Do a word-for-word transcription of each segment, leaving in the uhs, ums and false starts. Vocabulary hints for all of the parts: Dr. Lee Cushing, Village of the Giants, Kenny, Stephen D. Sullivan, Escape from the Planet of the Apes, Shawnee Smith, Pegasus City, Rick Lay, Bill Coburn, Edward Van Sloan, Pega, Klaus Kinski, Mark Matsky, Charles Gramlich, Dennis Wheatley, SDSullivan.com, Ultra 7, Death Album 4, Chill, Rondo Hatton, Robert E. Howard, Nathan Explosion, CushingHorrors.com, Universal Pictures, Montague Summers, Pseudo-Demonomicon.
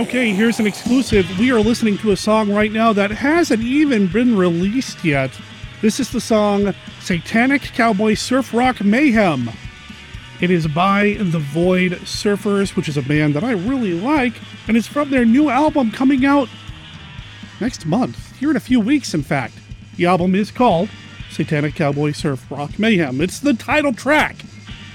Okay, here's an exclusive. We are listening to a song right now that hasn't even been released yet. This is the song Satanic Cowboy Surf Rock Mayhem. It is by The Void Surfers, which is a band that I really like, and it's from their new album coming out next month, here in a few weeks, in fact. The album is called Satanic Cowboy Surf Rock Mayhem. It's the title track.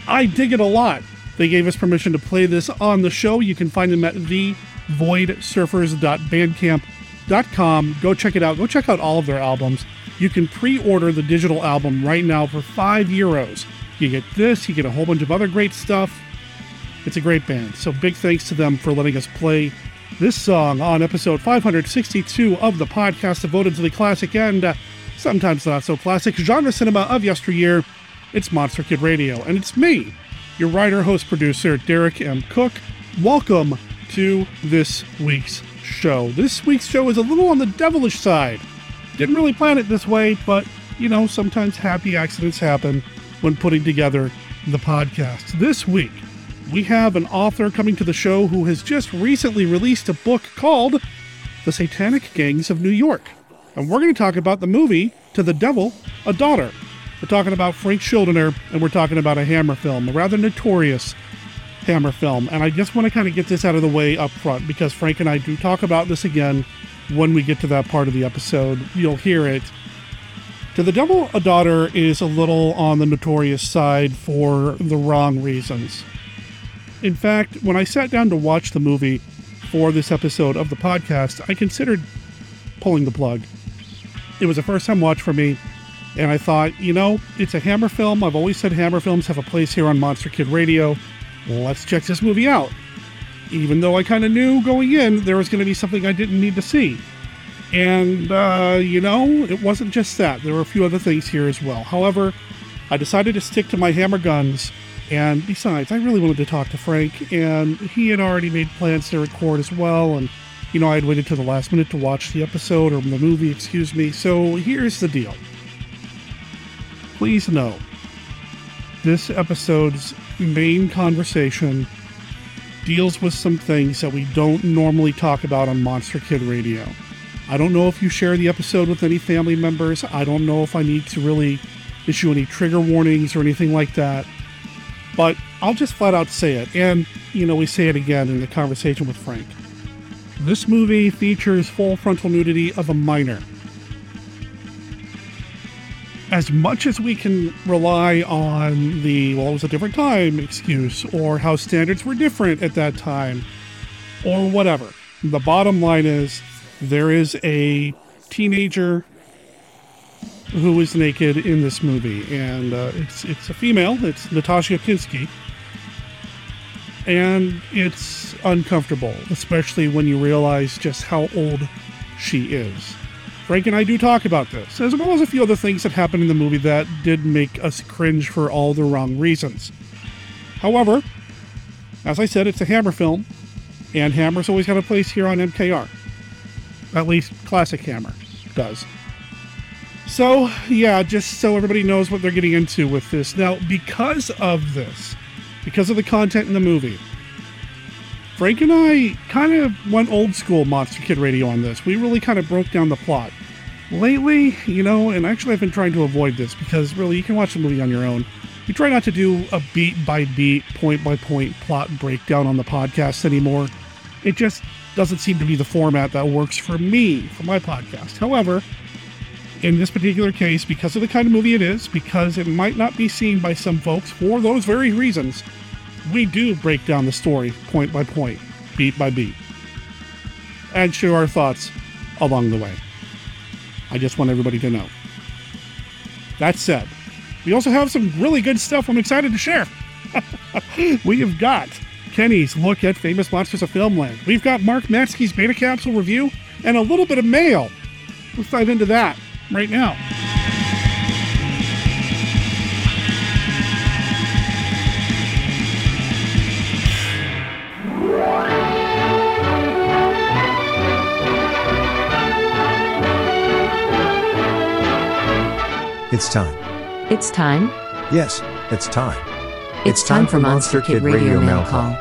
I dig it a lot. They gave us permission to play this on the show. You can find them at the void surfers dot bandcamp dot com. Go check it out. Go check out all of their albums. You can pre-order the digital album right now for five euros. You get this, you get a whole bunch of other great stuff. It's a great band. So big thanks to them for letting us play this song on episode five sixty-two of the podcast devoted to the classic and uh, sometimes not so classic genre cinema of yesteryear. It's Monster Kid Radio, and it's me, your writer, host, producer, Derek M. Cook. Welcome to this week's show. This week's show is a little on the devilish side. Didn't really plan it this way, but, you know, sometimes happy accidents happen when putting together the podcast. This week, we have an author coming to the show who has just recently released a book called The Satanic Gangs of New York. And we're going to talk about the movie To the Devil, a Daughter. We're talking about Frank Schildener, and we're talking about a Hammer film, a rather notorious Hammer film. And I just want to kind of get this out of the way up front, because Frank and I do talk about this again when we get to that part of the episode. You'll hear it. To the Devil, a Daughter is a little on the notorious side for the wrong reasons. In fact, when I sat down to watch the movie for this episode of the podcast, I considered pulling the plug. It was a first-time watch for me, and I thought, you know, it's a Hammer film. I've always said Hammer films have a place here on Monster Kid Radio. Let's check this movie out. Even though I kind of knew going in there was going to be something I didn't need to see. And, uh, you know, it wasn't just that. There were a few other things here as well. However, I decided to stick to my hammer guns. And besides, I really wanted to talk to Frank. And he had already made plans to record as well. And, you know, I had waited till the last minute to watch the episode or the movie, excuse me. So here's the deal. Please know, this episode's main conversation deals with some things that we don't normally talk about on Monster Kid Radio. I don't know if you share the episode with any family members. I don't know if I need to really issue any trigger warnings or anything like that. But I'll just flat out say it. And, you know, we say it again in the conversation with Frank. This movie features full frontal nudity of a minor. As much as we can rely on the, well, it was a different time excuse, or how standards were different at that time, or whatever, the bottom line is, there is a teenager who is naked in this movie, and uh, it's it's a female. It's Natasha Kinski, and it's uncomfortable, especially when you realize just how old she is. Frank and I do talk about this, as well as a few other things that happened in the movie that did make us cringe for all the wrong reasons. However, as I said, it's a Hammer film, and Hammer's always got a place here on M K R. At least classic Hammer does. So, yeah, just so everybody knows what they're getting into with this. Now, because of this, because of the content in the movie, Frank and I kind of went old school Monster Kid Radio on this. We really kind of broke down the plot. Lately, you know, and actually I've been trying to avoid this because really you can watch the movie on your own. We try not to do a beat-by-beat, point-by-point plot breakdown on the podcast anymore. It just doesn't seem to be the format that works for me, for my podcast. However, in this particular case, because of the kind of movie it is, because it might not be seen by some folks for those very reasons, we do break down the story point by point, beat by beat, and share our thoughts along the way. I just want everybody to know. That said, we also have some really good stuff I'm excited to share. We have got Kenny's look at Famous Monsters of Filmland. We've got Mark Matsky's Beta Capsule review and a little bit of mail. Let's dive into that right now. It's time. It's time? Yes, it's time. It's, it's time, time for Monster Kid, Kid Radio Mail Call.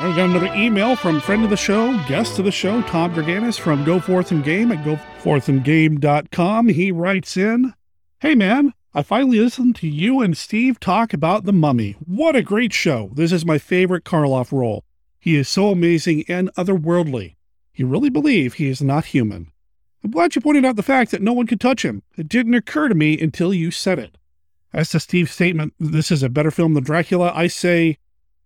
I got another email from friend of the show, guest of the show, Tom Gerganis from Go Forth And Game at go forth and game dot com. He writes in, "Hey man, I finally listened to you and Steve talk about The Mummy. What a great show. This is my favorite Karloff role. He is so amazing and otherworldly. You really believe he is not human. I'm glad you pointed out the fact that no one could touch him. It didn't occur to me until you said it. As to Steve's statement, this is a better film than Dracula, I say,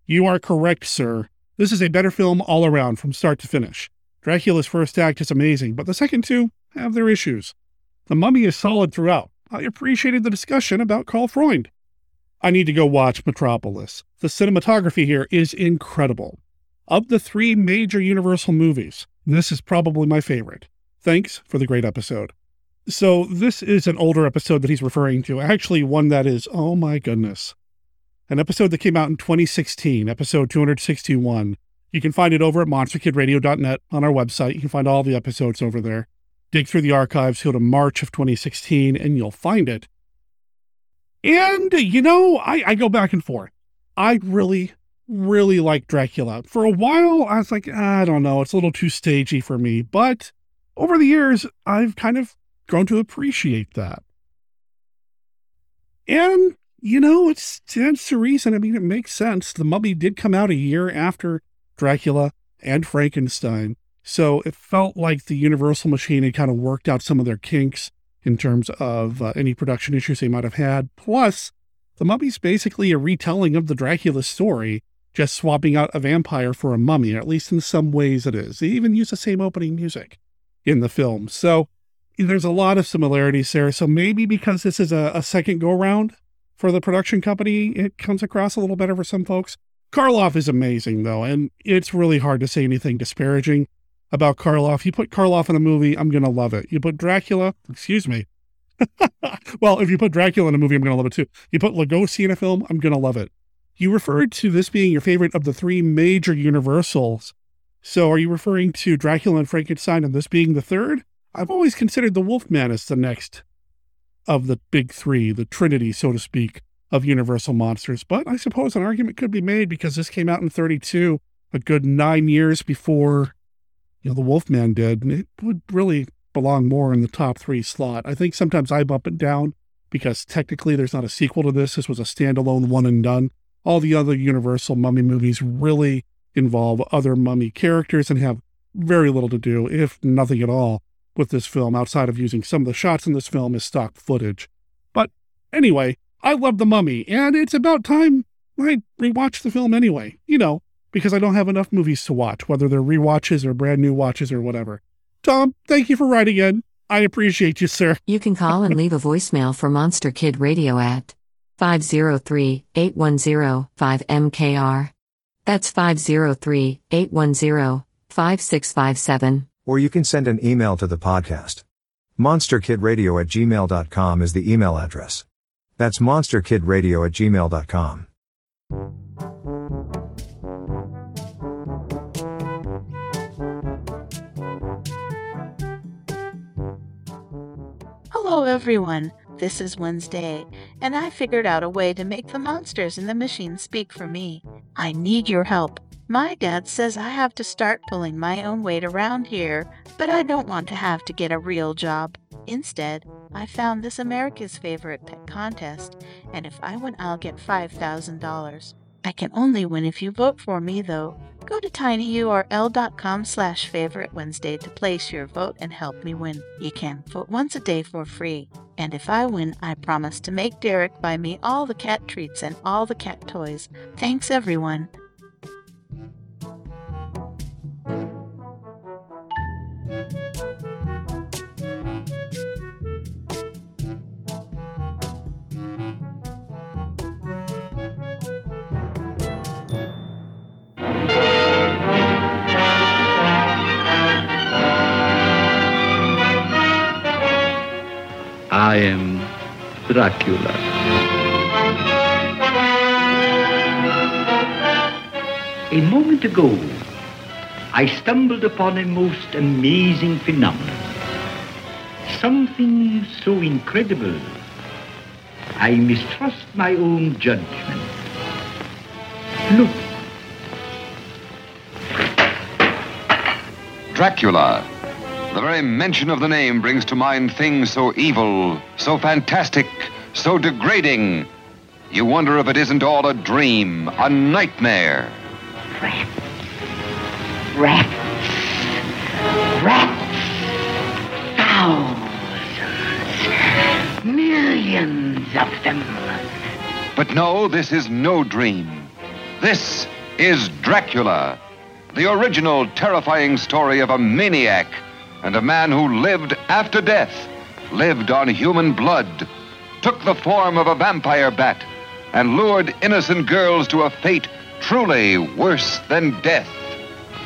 you are correct, sir. This is a better film all around from start to finish. Dracula's first act is amazing, but the second two have their issues. The Mummy is solid throughout. I appreciated the discussion about Karl Freund. I need to go watch Metropolis. The cinematography here is incredible. Of the three major Universal movies, this is probably my favorite. Thanks for the great episode." So this is an older episode that he's referring to, actually one that is, oh my goodness, an episode that came out in twenty sixteen, episode two hundred sixty-one. You can find it over at monster kid radio dot net on our website. You can find all the episodes over there. Dig through the archives, go to March of twenty sixteen, and you'll find it. And, you know, I, I go back and forth. I really, really like Dracula. For a while, I was like, I don't know, it's a little too stagey for me, but over the years, I've kind of grown to appreciate that. And, you know, it stands to reason. I mean, it makes sense. The Mummy did come out a year after Dracula and Frankenstein, so it felt like the Universal machine had kind of worked out some of their kinks in terms of uh, any production issues they might have had. Plus, the Mummy's basically a retelling of the Dracula story, just swapping out a vampire for a mummy, or at least in some ways it is. They even use the same opening music in the film. So there's a lot of similarities there. So maybe because this is a, a second go-round for the production company, it comes across a little better for some folks. Karloff is amazing, though, and it's really hard to say anything disparaging about Karloff. You put Karloff in a movie, I'm going to love it. You put Dracula, excuse me. Well, if you put Dracula in a movie, I'm going to love it, too. You put Lugosi in a film, I'm going to love it. You referred to this being your favorite of the three major Universals. So are you referring to Dracula and Frankenstein and this being the third? I've always considered The Wolfman as the next of the big three, the trinity, so to speak, of Universal monsters. But I suppose an argument could be made because this came out in thirty-two, a good nine years before, you know, The Wolfman did. And it would really belong more in the top three slot. I think sometimes I bump it down because technically there's not a sequel to this. This was a standalone one and done. All the other Universal Mummy movies really involve other mummy characters and have very little to do, if nothing at all, with this film, outside of using some of the shots in this film as stock footage. But anyway, I love The Mummy, and it's about time I rewatch the film anyway, you know, because I don't have enough movies to watch, whether they're rewatches or brand new watches or whatever. Tom, thank you for writing in. I appreciate you, sir. You can call and leave a voicemail for Monster Kid Radio at five oh three, eight one oh, five M K R. That's five oh three, eight one oh, five six five seven. Or you can send an email to the podcast. monster kid radio at gmail dot com is the email address. That's monster kid radio at gmail dot com. Hello everyone, this is Wednesday, and I figured out a way to make the monsters in the machine speak for me. I need your help. My dad says I have to start pulling my own weight around here, but I don't want to have to get a real job. Instead, I found this America's Favorite Pet contest, and if I win, I'll get five thousand dollars. I can only win if you vote for me, though. Go to tinyurl dot com slash favorite wednesday to place your vote and help me win. You can vote once a day for free. And if I win, I promise to make Derek buy me all the cat treats and all the cat toys. Thanks, everyone. I am Dracula. A moment ago, I stumbled upon a most amazing phenomenon. Something so incredible, I mistrust my own judgment. Look, Dracula. The very mention of the name brings to mind things so evil, so fantastic, so degrading. You wonder if it isn't all a dream, a nightmare. Rats. Rats. Rats. Thousands. Millions of them. But no, this is no dream. This is Dracula, the original terrifying story of a maniac and a man who lived after death, lived on human blood, took the form of a vampire bat, and lured innocent girls to a fate truly worse than death.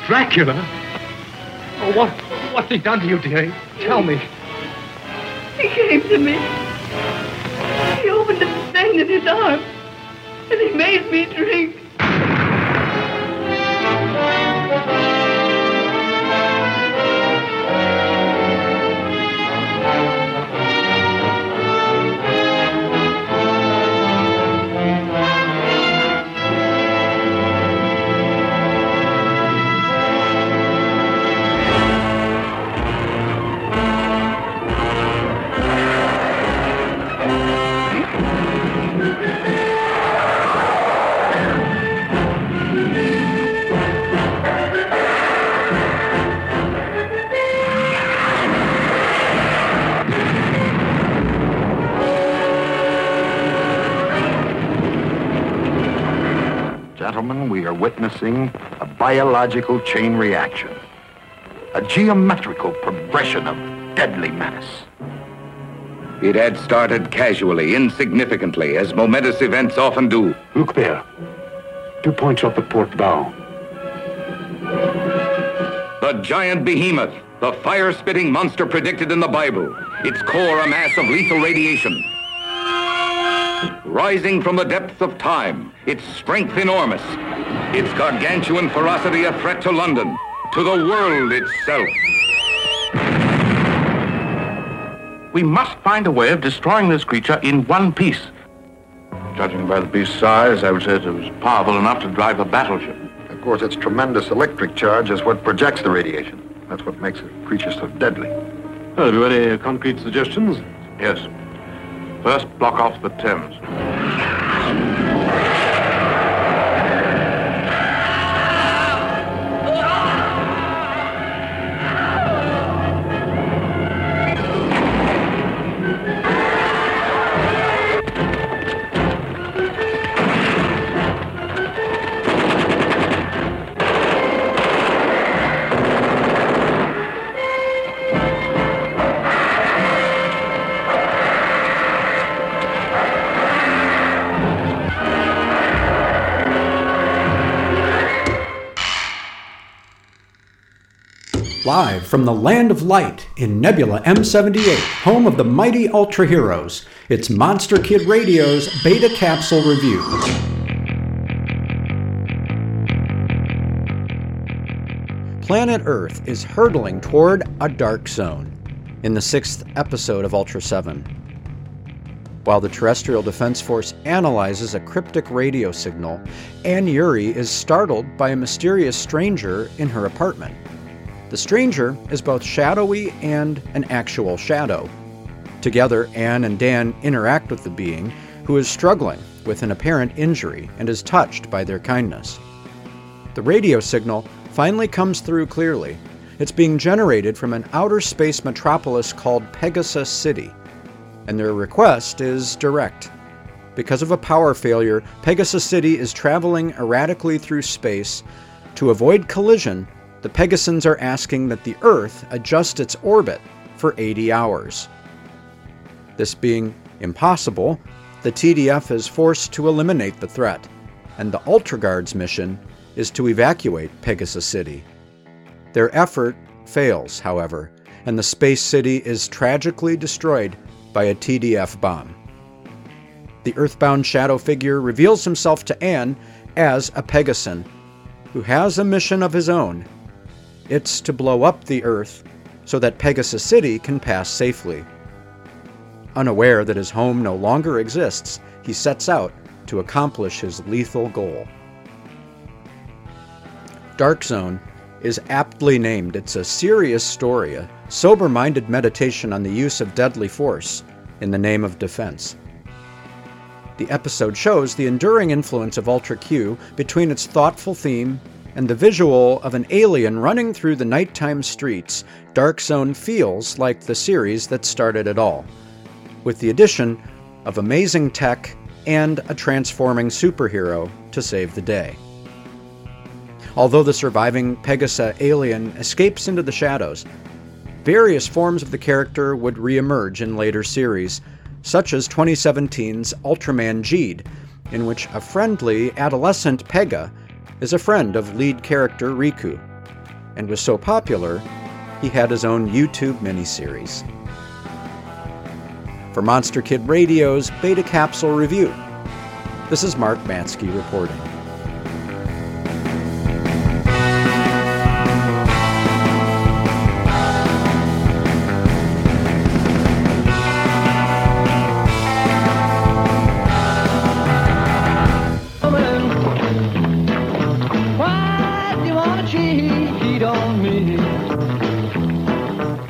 Dracula? Oh, what, what's he done to you, dearie? Tell me. He came to me. He opened a vein in his arm, and he made me drink. Gentlemen, we are witnessing a biological chain reaction, a geometrical progression of deadly menace. It had started casually, insignificantly, as momentous events often do. Look there. Two points off the port bow. The giant behemoth, the fire-spitting monster predicted in the Bible, its core a mass of lethal radiation. Rising from the depths of time, its strength enormous, its gargantuan ferocity a threat to London, to the world itself. We must find a way of destroying this creature in one piece. Judging by the beast's size, I would say that it was powerful enough to drive a battleship. Of course, its tremendous electric charge is what projects the radiation. That's what makes a creature so deadly. Well, have you any concrete suggestions? Yes. First, block off the Thames. Live from the Land of Light in Nebula M seventy-eight, home of the mighty Ultra Heroes, it's Monster Kid Radio's Beta Capsule Review. Planet Earth is hurtling toward a dark zone in the sixth episode of Ultra seven. While the Terrestrial Defense Force analyzes a cryptic radio signal, Ann Urey is startled by a mysterious stranger in her apartment. The stranger is both shadowy and an actual shadow. Together, Anne and Dan interact with the being, who is struggling with an apparent injury and is touched by their kindness. The radio signal finally comes through clearly. It's being generated from an outer space metropolis called Pegasus City, and their request is direct. Because of a power failure, Pegasus City is traveling erratically through space. To avoid collision, the Pegasons are asking that the Earth adjust its orbit for eighty hours. This being impossible, the T D F is forced to eliminate the threat, and the Ultra Guard's mission is to evacuate Pegasus City. Their effort fails, however, and the space city is tragically destroyed by a T D F bomb. The Earthbound shadow figure reveals himself to Anne as a Pegason, who has a mission of his own. It's to blow up the Earth so that Pegasus City can pass safely. Unaware that his home no longer exists, he sets out to accomplish his lethal goal. Dark Zone is aptly named. It's a serious story, a sober-minded meditation on the use of deadly force in the name of defense. The episode shows the enduring influence of Ultra Q between its thoughtful theme and the visual of an alien running through the nighttime streets. Dark Zone feels like the series that started it all, with the addition of amazing tech and a transforming superhero to save the day. Although the surviving Pegasus alien escapes into the shadows, various forms of the character would reemerge in later series, such as twenty seventeen's Ultraman Geed, in which a friendly adolescent Pega is a friend of lead character Riku, and was so popular he had his own YouTube miniseries. For Monster Kid Radio's Beta Capsule Review, this is Mark Matsky reporting.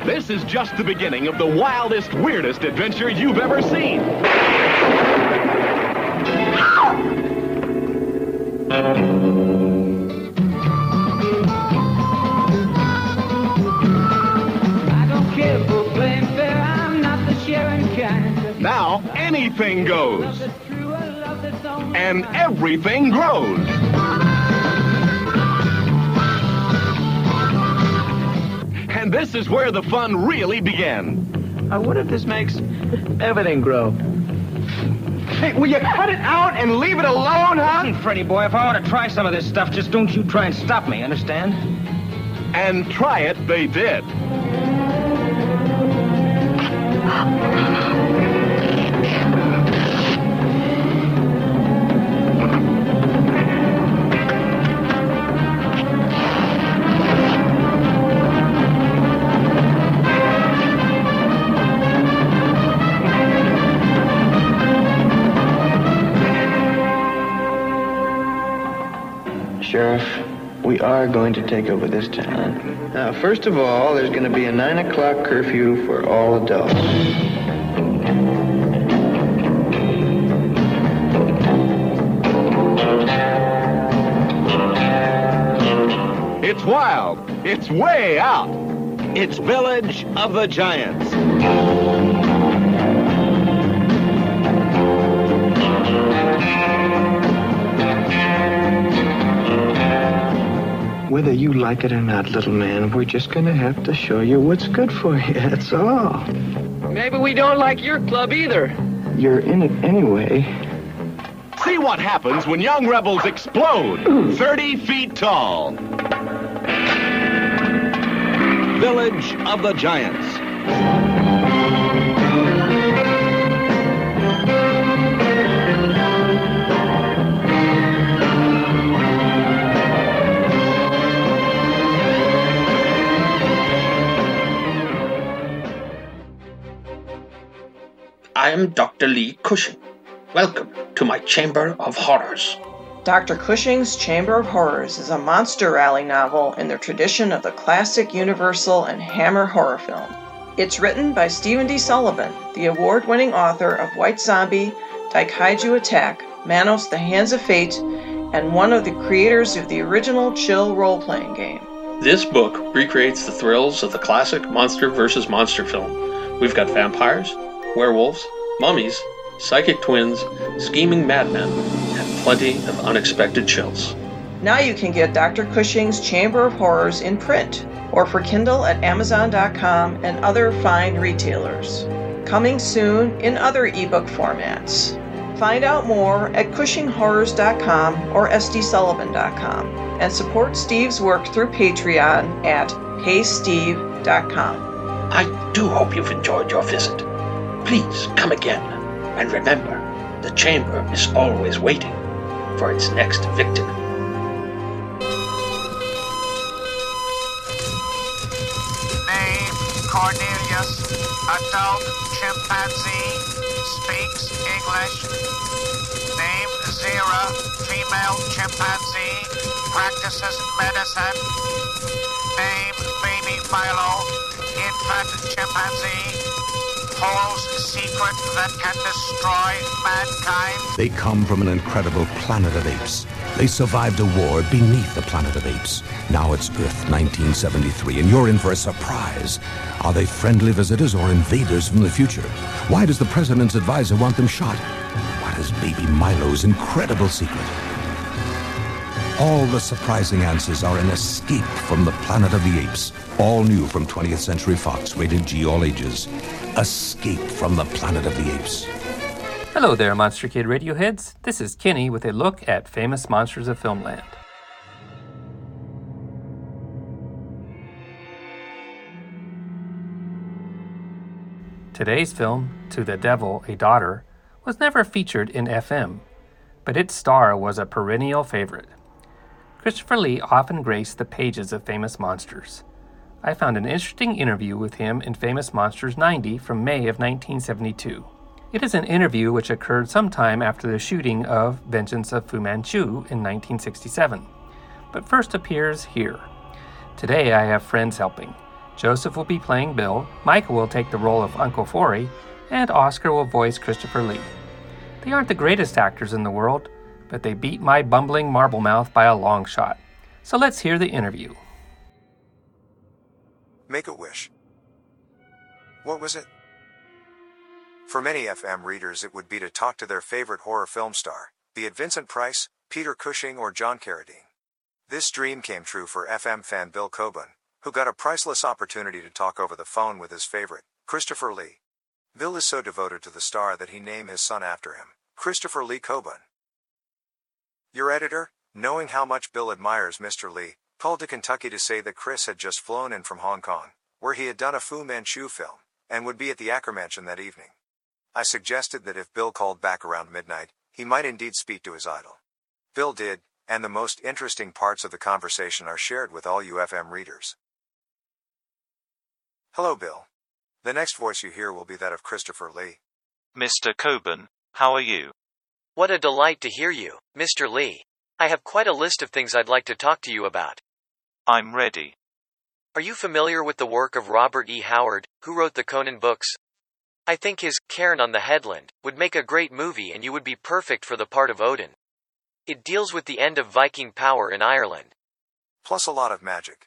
This is just the beginning of the wildest, weirdest adventure you've ever seen. I don't care for blame fair, I'm not the sharing kind. Now anything goes. And everything grows. And this is where the fun really began. I wonder if this makes everything grow. Hey, will you cut it out and leave it alone, huh? Listen, Freddy boy, if I want to try some of this stuff, just don't you try and stop me, understand? And try it they did. We are going to take over this town. Now, first of all, there's going to be a nine o'clock curfew for all adults. It's wild. It's way out. It's Village of the Giants. Whether you like it or not, little man, we're just going to have to show you what's good for you, that's all. Maybe we don't like your club either. You're in it anyway. See what happens when young rebels explode. Ooh. thirty feet tall. Village of the Giants. I am Doctor Lee Cushing. Welcome to my Chamber of Horrors. Doctor Cushing's Chamber of Horrors is a monster rally novel in the tradition of the classic Universal and Hammer horror film. It's written by Stephen D. Sullivan, the award-winning author of White Zombie, Daikaiju Attack, Manos, The Hands of Fate, and one of the creators of the original Chill role-playing game. This book recreates the thrills of the classic monster versus monster film. We've got vampires, werewolves, mummies, psychic twins, scheming madmen, and plenty of unexpected chills. Now you can get Doctor Cushing's Chamber of Horrors in print or for Kindle at Amazon dot com and other fine retailers. Coming soon in other ebook formats. Find out more at Cushing Horrors dot com or S D Sullivan dot com and support Steve's work through Patreon at Hey Steve dot com. I do hope you've enjoyed your visit. Please come again, and remember, the chamber is always waiting for its next victim. Name, Cornelius, adult chimpanzee. speaks English. Name Zira, female chimpanzee, practices medicine. Name Baby Milo, infant chimpanzee, holds secret that can destroy mankind. They come from an incredible planet of apes. They survived a war beneath the planet of apes. Now it's Earth nineteen seventy-three, and you're in for a surprise. Are they friendly visitors or invaders from the future? Why does the president's advisor want them shot? What is Baby Milo's incredible secret? All the surprising answers are an escape from the planet of the apes. All new from twentieth century fox, rated G, all ages. Escape from the planet of the apes. Hello there, Monster Kid Radio heads. This is Kenny with a look at Famous Monsters of Filmland. Today's film, To the Devil, a Daughter, was never featured in F M, but its star was a perennial favorite. Christopher Lee often graced the pages of Famous Monsters. I found an interesting interview with him in Famous Monsters ninety from May of nineteen seventy-two. It is an interview which occurred sometime after the shooting of Vengeance of Fu Manchu in nineteen sixty-seven, but first appears here. Today I have friends helping. Joseph will be playing Bill, Michael will take the role of Uncle Forey, and Oscar will voice Christopher Lee. They aren't the greatest actors in the world, but they beat my bumbling marble mouth by a long shot. So let's hear the interview. Make a wish. What was it? For many F M readers, it would be to talk to their favorite horror film star, be it Vincent Price, Peter Cushing, or John Carradine. This dream came true for F M fan Bill Coburn, who got a priceless opportunity to talk over the phone with his favorite, Christopher Lee. Bill is so devoted to the star that he named his son after him, Christopher Lee Coburn. Your editor, knowing how much Bill admires Mister Lee, called to Kentucky to say that Chris had just flown in from Hong Kong, where he had done a Fu Manchu film, and would be at the Acker Mansion that evening. I suggested that if Bill called back around midnight, he might indeed speak to his idol. Bill did, and the most interesting parts of the conversation are shared with all you F M readers. Hello, Bill. The next voice you hear will be that of Christopher Lee. Mister Coburn, how are you? What a delight to hear you, Mister Lee. I have quite a list of things I'd like to talk to you about. I'm ready. Are you familiar with the work of Robert E. Howard, who wrote the Conan books? I think his Cairn on the Headland would make a great movie, and you would be perfect for the part of Odin. It deals with the end of Viking power in Ireland. Plus a lot of magic.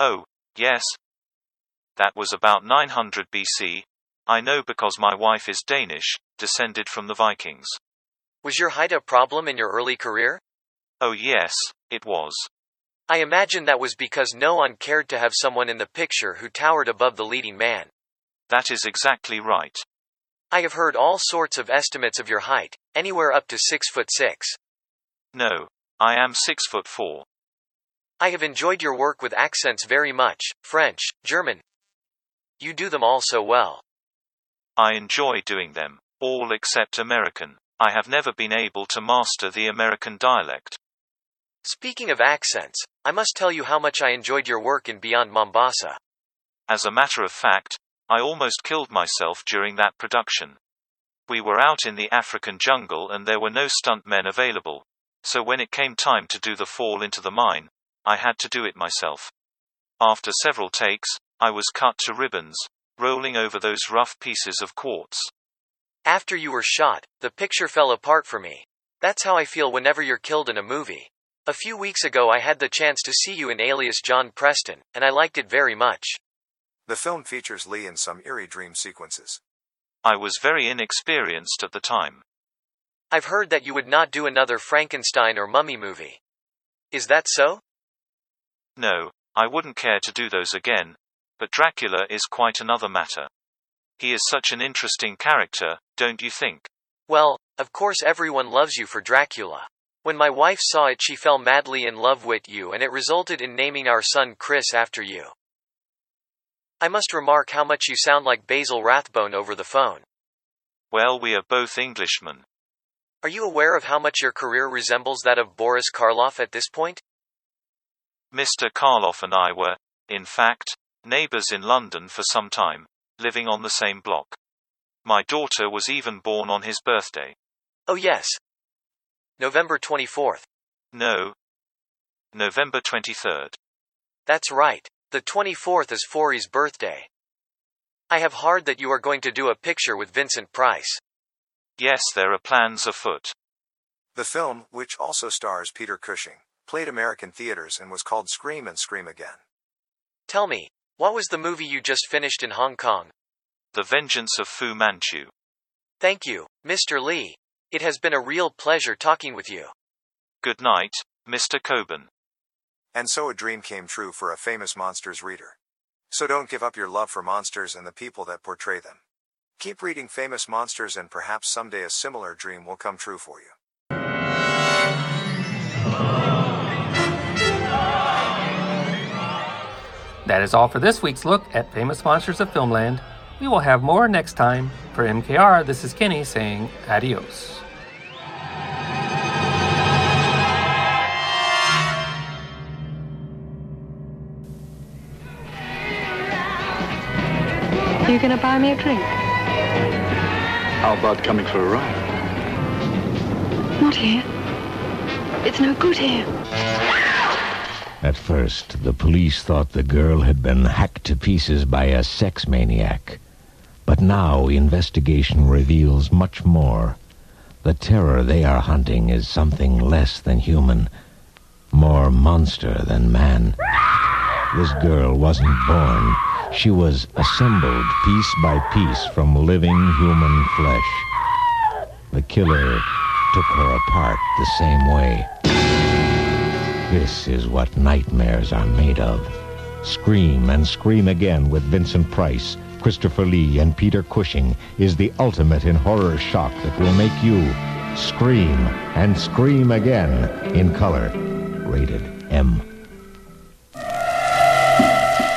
Oh, yes. That was about nine hundred B C. I know because my wife is Danish, descended from the Vikings. Was your height a problem in your early career? Oh yes, it was. I imagine that was because no one cared to have someone in the picture who towered above the leading man. That is exactly right. I have heard all sorts of estimates of your height, anywhere up to six foot six. No, I am six foot four. I have enjoyed your work with accents very much, French, German. You do them all so well. I enjoy doing them, all except American. I have never been able to master the American dialect. Speaking of accents, I must tell you how much I enjoyed your work in Beyond Mombasa. As a matter of fact, I almost killed myself during that production. We were out in the African jungle and there were no stuntmen available, so when it came time to do the fall into the mine, I had to do it myself. After several takes, I was cut to ribbons, rolling over those rough pieces of quartz. After you were shot, the picture fell apart for me. That's how I feel whenever you're killed in a movie. A few weeks ago I had the chance to see you in Alias John Preston, and I liked it very much. The film features Lee in some eerie dream sequences. I was very inexperienced at the time. I've heard that you would not do another Frankenstein or Mummy movie. Is that so? No, I wouldn't care to do those again, but Dracula is quite another matter. He is such an interesting character, don't you think? Well, of course everyone loves you for Dracula. When my wife saw it, she fell madly in love with you, and it resulted in naming our son Chris after you. I must remark how much you sound like Basil Rathbone over the phone. Well, we are both Englishmen. Are you aware of how much your career resembles that of Boris Karloff at this point? Mister Karloff and I were, in fact, neighbors in London for some time, living on the same block. My daughter was even born on his birthday. Oh yes. November twenty-fourth. No. November twenty-third. That's right. The twenty-fourth is Forey's birthday. I have heard that you are going to do a picture with Vincent Price. Yes, there are plans afoot. The film, which also stars Peter Cushing, played American theaters and was called Scream and Scream Again. Tell me, what was the movie you just finished in Hong Kong? The Vengeance of Fu Manchu. Thank you, Mister Lee. It has been a real pleasure talking with you. Good night, Mister Coben. And so a dream came true for a Famous Monsters reader. So don't give up your love for monsters and the people that portray them. Keep reading Famous Monsters and perhaps someday a similar dream will come true for you. That is all for this week's look at Famous Monsters of Filmland. We will have more next time. For M K R, this is Kenny saying adios. Are you going to buy me a drink? How about coming for a ride? Not here. It's no good here. At first, the police thought the girl had been hacked to pieces by a sex maniac. But now, investigation reveals much more. The terror they are hunting is something less than human, more monster than man. This girl wasn't born. She was assembled piece by piece from living human flesh. The killer took her apart the same way. This is what nightmares are made of. Scream and Scream Again with Vincent Price, Christopher Lee, and Peter Cushing is the ultimate in horror shock that will make you scream and scream again in color. Rated M.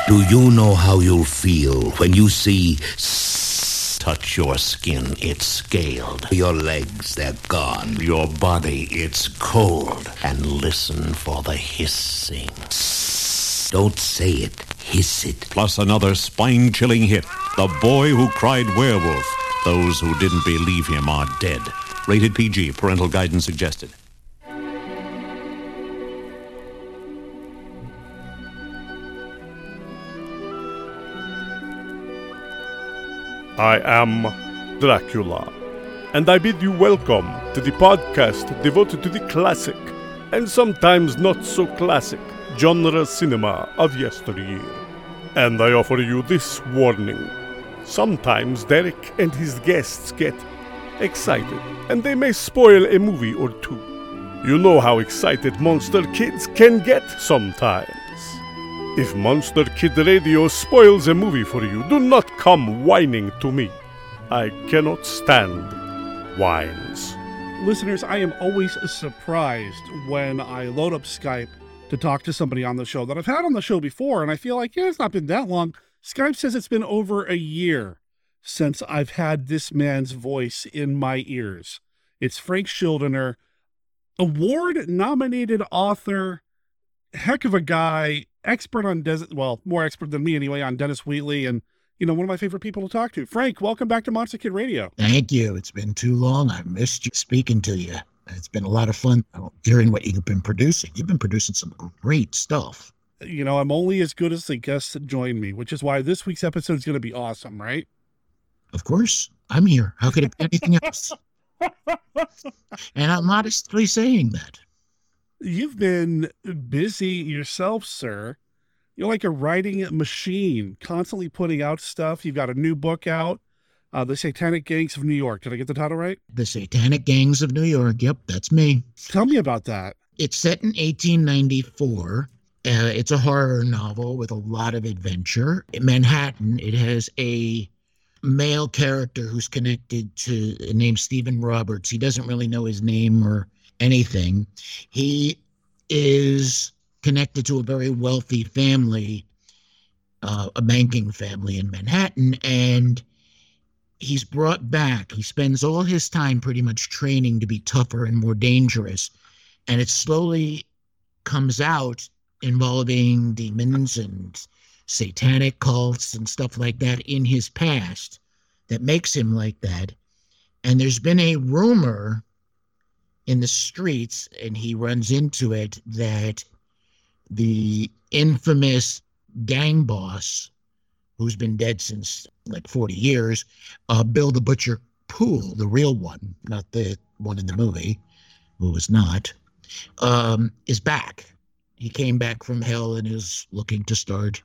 Do you know how you'll feel when you see s- touch your skin? It's scaled. Your legs, they're gone. Your body, it's cold. And listen for the hissing. S- don't say it, hiss it. Plus another spine-chilling hit, The Boy Who Cried Werewolf. Those who didn't believe him are dead. Rated P G, parental guidance suggested. I am Dracula, and I bid you welcome to the podcast devoted to the classic, and sometimes not so classic, genre cinema of yesteryear. And I offer you this warning. Sometimes Derek and his guests get excited, and they may spoil a movie or two. You know how excited Monster Kids can get sometimes. If Monster Kid Radio spoils a movie for you, do not come whining to me. I cannot stand whines. Listeners, I am always surprised when I load up Skype to talk to somebody on the show that I've had on the show before, and I feel like, yeah, it's not been that long. Skype says it's been over a year since I've had this man's voice in my ears. It's Frank Schildener, award-nominated author, heck of a guy, expert on desert, well, more expert than me anyway, on Dennis Wheatley, and, you know, one of my favorite people to talk to. Frank, welcome back to Monster Kid Radio. Thank you. It's been too long. I missed you speaking to you. It's been a lot of fun hearing what you've been producing. You've been producing some great stuff. You know, I'm only as good as the guests that join me, which is why this week's episode is going to be awesome, right? Of course. I'm here. How could it be anything else? And I'm modestly saying that. You've been busy yourself, sir. You're like a writing machine, constantly putting out stuff. You've got a new book out, uh, The Satanic Gangs of New York. Did I get the title right? The Satanic Gangs of New York. Yep, that's me. Tell me about that. It's set in eighteen ninety-four. Uh, it's a horror novel with a lot of adventure. In Manhattan, it has a male character who's connected to uh, named Stephen Roberts. He doesn't really know his name or anything. He is connected to a very wealthy family, uh, a banking family in Manhattan, and he's brought back. He spends all his time pretty much training to be tougher and more dangerous, and it slowly comes out involving demons and satanic cults and stuff like that in his past. that makes him like that. And there's been a rumor in the streets, and he runs into it, that the infamous gang boss, who's been dead since like forty years, uh, Bill the Butcher Poole, the real one, not the one in the movie, who was not, um, is back. He came back from hell and is looking to start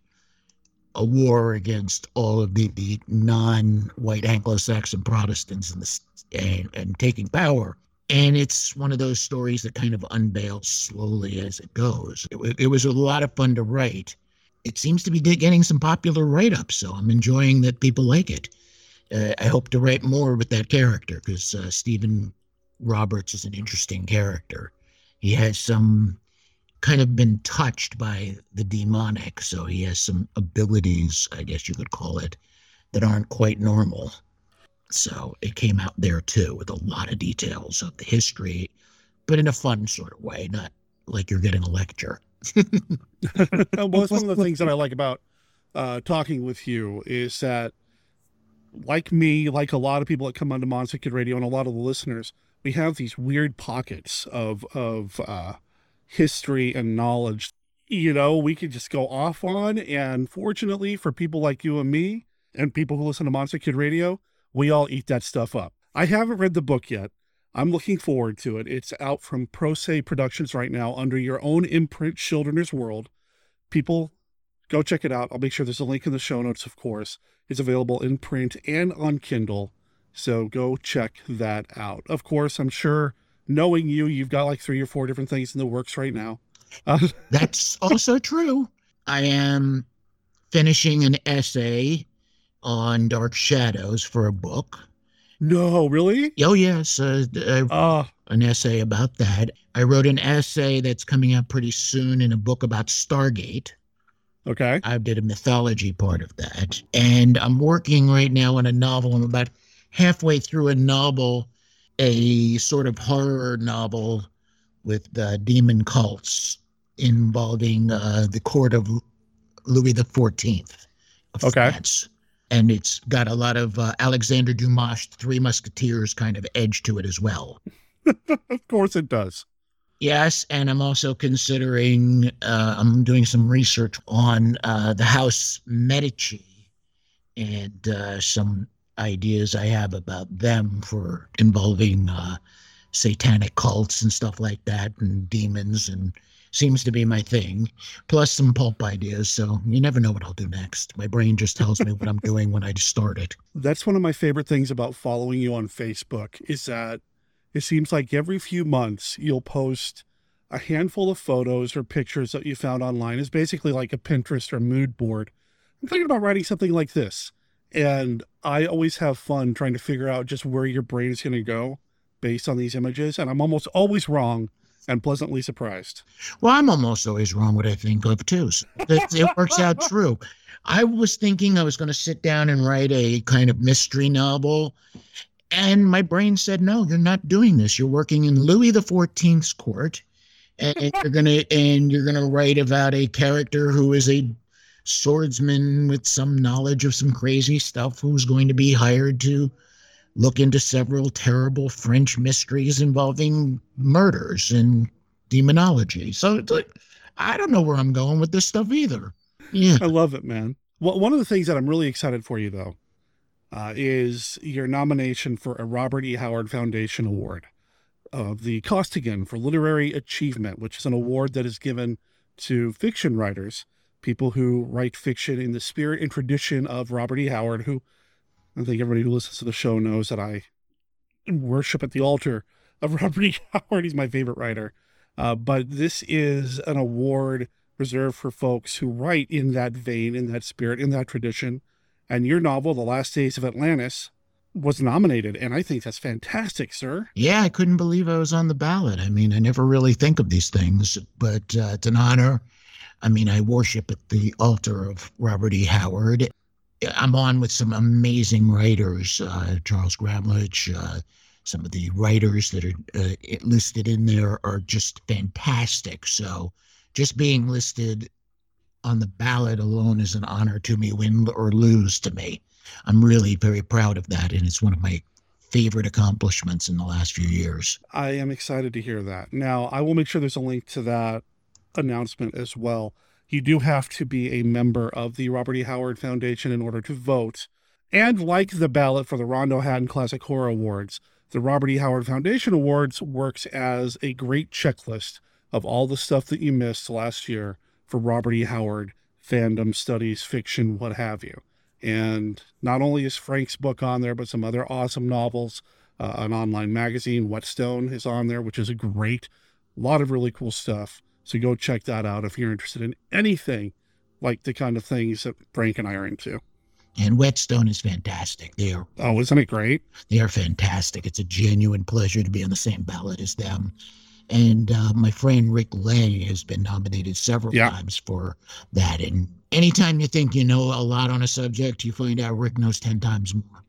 a war against all of the, the non-white Anglo-Saxon Protestants in the, and, and taking power. And it's one of those stories that kind of unveils slowly as it goes. It, it was a lot of fun to write. It seems to be getting some popular write-ups, so I'm enjoying that people like it. Uh, I hope to write more with that character, because uh, Stephen Roberts is an interesting character. He has some, kind of been touched by the demonic, so he has some abilities, I guess you could call it, that aren't quite normal. So it came out there, too, with a lot of details of the history, but in a fun sort of way, not like you're getting a lecture. Well, it's one of the things that I like about uh, talking with you is that, like me, like a lot of people that come onto Monster Kid Radio and a lot of the listeners, we have these weird pockets of of uh, history and knowledge, you know, we could just go off on. And fortunately for people like you and me and people who listen to Monster Kid Radio, we all eat that stuff up. I haven't read the book yet. I'm looking forward to it. It's out from Pro Se Productions right now under your own imprint, Schildener's World. People, go check it out. I'll make sure there's a link in the show notes, of course. It's available in print and on Kindle, so go check that out. Of course, I'm sure, knowing you, you've got like three or four different things in the works right now. Uh- That's also true. I am finishing an essay on Dark Shadows for a book. No, really? Oh, yes. Uh, I, uh, an essay about that. I wrote an essay that's coming out pretty soon in a book about Stargate. Okay. I did a mythology part of that. And I'm working right now on a novel. I'm about halfway through a novel, a sort of horror novel with uh, demon cults involving uh, the court of Louis the fourteenth of okay. France. And it's got a lot of uh, Alexandre Dumas' Three Musketeers kind of edge to it as well. Of course it does. Yes, and I'm also considering, uh, I'm doing some research on uh, the House Medici and uh, some ideas I have about them for involving uh, satanic cults and stuff like that and demons, and seems to be my thing, plus some pulp ideas. So you never know what I'll do next. My brain just tells me what I'm doing when I start it. That's one of my favorite things about following you on Facebook, is that it seems like every few months you'll post a handful of photos or pictures that you found online. It's basically like a Pinterest or mood board. I'm thinking about writing something like this. And I always have fun trying to figure out just where your brain is going to go based on these images. And I'm almost always wrong. I'm pleasantly surprised. Well, I'm almost always wrong what I think of, too. So it, it works out true. I was thinking I was going to sit down and write a kind of mystery novel, and my brain said, no, you're not doing this. You're working in Louis the fourteenth's court, and, and you're going to and you're going to write about a character who is a swordsman with some knowledge of some crazy stuff, who's going to be hired to look into several terrible French mysteries involving murders and demonology. So it's like, I don't know where I'm going with this stuff either. Yeah. I love it, man. Well, one of the things that I'm really excited for you, though, uh, is your nomination for a Robert E. Howard Foundation Award of the Costigan for Literary Achievement, which is an award that is given to fiction writers, people who write fiction in the spirit and tradition of Robert E. Howard, who I think everybody who listens to the show knows that I worship at the altar of Robert E. Howard. He's my favorite writer. Uh, but this is an award reserved for folks who write in that vein, in that spirit, in that tradition. And your novel, The Last Days of Atlantis, was nominated. And I think that's fantastic, sir. Yeah, I couldn't believe I was on the ballot. I mean, I never really think of these things, but uh, it's an honor. I mean, I worship at the altar of Robert E. Howard. I'm on with some amazing writers, uh, Charles Gramlich, uh, some of the writers that are uh, listed in there are just fantastic. So just being listed on the ballot alone is an honor to me, win or lose to me. I'm really very proud of that, and it's one of my favorite accomplishments in the last few years. I am excited to hear that. Now, I will make sure there's a link to that announcement as well. You do have to be a member of the Robert E. Howard Foundation in order to vote. And like the ballot for the Rondo Hatton Classic Horror Awards, the Robert E. Howard Foundation Awards works as a great checklist of all the stuff that you missed last year for Robert E. Howard, fandom, studies, fiction, what have you. And not only is Frank's book on there, but some other awesome novels, uh, an online magazine, Whetstone, is on there, which is a great, lot of really cool stuff. So go check that out if you're interested in anything like the kind of things that Frank and I are into. And Whetstone is fantastic. They are, oh, isn't it great? They are fantastic. It's a genuine pleasure to be on the same ballot as them. And uh, my friend Rick Lay has been nominated several yeah. times for that. And anytime you think you know a lot on a subject, you find out Rick knows ten times more.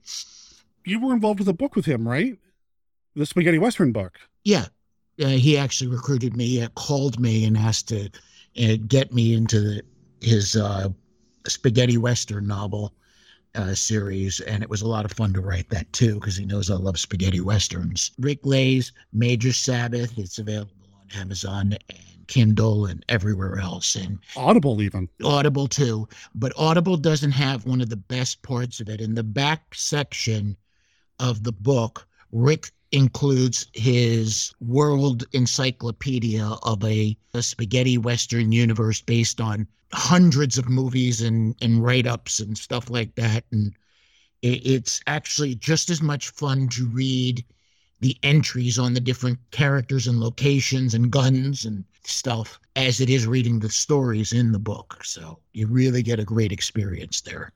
You were involved with a book with him, right? The Spaghetti Western book. Yeah. Uh, he actually recruited me, uh, called me, and asked to uh, get me into the, his uh, Spaghetti Western novel uh, series, and it was a lot of fun to write that, too, because he knows I love Spaghetti Westerns. Rick Lay's Major Sabbath, it's available on Amazon and Kindle and everywhere else. And Audible, even. Audible, too. But Audible doesn't have one of the best parts of it. In the back section of the book, Rick includes his world encyclopedia of a, a spaghetti Western universe based on hundreds of movies and, and write-ups and stuff like that. And it, it's actually just as much fun to read the entries on the different characters and locations and guns and stuff as it is reading the stories in the book. So you really get a great experience there.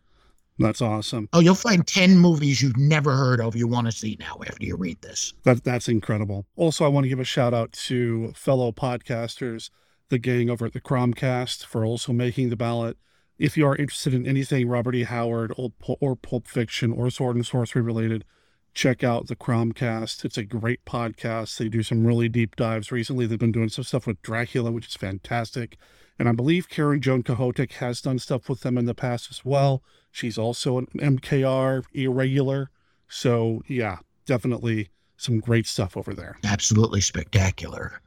That's awesome. Oh, you'll find ten movies you've never heard of you want to see now after you read this. That, that's incredible. Also, I want to give a shout out to fellow podcasters, the gang over at the Cromcast, for also making the ballot. If you are interested in anything Robert E. Howard or, or Pulp Fiction or Sword and Sorcery related, check out the Cromcast. It's a great podcast. They do some really deep dives. Recently, they've been doing some stuff with Dracula, which is fantastic. And I believe Karen Joan Kahotek has done stuff with them in the past as well. She's also an M K R irregular. So, yeah, definitely some great stuff over there. Absolutely spectacular.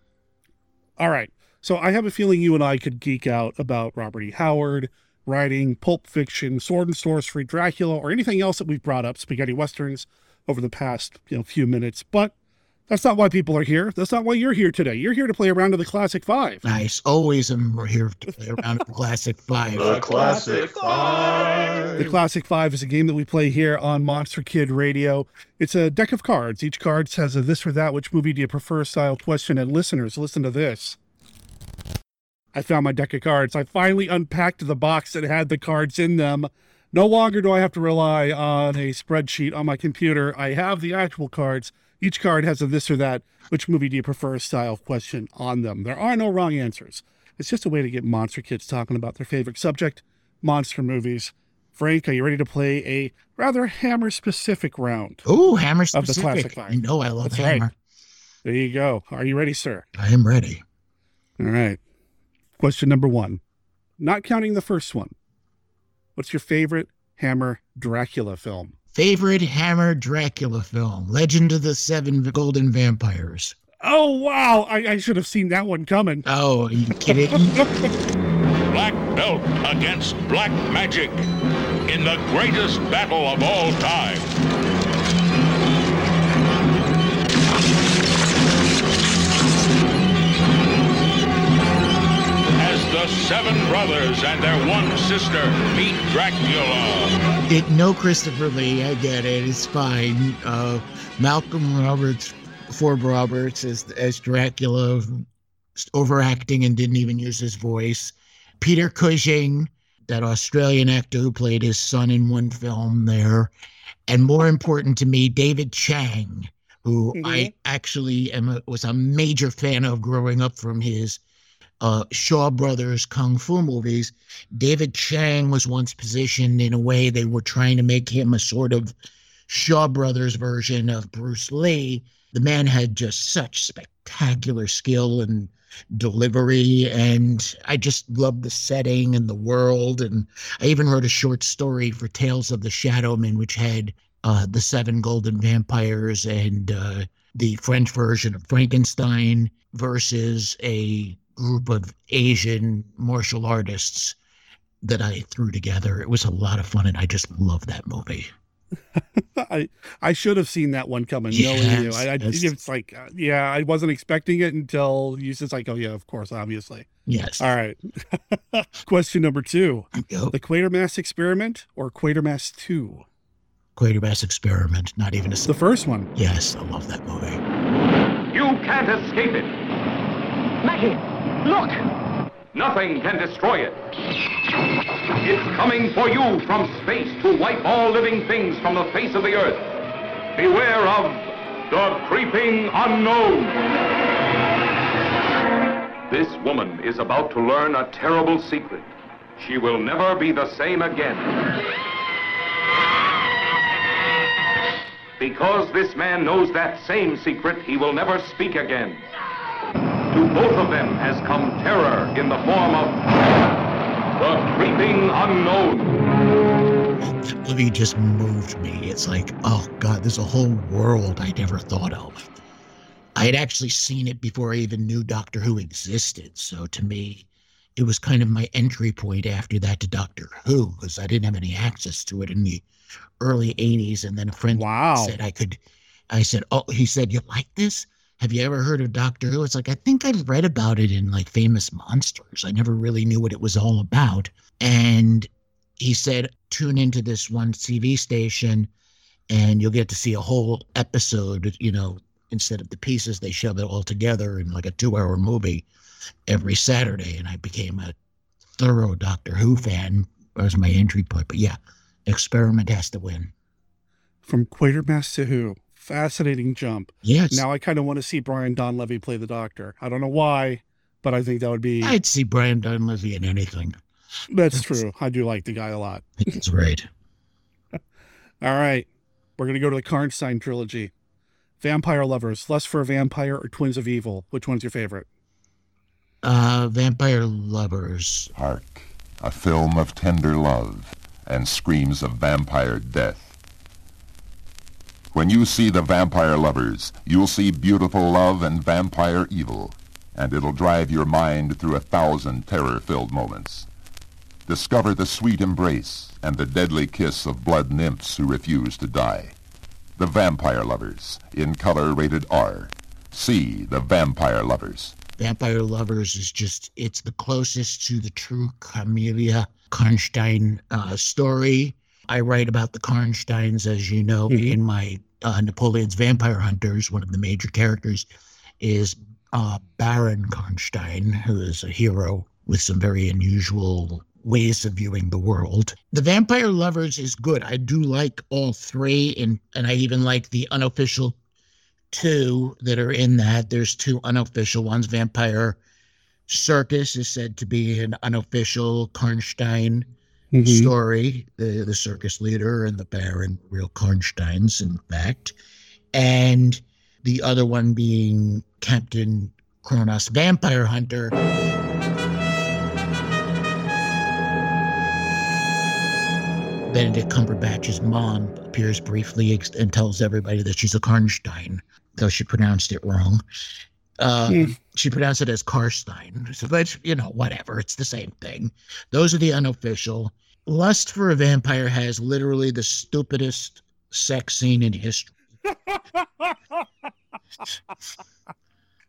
All right. So I have a feeling you and I could geek out about Robert E. Howard, writing, Pulp Fiction, Sword and Sorcery, Dracula, or anything else that we've brought up, Spaghetti Westerns, over the past you know, few minutes. But that's not why people are here. That's not why you're here today. You're here to play around to the Classic Five. Nice. Always am here to play around to the Classic Five. The Classic Five. The Classic Five is a game that we play here on Monster Kid Radio. It's a deck of cards. Each card has a this or that, which movie do you prefer style question. And listeners, listen to this. I found my deck of cards. I finally unpacked the box that had the cards in them. No longer do I have to rely on a spreadsheet on my computer. I have the actual cards. Each card has a this or that, which movie do you prefer style question on them. There are no wrong answers. It's just a way to get monster kids talking about their favorite subject, monster movies. Frank, are you ready to play a rather Hammer-specific round? Ooh, Hammer-specific. Of the Classic Five. I know I love That's Hammer. Right. There you go. Are you ready, sir? I am ready. All right. Question number one. Not counting the first one, what's your favorite Hammer Dracula film? Favorite Hammer Dracula film, Legend of the Seven Golden Vampires. Oh, wow. I, I should have seen that one coming. Oh, are you kidding? Black belt against black magic in the greatest battle of all time. The seven brothers and their one sister meet Dracula. It, no Christopher Lee, I get it. It's fine. Uh, Malcolm Roberts, Forb Roberts, as, as Dracula, overacting and didn't even use his voice. Peter Cushing, that Australian actor who played his son in one film there. And more important to me, David Chang, who mm-hmm. I actually am a, was a major fan of growing up from his Uh, Shaw Brothers Kung Fu movies. David Chang was once positioned in a way they were trying to make him a sort of Shaw Brothers version of Bruce Lee. The man had just such spectacular skill and delivery, and I just loved the setting and the world. And I even wrote a short story for Tales of the Shadowmen, which had uh, the Seven Golden Vampires and uh, the French version of Frankenstein versus a group of Asian martial artists that I threw together. It was a lot of fun, and I just love that movie. I I should have seen that one coming. Yes, knowing you, I, I it's like uh, yeah, I wasn't expecting it until you said like, oh yeah, of course, obviously. Yes. All right. Question number two: yep. The Quatermass Experiment or Quatermass Two? Quatermass Experiment. Not even a. The first one. Yes, I love that movie. You can't escape it. Maggie, look. Nothing can destroy it. It's coming for you from space to wipe all living things from the face of the earth. Beware of the creeping unknown. This woman is about to learn a terrible secret. She will never be the same again. Because this man knows that same secret, he will never speak again. To both of them has come terror in the form of the creeping unknown. That movie just moved me. It's like, oh God, there's a whole world I never thought of. I had actually seen it before I even knew Doctor Who existed. So to me, it was kind of my entry point after that to Doctor Who, because I didn't have any access to it in the early eighties. And then a friend wow. said I could, I said, oh, he said, you like this? Have you ever heard of Doctor Who? It's like, I think I've read about it in like Famous Monsters. I never really knew what it was all about. And he said, tune into this one T V station and you'll get to see a whole episode, you know, instead of the pieces, they shove it all together in like a two hour movie every Saturday. And I became a thorough Doctor Who fan. That was my entry point. But yeah, Experiment has to win. From Quatermass to Who. Fascinating jump. Yes. Now I kind of want to see Brian Donlevy play the Doctor. I don't know why, but I think that would be... I'd see Brian Donlevy in anything. That's, that's true. I do like the guy a lot. That's right. All right. We're going to go to the Karnstein trilogy. Vampire Lovers, Lust for a Vampire, or Twins of Evil? Which one's your favorite? Uh, Vampire Lovers. Hark, a film of tender love and screams of vampire death. When you see The Vampire Lovers, you'll see beautiful love and vampire evil, and it'll drive your mind through a thousand terror-filled moments. Discover the sweet embrace and the deadly kiss of blood nymphs who refuse to die. The Vampire Lovers, in color rated R. See The Vampire Lovers. Vampire Lovers is just, it's the closest to the true Camellia Karnstein uh, story. I write about the Karnsteins, as you know, mm-hmm. in my uh, Napoleon's Vampire Hunters. One of the major characters is uh, Baron Karnstein, who is a hero with some very unusual ways of viewing the world. The Vampire Lovers is good. I do like all three, and, and I even like the unofficial two that are in that. There's two unofficial ones. Vampire Circus is said to be an unofficial Karnstein Mm-hmm. story, the the circus leader and the Baron, real Karnsteins, in fact, and the other one being Captain Kronos, Vampire Hunter. Benedict Cumberbatch's mom appears briefly and tells everybody that she's a Karnstein, though she pronounced it wrong. Uh, mm. She pronounced it as Karstein, so that's, you know, whatever. It's the same thing. Those are the unofficial. Lust for a Vampire has literally the stupidest sex scene in history.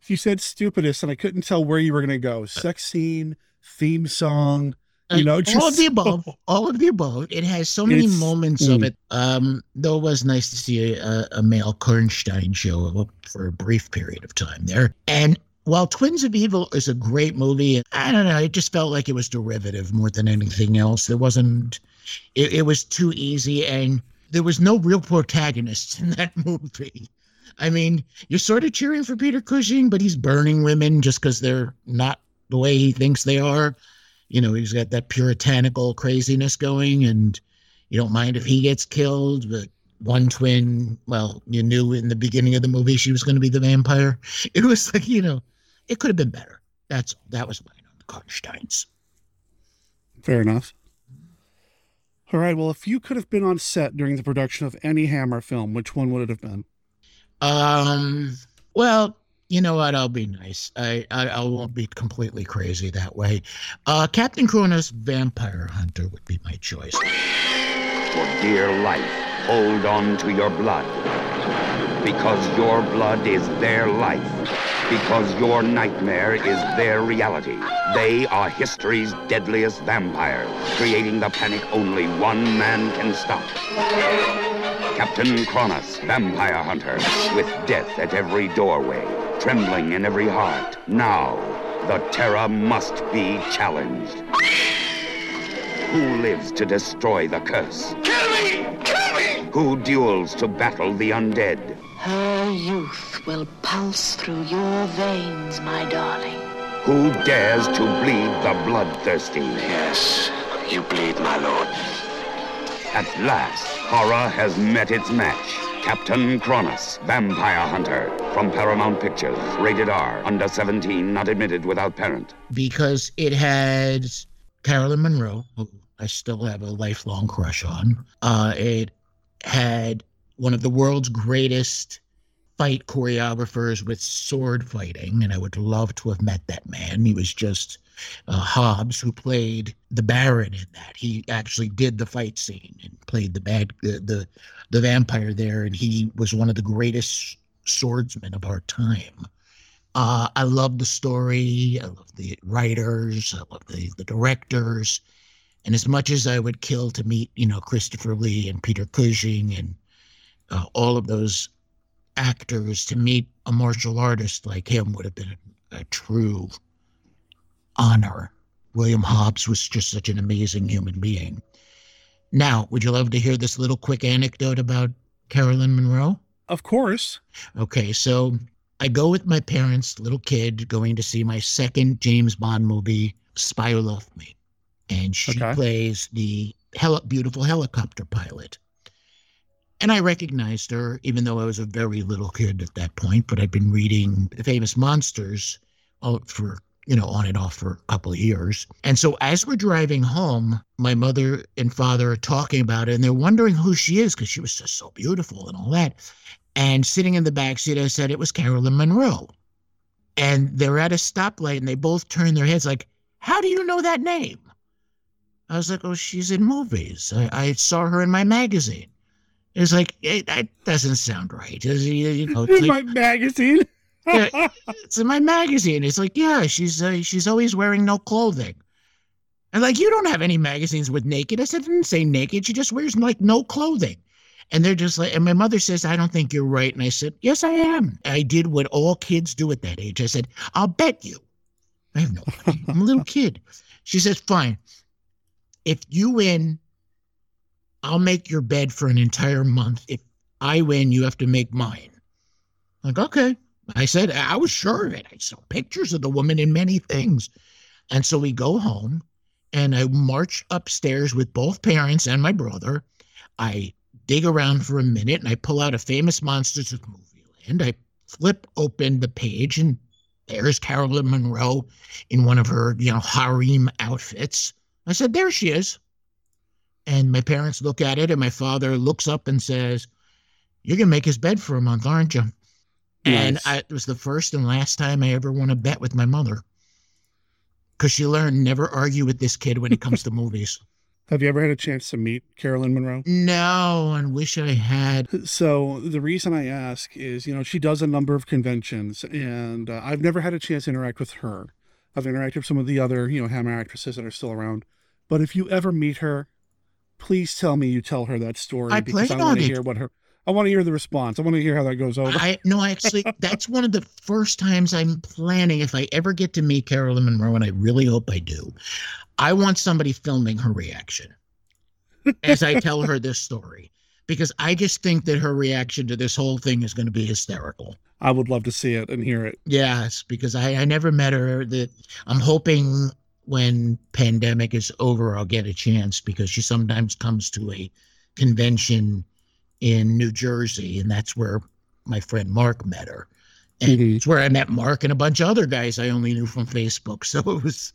You said stupidest, and I couldn't tell where you were going to go. Sex scene, theme song, you uh, know, just all of the above. All of the above. It has so many it's, moments mm. of it. Um, though it was nice to see a, a male Karnstein show up for a brief period of time there. And while Twins of Evil is a great movie, I don't know, it just felt like it was derivative more than anything else. There wasn't, it, it was too easy, and there was no real protagonist in that movie. I mean, you're sort of cheering for Peter Cushing, but he's burning women just because they're not the way he thinks they are. You know, he's got that puritanical craziness going, and you don't mind if he gets killed, but one twin, well, you knew in the beginning of the movie she was going to be the vampire. It was like, you know, it could have been better. That's that was mine on the Karnsteins. Fair enough. All right. Well, if you could have been on set during the production of any Hammer film, which one would it have been? Um. Well, you know what? I'll be nice. I I, I won't be completely crazy that way. Uh, Captain Kroner's Vampire Hunter would be my choice. For dear life, hold on to your blood. Because your blood is their life. Because your nightmare is their reality. They are history's deadliest vampires, creating the panic only one man can stop. Captain Kronos, Vampire Hunter, with death at every doorway, trembling in every heart. Now, the terror must be challenged. Who lives to destroy the curse? Kill me! Kill me! Who duels to battle the undead? Her youth will pulse through your veins, my darling. Who dares to bleed the bloodthirsty? Yes, you bleed, my lord. At last, horror has met its match. Captain Kronos, Vampire Hunter, from Paramount Pictures, rated R, under seventeen, not admitted without parent. Because it had Carolyn Monroe, who I still have a lifelong crush on. Uh, it had one of the world's greatest fight choreographers with sword fighting, and I would love to have met that man. He was just uh, Hobbs, who played the Baron in that. He actually did the fight scene and played the bad, uh, the the vampire there, and he was one of the greatest swordsmen of our time. Uh, I love the story. I love the writers. I love the, the directors. And as much as I would kill to meet, you know, Christopher Lee and Peter Cushing and uh, all of those actors, to meet a martial artist like him would have been a, a true honor. William Hobbs was just such an amazing human being. Now, would you love to hear this little quick anecdote about Carolyn Monroe? Of course. Okay, so I go with my parents, little kid, going to see my second James Bond movie, Spy Who Loved Me. And she okay. plays the heli- beautiful helicopter pilot. And I recognized her, even though I was a very little kid at that point, but I'd been reading The Famous Monsters for, you know, on and off for a couple of years. And so as we're driving home, my mother and father are talking about it, and they're wondering who she is because she was just so beautiful and all that. And sitting in the backseat, I said it was Carolyn Monroe. And they're at a stoplight, and they both turn their heads like, how do you know that name? I was like, oh, she's in movies. I, I saw her in my magazine. It's like, it, it doesn't sound right. It's, you know, it's in like, my magazine? Yeah, it's in my magazine. It's like, yeah, she's uh, she's always wearing no clothing. And like, you don't have any magazines with naked. I said, I didn't say naked. She just wears, like, no clothing. And they're just like, and my mother says, I don't think you're right. And I said, yes, I am. I did what all kids do at that age. I said, I'll bet you. I have no idea. I'm a little kid. She says, fine. If you win, I'll make your bed for an entire month. If I win, you have to make mine. I'm like, okay. I said, I was sure of it. I saw pictures of the woman in many things. And so we go home, and I march upstairs with both parents and my brother. I dig around for a minute, and I pull out a Famous Monsters of Movieland. I flip open the page, and there's Carolyn Monroe in one of her, you know, harem outfits. I said, there she is. And my parents look at it, and my father looks up and says, you're going to make his bed for a month, aren't you? Yes. And I, it was the first and last time I ever won a bet with my mother, because she learned never argue with this kid when it comes to movies. Have you ever had a chance to meet Carolyn Monroe? No, and wish I had. So the reason I ask is, you know, she does a number of conventions, and uh, I've never had a chance to interact with her. I've interacted with some of the other, you know, Hammer actresses that are still around. But if you ever meet her, please tell me you tell her that story. I because I want to hear what her. I want to hear the response. I want to hear how that goes over. I no, actually, that's one of the first times I'm planning. If I ever get to meet Carolyn Monroe, and I really hope I do, I want somebody filming her reaction as I tell her this story, because I just think that her reaction to this whole thing is going to be hysterical. I would love to see it and hear it. Yes, because I, I never met her. That I'm hoping when pandemic is over, I'll get a chance, because she sometimes comes to a convention in New Jersey, and that's where my friend Mark met her. And it's where I met Mark and a bunch of other guys I only knew from Facebook. So it was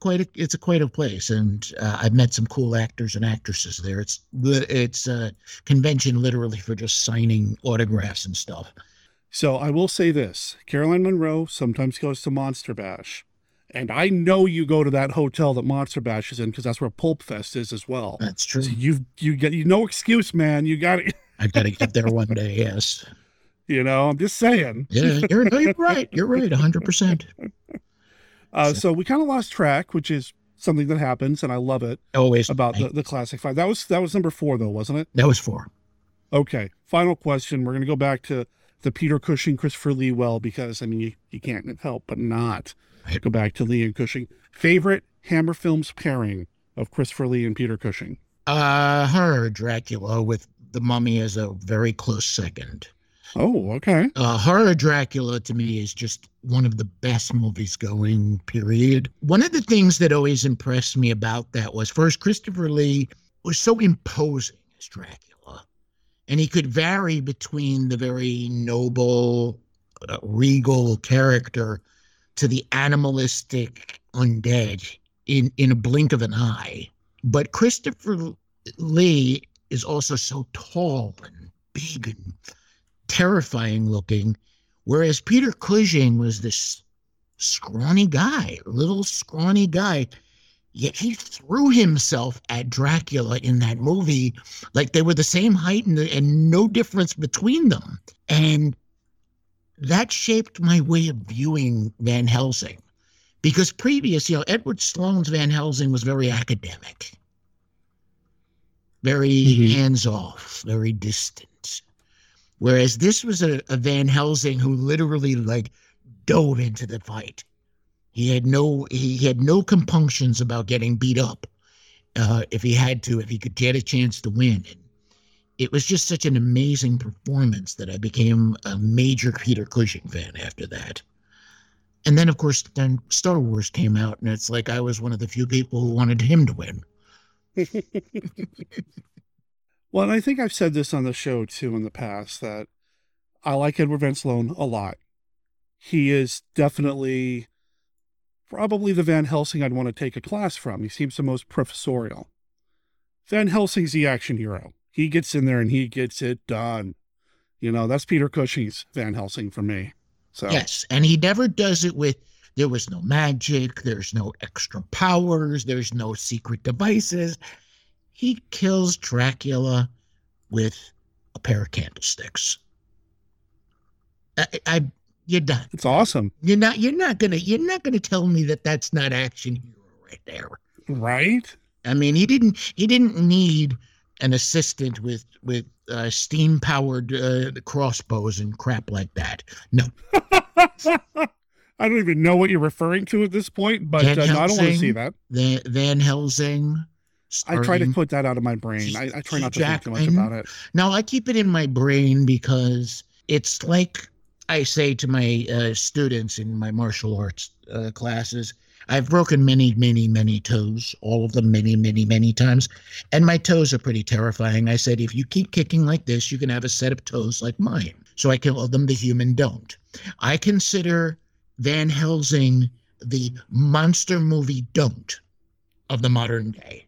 quite a, it's a quite a place. And uh, I've met some cool actors and actresses there. It's it's a convention literally for just signing autographs and stuff. So I will say this, Caroline Munro sometimes goes to Monster Bash. And I know you go to that hotel that Monster Bash is in because that's where Pulp Fest is as well. That's true. So you've, you get you no excuse, man. You got it. I got to get there one day, yes. You know, I'm just saying. Yeah, you're, no, you're right. You're right, one hundred percent. Uh, so. so we kind of lost track, which is something that happens, and I love it. Always. About the, the classic five. That was that was number four, though, wasn't it? That was four. Okay. Final question. We're going to go back to the Peter Cushing, Christopher Lee well, because, I mean, you, you can't help but not go back to Lee and Cushing. Favorite Hammer Films pairing of Christopher Lee and Peter Cushing? Uh, her, Dracula, with The Mummy as a very close second. Oh, okay. Uh, Horror Dracula to me is just one of the best movies going, period. One of the things that always impressed me about that was, first, Christopher Lee was so imposing as Dracula. And he could vary between the very noble, uh, regal character to the animalistic undead in, in a blink of an eye. But Christopher Lee is also so tall and big and terrifying looking, whereas Peter Cushing was this scrawny guy, little scrawny guy, yet he threw himself at Dracula in that movie like they were the same height and, and no difference between them. And that shaped my way of viewing Van Helsing, because previous, you know, Edward Sloan's Van Helsing was very academic, very mm-hmm. hands-off, very distant. Whereas this was a, a Van Helsing who literally like dove into the fight. He had no he had no compunctions about getting beat up uh, if he had to, if he could get a chance to win. And it was just such an amazing performance that I became a major Peter Cushing fan after that. And then, of course, then Star Wars came out, and it's like I was one of the few people who wanted him to win. Well, and I think I've said this on the show, too, in the past, that I like Edward Van Sloan a lot. He is definitely probably the Van Helsing I'd want to take a class from. He seems the most professorial. Van Helsing's the action hero. He gets in there and he gets it done. You know, that's Peter Cushing's Van Helsing for me. So yes, and he never does it with, there was no magic, there's no extra powers, there's no secret devices. He kills Dracula with a pair of candlesticks. I, I, you're done. It's awesome. You're not. You're not gonna. You're not gonna tell me that that's not action hero right there. Right. I mean, he didn't. He didn't need an assistant with with uh, steam powered uh, crossbows and crap like that. No. I don't even know what you're referring to at this point, but uh, Helsing, no, I don't want to see that. Van, Van Helsing. Starting. I try to put that out of my brain. I, I try not to Jack, think too much about it. No, I keep it in my brain because it's like I say to my uh, students in my martial arts uh, classes, I've broken many, many, many toes, all of them many, many, many times. And my toes are pretty terrifying. I said, if you keep kicking like this, you can have a set of toes like mine. So I call them the human don't. I consider Van Helsing the monster movie don't of the modern day.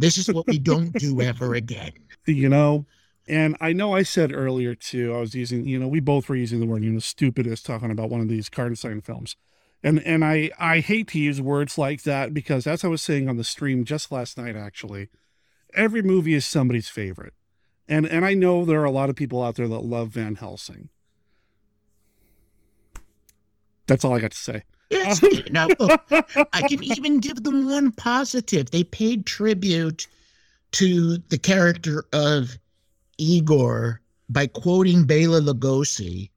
This is what we don't do ever again. You know, and I know I said earlier, too, I was using, you know, we both were using the word, you know, stupidest, talking about one of these Karnstein films. And and I, I hate to use words like that because, as I was saying on the stream just last night, actually, every movie is somebody's favorite. And and I know there are a lot of people out there that love Van Helsing. That's all I got to say. Yes. Now, look, I can even give them one positive. They paid tribute to the character of Igor by quoting Bela Lugosi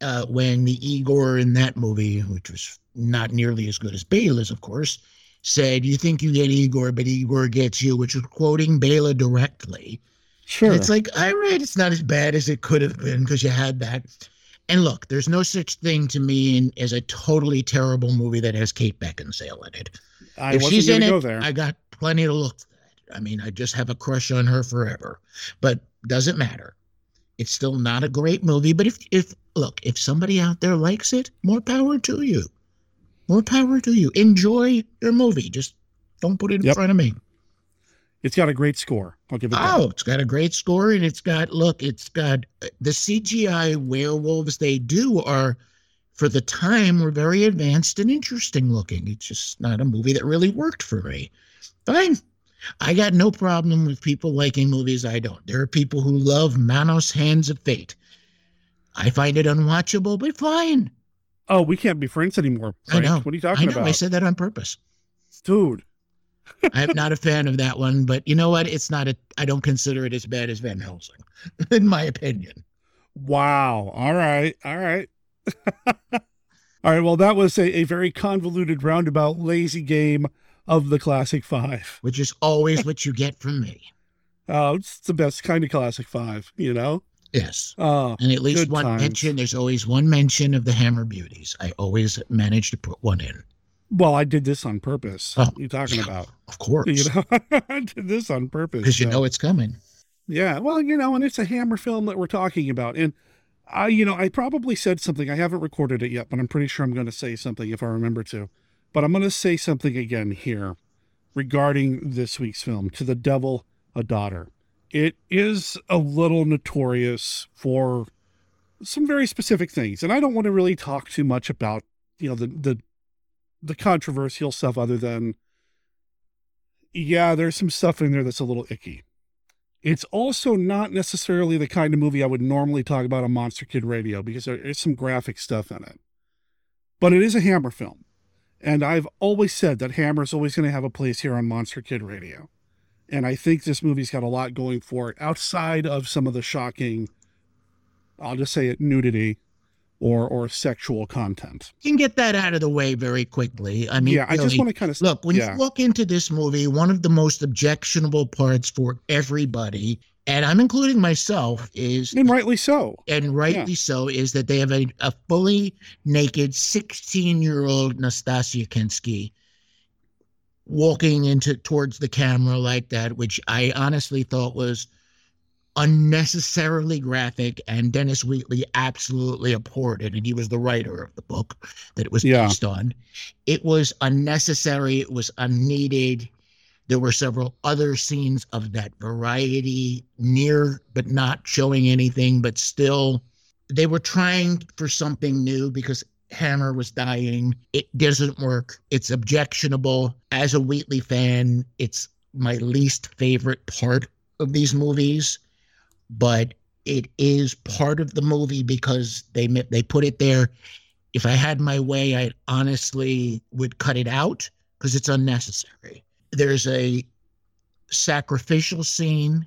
uh, when the Igor in that movie, which was not nearly as good as Bela's, of course, said, you think you get Igor, but Igor gets you, which is quoting Bela directly. Sure. And it's like, I read it's not as bad as it could have been because you had that. And look, there's no such thing to me in, as a totally terrible movie that has Kate Beckinsale in it. I if she's in it, go there. I got plenty to look at. I mean, I just have a crush on her forever. But doesn't matter. It's still not a great movie, but if if look, if somebody out there likes it, more power to you. More power to you. Enjoy your movie. Just don't put it in yep. front of me. It's got a great score. I'll give it that. Oh, it's got a great score, and it's got, look, it's got the C G I werewolves they do are, for the time, were very advanced and interesting looking. It's just not a movie that really worked for me. Fine. I got no problem with people liking movies I don't. There are people who love Manos Hands of Fate. I find it unwatchable, but fine. Oh, we can't be friends anymore, Frank. I know. What are you talking I know. about? I said that on purpose. Dude. I'm not a fan of that one, but you know what? It's not a, I don't consider it as bad as Van Helsing, in my opinion. Wow. All right. All right. All right. Well, that was a, a very convoluted, roundabout, lazy game of the Classic Five, which is always what you get from me. Oh, uh, it's the best kind of Classic Five, you know? Yes. Oh, and at least one times. mention, there's always one mention of the Hammer Beauties. I always manage to put one in. Well, I did this on purpose. Oh, what are you talking yeah, about? Of course. You know, I did this on purpose. Because you so. know it's coming. Yeah. Well, you know, and it's a Hammer film that we're talking about. And I, you know, I probably said something. I haven't recorded it yet, but I'm pretty sure I'm going to say something if I remember to. But I'm going to say something again here regarding this week's film, To the Devil, a Daughter. It is a little notorious for some very specific things. And I don't want to really talk too much about, you know, the, the, the controversial stuff, other than, yeah, there's some stuff in there that's a little icky. It's also not necessarily the kind of movie I would normally talk about on Monster Kid Radio, because there is some graphic stuff in it. But it is a Hammer film. And I've always said that Hammer is always going to have a place here on Monster Kid Radio. And I think this movie's got a lot going for it, outside of some of the shocking, I'll just say it, nudity. Or, or sexual content. You can get that out of the way very quickly. I mean, yeah, I really, just want to kind of look when yeah. you look into this movie. One of the most objectionable parts for everybody, and I'm including myself, is and rightly so, and rightly yeah. so, is that they have a, a fully naked sixteen-year-old Natasha Kinski walking into towards the camera like that, which I honestly thought was unnecessarily graphic, and Dennis Wheatley absolutely abhorred it, and he was the writer of the book that it was yeah. based on. It was unnecessary. It was unneeded. There were several other scenes of that variety, near but not showing anything, but still they were trying for something new because Hammer was dying. It doesn't work. It's objectionable. As a Wheatley fan, it's my least favorite part of these movies. But it is part of the movie because they they put it there. If I had my way, I honestly would cut it out because it's unnecessary. There's a sacrificial scene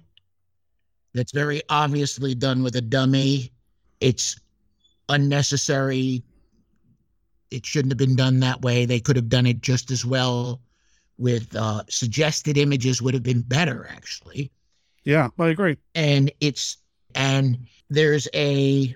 that's very obviously done with a dummy. It's unnecessary. It shouldn't have been done that way. They could have done it just as well with uh, suggested images would have been better, actually. Yeah, I agree. And it's and there's a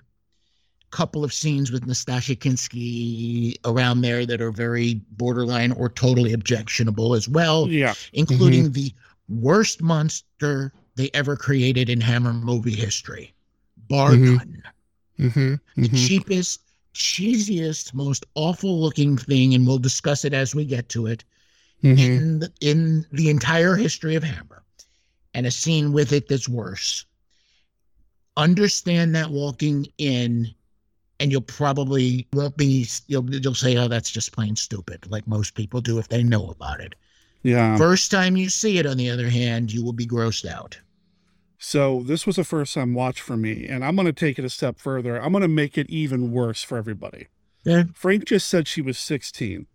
couple of scenes with Natasha Kinski around there that are very borderline or totally objectionable as well. Yeah, including mm-hmm. the worst monster they ever created in Hammer movie history, bar mm-hmm. none. Mm-hmm. Mm-hmm. The cheapest, cheesiest, most awful looking thing, and we'll discuss it as we get to it. Mm-hmm. In the, in the entire history of Hammer. And a scene with it that's worse. Understand that walking in, and you'll probably won't be. You'll you'll say, "Oh, that's just plain stupid," like most people do if they know about it. Yeah. First time you see it, on the other hand, you will be grossed out. So this was a first time watch for me, and I'm going to take it a step further. I'm going to make it even worse for everybody. Yeah. Frank just said she was sixteen.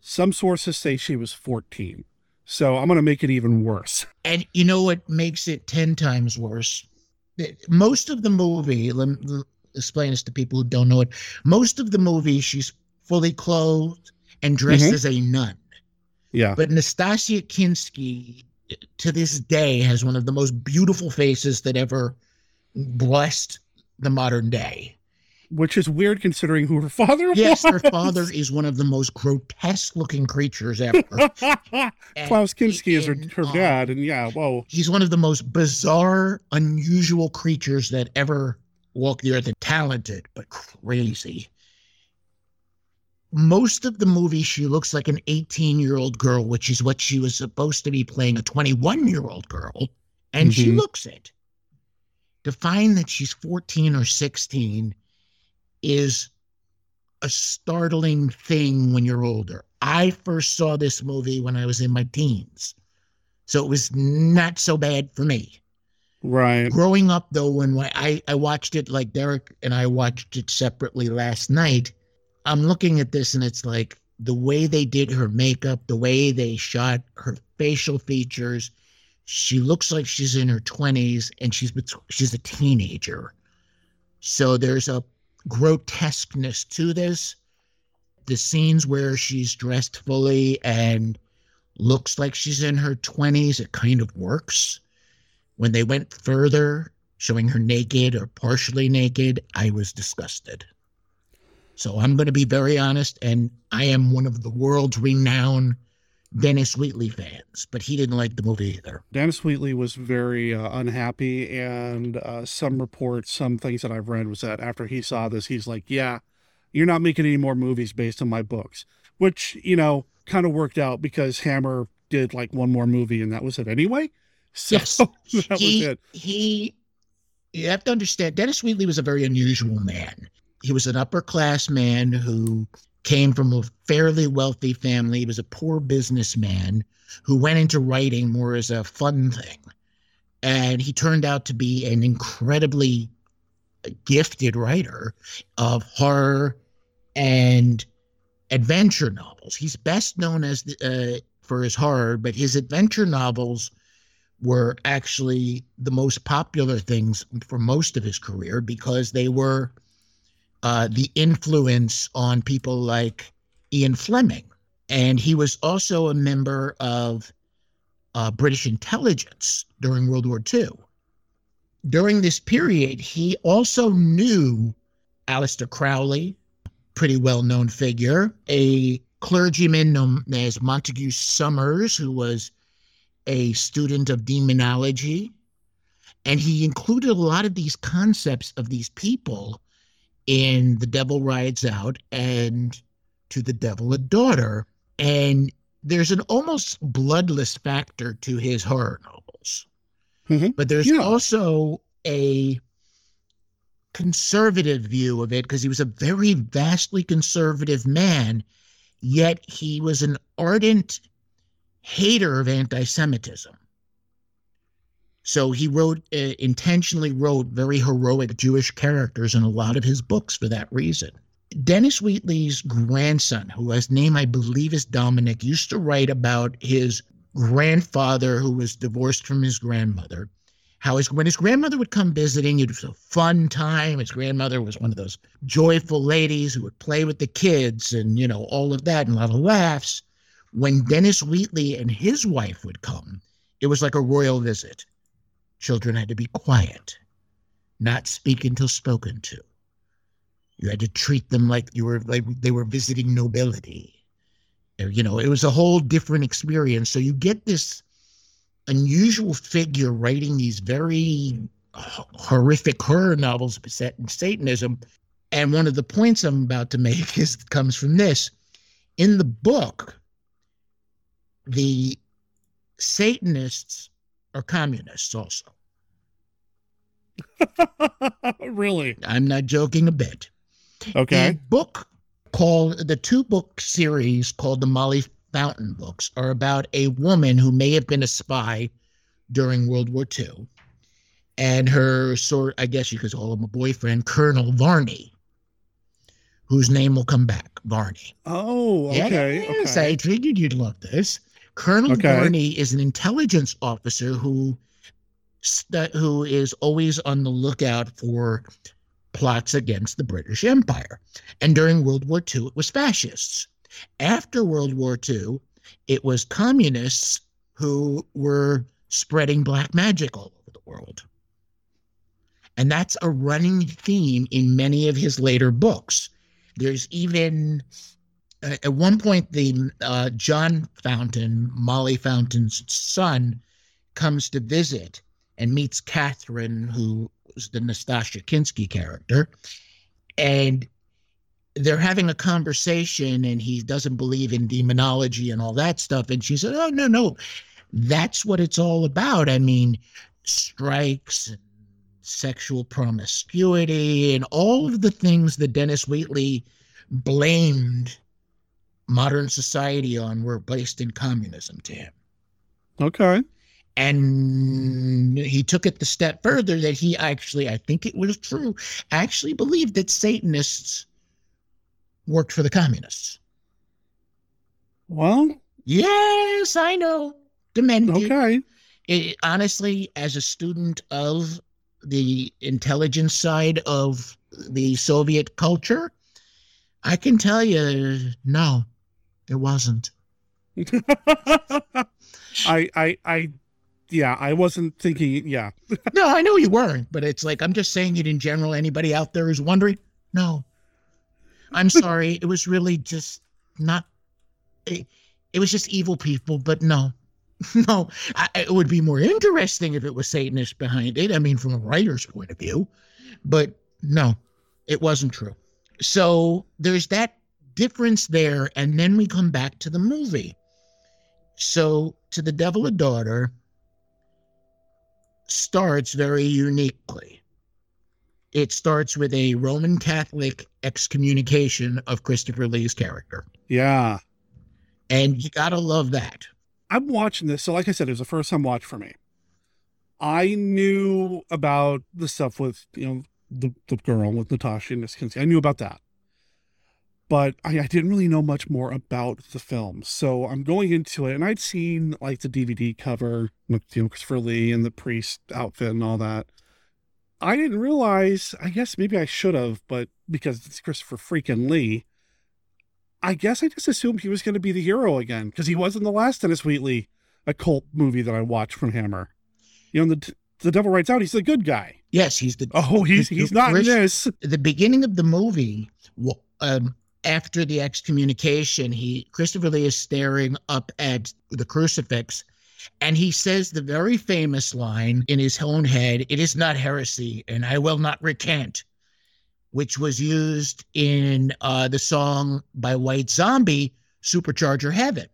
Some sources say she was fourteen. So I'm going to make it even worse. And you know what makes it ten times worse? Most of the movie, let me explain this to people who don't know it. Most of the movie, she's fully clothed and dressed mm-hmm. as a nun. Yeah. But Nastasia Kinski, to this day, has one of the most beautiful faces that ever blessed the modern day. which is weird considering who her father yes, was. Yes, her father is one of the most grotesque-looking creatures ever. Klaus Kinski is her, her uh, dad, and yeah, whoa. He's one of the most bizarre, unusual creatures that ever walked the earth. Talented, but crazy. Most of the movie, she looks like an eighteen-year-old girl, which is what she was supposed to be playing, a twenty-one-year-old girl, and mm-hmm. she looks it. To find that she's fourteen or sixteen is a startling thing when you're older. I first saw this movie when I was in my teens, so it was not so bad for me. Right. Growing up, though, when I, I watched it, like Derek and I watched it separately last night, I'm looking at this and it's like the way they did her makeup, the way they shot her facial features. She looks like she's in her twenties and she's she's a teenager. So there's a grotesqueness to this. The scenes where she's dressed fully and looks like she's in her twenties, it kind of works. When they went further, showing her naked or partially naked, I was disgusted. So I'm going to be very honest, and I am one of the world's renowned Dennis Wheatley fans, but he didn't like the movie either. Dennis Wheatley was very uh, unhappy, and uh, some reports, some things that I've read was that after he saw this, he's like, yeah, you're not making any more movies based on my books, which, you know, kind of worked out because Hammer did like one more movie, and that was it anyway. So yes. that he, was it. He, you have to understand, Dennis Wheatley was a very unusual man. He was an upper-class man who came from a fairly wealthy family. He was a poor businessman who went into writing more as a fun thing. And he turned out to be an incredibly gifted writer of horror and adventure novels. He's best known as the, uh, for his horror, but his adventure novels were actually the most popular things for most of his career because they were Uh, the influence on people like Ian Fleming. And he was also a member of uh, British intelligence during World War Two. During this period, he also knew Aleister Crowley, pretty well-known figure, a clergyman known as Montague Summers, who was a student of demonology. And he included a lot of these concepts of these people in The Devil Rides Out and To the Devil, a Daughter. And there's an almost bloodless factor to his horror novels. Mm-hmm. But there's yeah. also a conservative view of it because he was a very vastly conservative man, yet he was an ardent hater of anti-Semitism. So he wrote, uh, intentionally wrote very heroic Jewish characters in a lot of his books for that reason. Dennis Wheatley's grandson, who his name I believe is Dominic, used to write about his grandfather who was divorced from his grandmother. How his, when his grandmother would come visiting, it was a fun time. His grandmother was one of those joyful ladies who would play with the kids and, you know, all of that and a lot of laughs. When Dennis Wheatley and his wife would come, it was like a royal visit. Children had to be quiet, not speak until spoken to. You had to treat them like you were like they were visiting nobility. You know, it was a whole different experience. So you get this unusual figure writing these very horrific horror novels set in Satanism. And one of the points I'm about to make is comes from this. In the book, the Satanists are communists also. Really? I'm not joking a bit. Okay. The book called, the two book series called the Molly Fountain books are about a woman who may have been a spy during World War Two. And her sort, I guess you could call him a boyfriend, Colonel Varney, whose name will come back, Varney. Oh, okay. Yeah, yes, okay. I figured you'd love this. Colonel okay. Varney is an intelligence officer who, st- who is always on the lookout for plots against the British Empire. And during World War Two, it was fascists. After World War Two, it was communists who were spreading black magic all over the world. And that's a running theme in many of his later books. There's even, uh, at one point, the uh, John Fountain, Molly Fountain's son, comes to visit and meets Catherine, who was the Natasha Kinski character. And they're having a conversation, and he doesn't believe in demonology and all that stuff. And she said, oh, no, no, that's what it's all about. I mean, strikes and sexual promiscuity and all of the things that Dennis Wheatley blamed modern society on were placed in communism to him. Okay. And he took it the step further that he actually, I think it was true, actually believed that Satanists worked for the communists. Well, yes, I know. Demented. Okay. It, honestly, as a student of the intelligence side of the Soviet culture, I can tell you, no, there wasn't. I, I, I, yeah, I wasn't thinking, yeah. No, I know you weren't, but it's like, I'm just saying it in general. Anybody out there who's wondering, no, I'm sorry. It was really just not, it, it was just evil people, but no. No, I, it would be more interesting if it was Satanist behind it. I mean, from a writer's point of view, but no, it wasn't true. So there's that difference there. And then we come back to the movie. So To the Devil, a Daughter starts very uniquely. It starts with a Roman Catholic excommunication of Christopher Lee's character. Yeah. And you got to love that. I'm watching this. So like I said, it was a first time watch for me. I knew about the stuff with, you know, the, the girl with Natasha and Miss Kinski. I knew about that, but I, I didn't really know much more about the film. So I'm going into it, and I'd seen like the D V D cover with, you know, Christopher Lee and the priest outfit and all that. I didn't realize, I guess maybe I should have, but because it's Christopher freaking Lee, I guess I just assumed he was going to be the hero again, because he was in the last Dennis Wheatley occult movie that I watched from Hammer. You know, the the Devil Rides Out, he's the good guy. Yes, he's the... Oh, he's the, he's not in this. The beginning of the movie, um, after the excommunication, he Christopher Lee is staring up at the crucifix, and he says the very famous line in his own head, "It is not heresy, and I will not recant," which was used in uh, the song by White Zombie, Supercharger Heaven.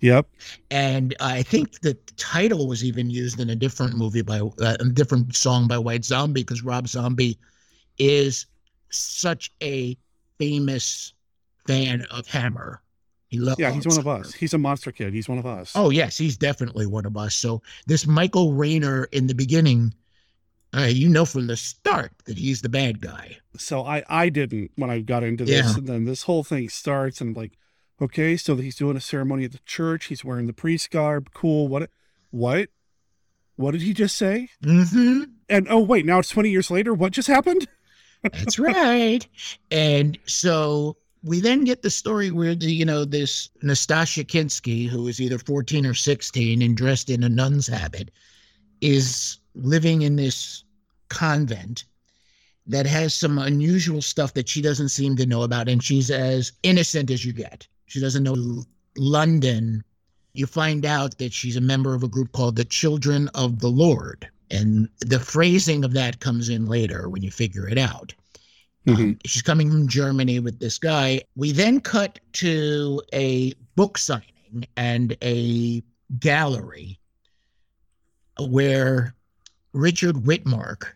Yep. And I think the title was even used in a different movie by uh, a different song by White Zombie, because Rob Zombie is such a famous fan of Hammer. He loved Yeah, he's one of us. He's a monster kid. He's one of us. Oh, yes. He's definitely one of us. So this Michael Raynor in the beginning, Uh, you know from the start that he's the bad guy. So I, I didn't when I got into this. Yeah. And then this whole thing starts, and I'm like, okay, so he's doing a ceremony at the church. He's wearing the priest garb. Cool. What? What? What did he just say? Mm-hmm. And, oh, wait, now it's twenty years later. What just happened? That's right. And so we then get the story where, the, you know, this Natasha Kinski, who is either fourteen or sixteen and dressed in a nun's habit, is living in this convent that has some unusual stuff that she doesn't seem to know about, and she's as innocent as you get. She doesn't know London. You find out that she's a member of a group called the Children of the Lord, and the phrasing of that comes in later when you figure it out. Mm-hmm. Um, she's coming from Germany with this guy. We then cut to a book signing and a gallery where Richard Widmark,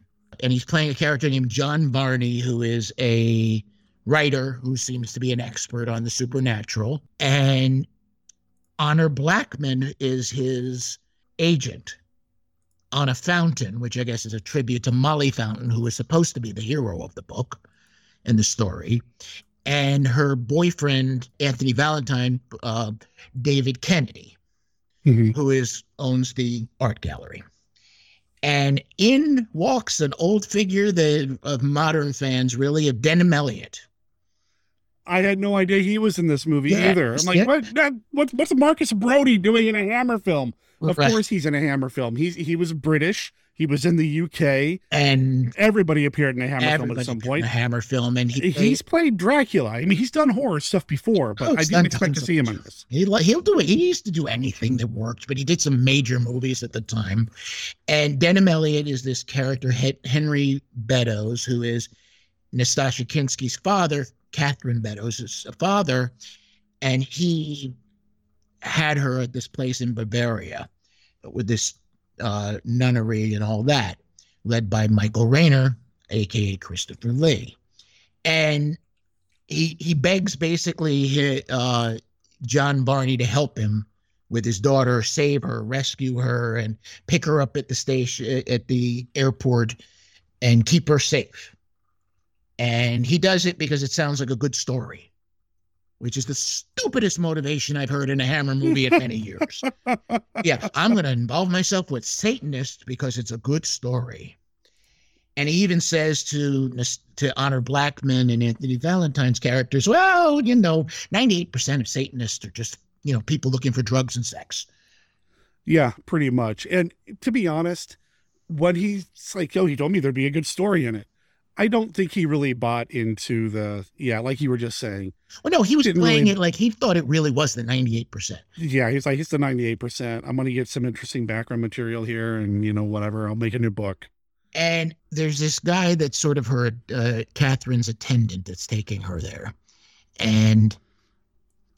and he's playing a character named John Varney, who is a writer who seems to be an expert on the supernatural. And Honor Blackman is his agent on a fountain, which I guess is a tribute to Molly Fountain, who is supposed to be the hero of the book and the story. And her boyfriend, Anthony Valentine, uh, David Kennedy, mm-hmm. who is owns the art gallery. And in walks an old figure that of modern fans, really, of Denholm Elliott. I had no idea he was in this movie yeah. either. I'm like, yeah. what, that, what? What's Marcus Brody doing in a Hammer film? Of right. course he's in a Hammer film. He's, he was British. He was in the U K, and everybody appeared in a Hammer film at some point. A Hammer film, and he he's played Dracula. I mean, he's done horror stuff before, but oh, I didn't expect to see him in this. He, he'll do it. He used to do anything that worked, but he did some major movies at the time. And Denholm Elliott is this character, Henry Beddoes, who is Natasha Kinski's father, Catherine Beddoes' father, and he had her at this place in Bavaria with this Uh, nunnery and all that, led by Michael Rayner, aka Christopher Lee, and he he begs basically his, uh, John Barney to help him with his daughter, save her, rescue her, and pick her up at the station at the airport, and keep her safe. And he does it because it sounds like a good story, which is the stupidest motivation I've heard in a Hammer movie in many years. Yeah, I'm going to involve myself with Satanists because it's a good story. And he even says to to Honor Blackman and Anthony Valentine's characters, well, you know, ninety-eight percent of Satanists are just, you know, people looking for drugs and sex. Yeah, pretty much. And to be honest, when he's like, oh, he told me there'd be a good story in it, I don't think he really bought into the, yeah, like you were just saying. Well, no, he was Didn't playing really... it like he thought it really was the ninety-eight percent. Yeah, he's like, it's the ninety-eight percent. I'm going to get some interesting background material here and, you know, whatever. I'll make a new book. And there's this guy that's sort of her, uh, Catherine's attendant that's taking her there. And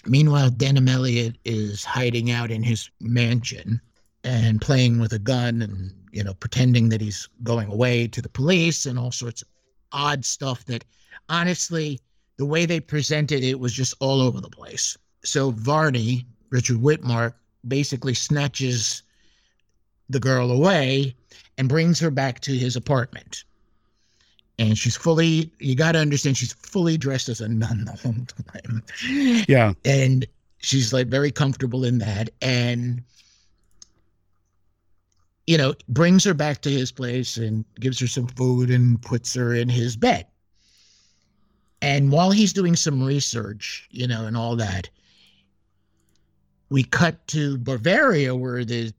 meanwhile, Denholm Elliott is hiding out in his mansion and playing with a gun and, you know, pretending that he's going away to the police and all sorts of odd stuff that, honestly, the way they presented it was just all over the place. So Varney, Richard Widmark, basically snatches the girl away and brings her back to his apartment. And she's fully, you got to understand, she's fully dressed as a nun the whole time. Yeah. And she's like very comfortable in that. And, you know, brings her back to his place and gives her some food and puts her in his bed. And while he's doing some research, you know, and all that, we cut to Bavaria where the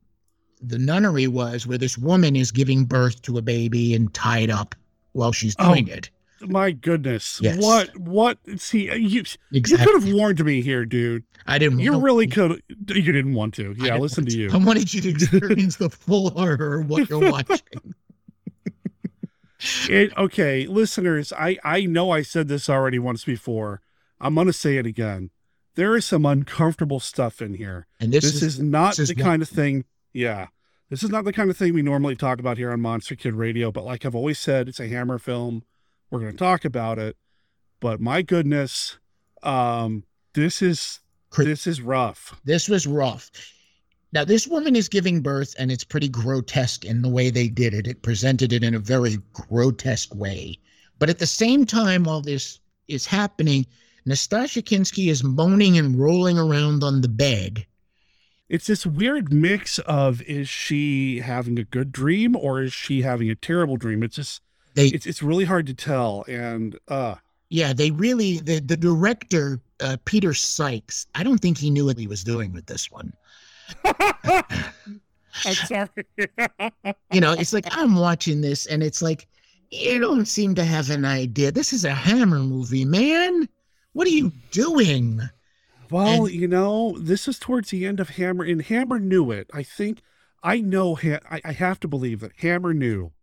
the nunnery was, where this woman is giving birth to a baby and tied up while she's doing oh, it. My goodness. Yes. What, what, see, you, exactly. you could have warned me here, dude. I didn't. You no, really could. You didn't want to. Yeah, listen to you. I wanted you to experience the full horror of what you're watching. It, okay, listeners, I, I know I said this already once before. I'm going to say it again. There is some uncomfortable stuff in here. And this, this is, is not this the is kind of thing. Yeah, this is not the kind of thing we normally talk about here on Monster Kid Radio. But like I've always said, it's a Hammer film. We're going to talk about it. But my goodness, um, this is... This is rough. This was rough. Now, this woman is giving birth, and it's pretty grotesque in the way they did it. It presented it in a very grotesque way. But at the same time, while this is happening, Natasha Kinski is moaning and rolling around on the bed. It's this weird mix of, is she having a good dream or is she having a terrible dream? It's just, they, it's, it's really hard to tell. And, uh, yeah, they really, the, the director... Uh, Peter Sykes, I don't think he knew what he was doing with this one. I'm sorry. You know, it's like, I'm watching this, and it's like, you don't seem to have an idea. This is a Hammer movie, man. What are you doing? Well, and, you know, this is towards the end of Hammer, and Hammer knew it. I think, I know, I, I have to believe that Hammer knew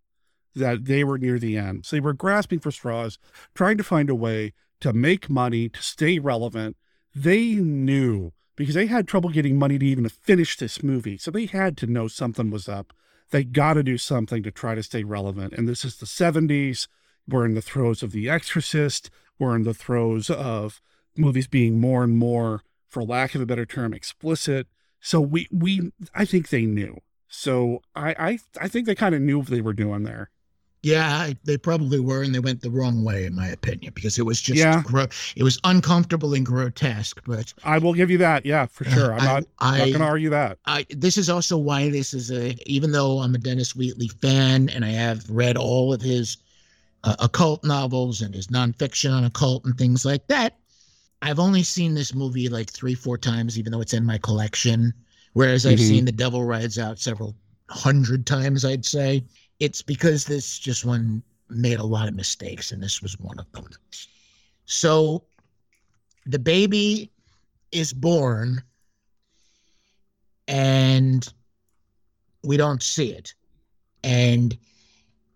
that they were near the end. So they were grasping for straws, trying to find a way to make money, to stay relevant. They knew, because they had trouble getting money to even finish this movie. So they had to know something was up. They got to do something to try to stay relevant. And this is the seventies. We're in the throes of The Exorcist. We're in the throes of movies being more and more, for lack of a better term, explicit. So we, we, I think they knew. So I, I, I think they kind of knew what they were doing there. Yeah, they probably were, and they went the wrong way, in my opinion, because it was just, yeah. gro- it was uncomfortable and grotesque. But I will give you that, yeah, for sure. I'm I, not, I, not going to argue that. I, this is also why this is a, even though I'm a Dennis Wheatley fan, and I have read all of his uh, occult novels and his nonfiction on occult and things like that, I've only seen this movie like three, four times, even though it's in my collection, whereas mm-hmm. I've seen The Devil Rides Out several hundred times, I'd say. it's because this just one made a lot of mistakes, and this was one of them. So the baby is born, and we don't see it. And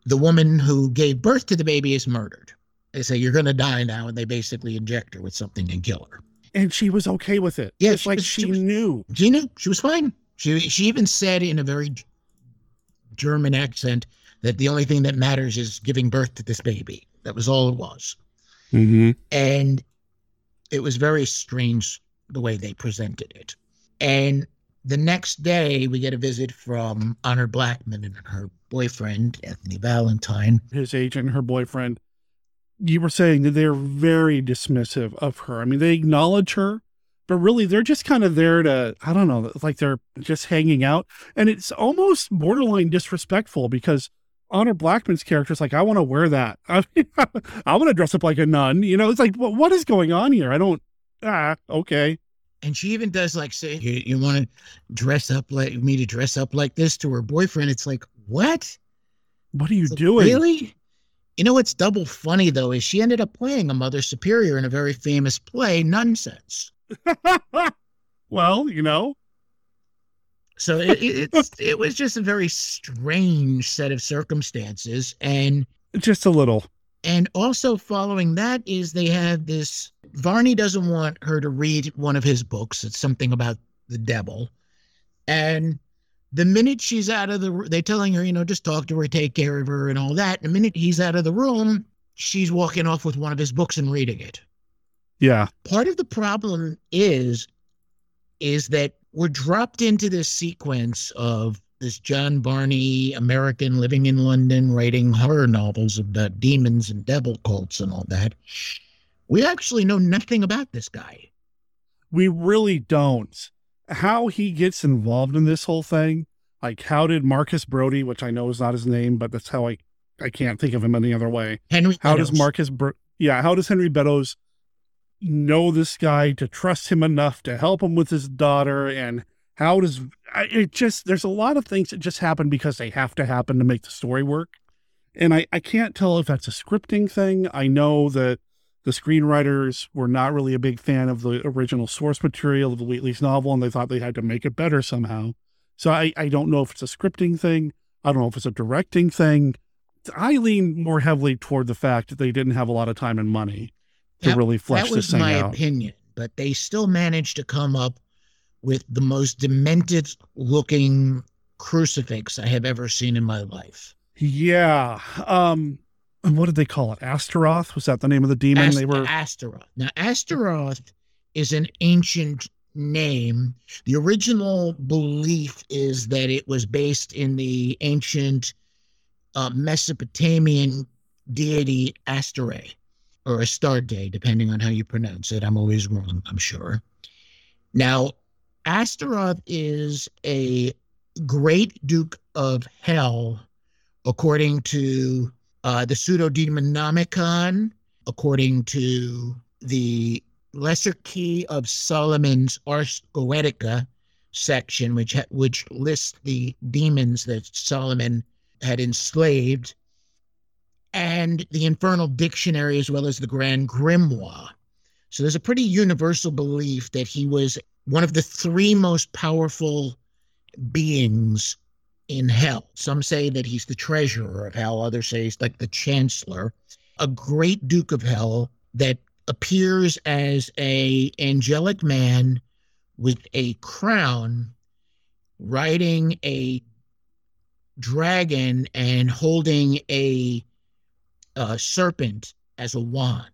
the woman who gave birth to the baby is murdered. They say, you're going to die now, and they basically inject her with something and kill her. And she was okay with it. Yeah, it's she like was, she, she was, knew. She knew. She was fine. She she even said in a very German accent that the only thing that matters is giving birth to this baby. That was all it was. Mm-hmm. And it was very strange the way they presented it. And the next day, we get a visit from Honor Blackman and her boyfriend, Anthony Valentine. His agent and her boyfriend. You were saying that they're very dismissive of her. I mean, they acknowledge her, but really they're just kind of there to, I don't know, like they're just hanging out. And it's almost borderline disrespectful because Honor Blackman's character is like, I want to wear that. I, mean, I want to dress up like a nun. You know, it's like, well, what is going on here? I don't, ah, okay. And she even does like say, you, you want to dress up like me to dress up like this to her boyfriend. It's like, what? What are you like, doing? Really? You know what's double funny, though, is she ended up playing a Mother Superior in a very famous play, Nonsense. Well, you know. So it, it, it's, it was just a very strange set of circumstances. And just a little. And also following that is they have this, Varney doesn't want her to read one of his books. It's something about the devil. And the minute she's out of the, they're telling her, you know, just talk to her, take care of her and all that. And the minute he's out of the room, she's walking off with one of his books and reading it. Yeah. Part of the problem is, is that we're dropped into this sequence of this John Varney American living in London, writing horror novels about demons and devil cults and all that. We actually know nothing about this guy. We really don't. How he gets involved in this whole thing, like how did Marcus Brody, which I know is not his name, but that's how I, I can't think of him any other way. Henry how Beddoes. does Marcus, Bro- yeah, how does Henry Beddoes know this guy to trust him enough to help him with his daughter? And how does it just, there's a lot of things that just happen because they have to happen to make the story work. And I, I can't tell if that's a scripting thing. I know that the screenwriters were not really a big fan of the original source material of the Wheatley's novel, and they thought they had to make it better somehow. So I, I don't know if it's a scripting thing. I don't know if it's a directing thing. I lean more heavily toward the fact that they didn't have a lot of time and money to that, really flesh this thing out. That was my opinion, but they still managed to come up with the most demented-looking crucifix I have ever seen in my life. Yeah. Um... What did they call it? Astaroth? Was that the name of the demon? Ast- they were Astaroth. Now, Astaroth is an ancient name. The original belief is that it was based in the ancient uh, Mesopotamian deity Astarte, or Astarte, depending on how you pronounce it. I'm always wrong, I'm sure. Now, Astaroth is a great duke of hell, according to Uh, the Pseudo-Demonomicon, according to the Lesser Key of Solomon's Ars Goetica section, which ha- which lists the demons that Solomon had enslaved, and the Infernal Dictionary, as well as the Grand Grimoire. So there's a pretty universal belief that he was one of the three most powerful beings in hell. Some say that he's the treasurer of hell. Others say he's like the chancellor, a great duke of hell that appears as a angelic man with a crown, riding a dragon and holding a, a serpent as a wand.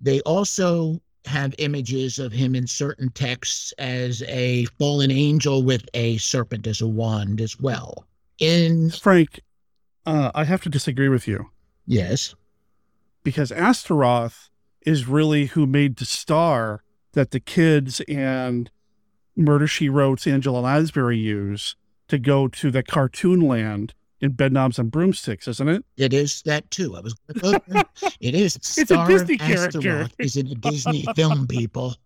They also have images of him in certain texts as a fallen angel with a serpent as a wand as well. In Frank, uh, I have to disagree with you. Yes. Because Astaroth is really who made the star that the kids and Murder, She Wrote's Angela Lansbury use to go to the cartoon land in Bedknobs and Broomsticks, isn't it? It is that too. I was. It is. It's Star a Disney Astaroth character. Is it a Disney film, people?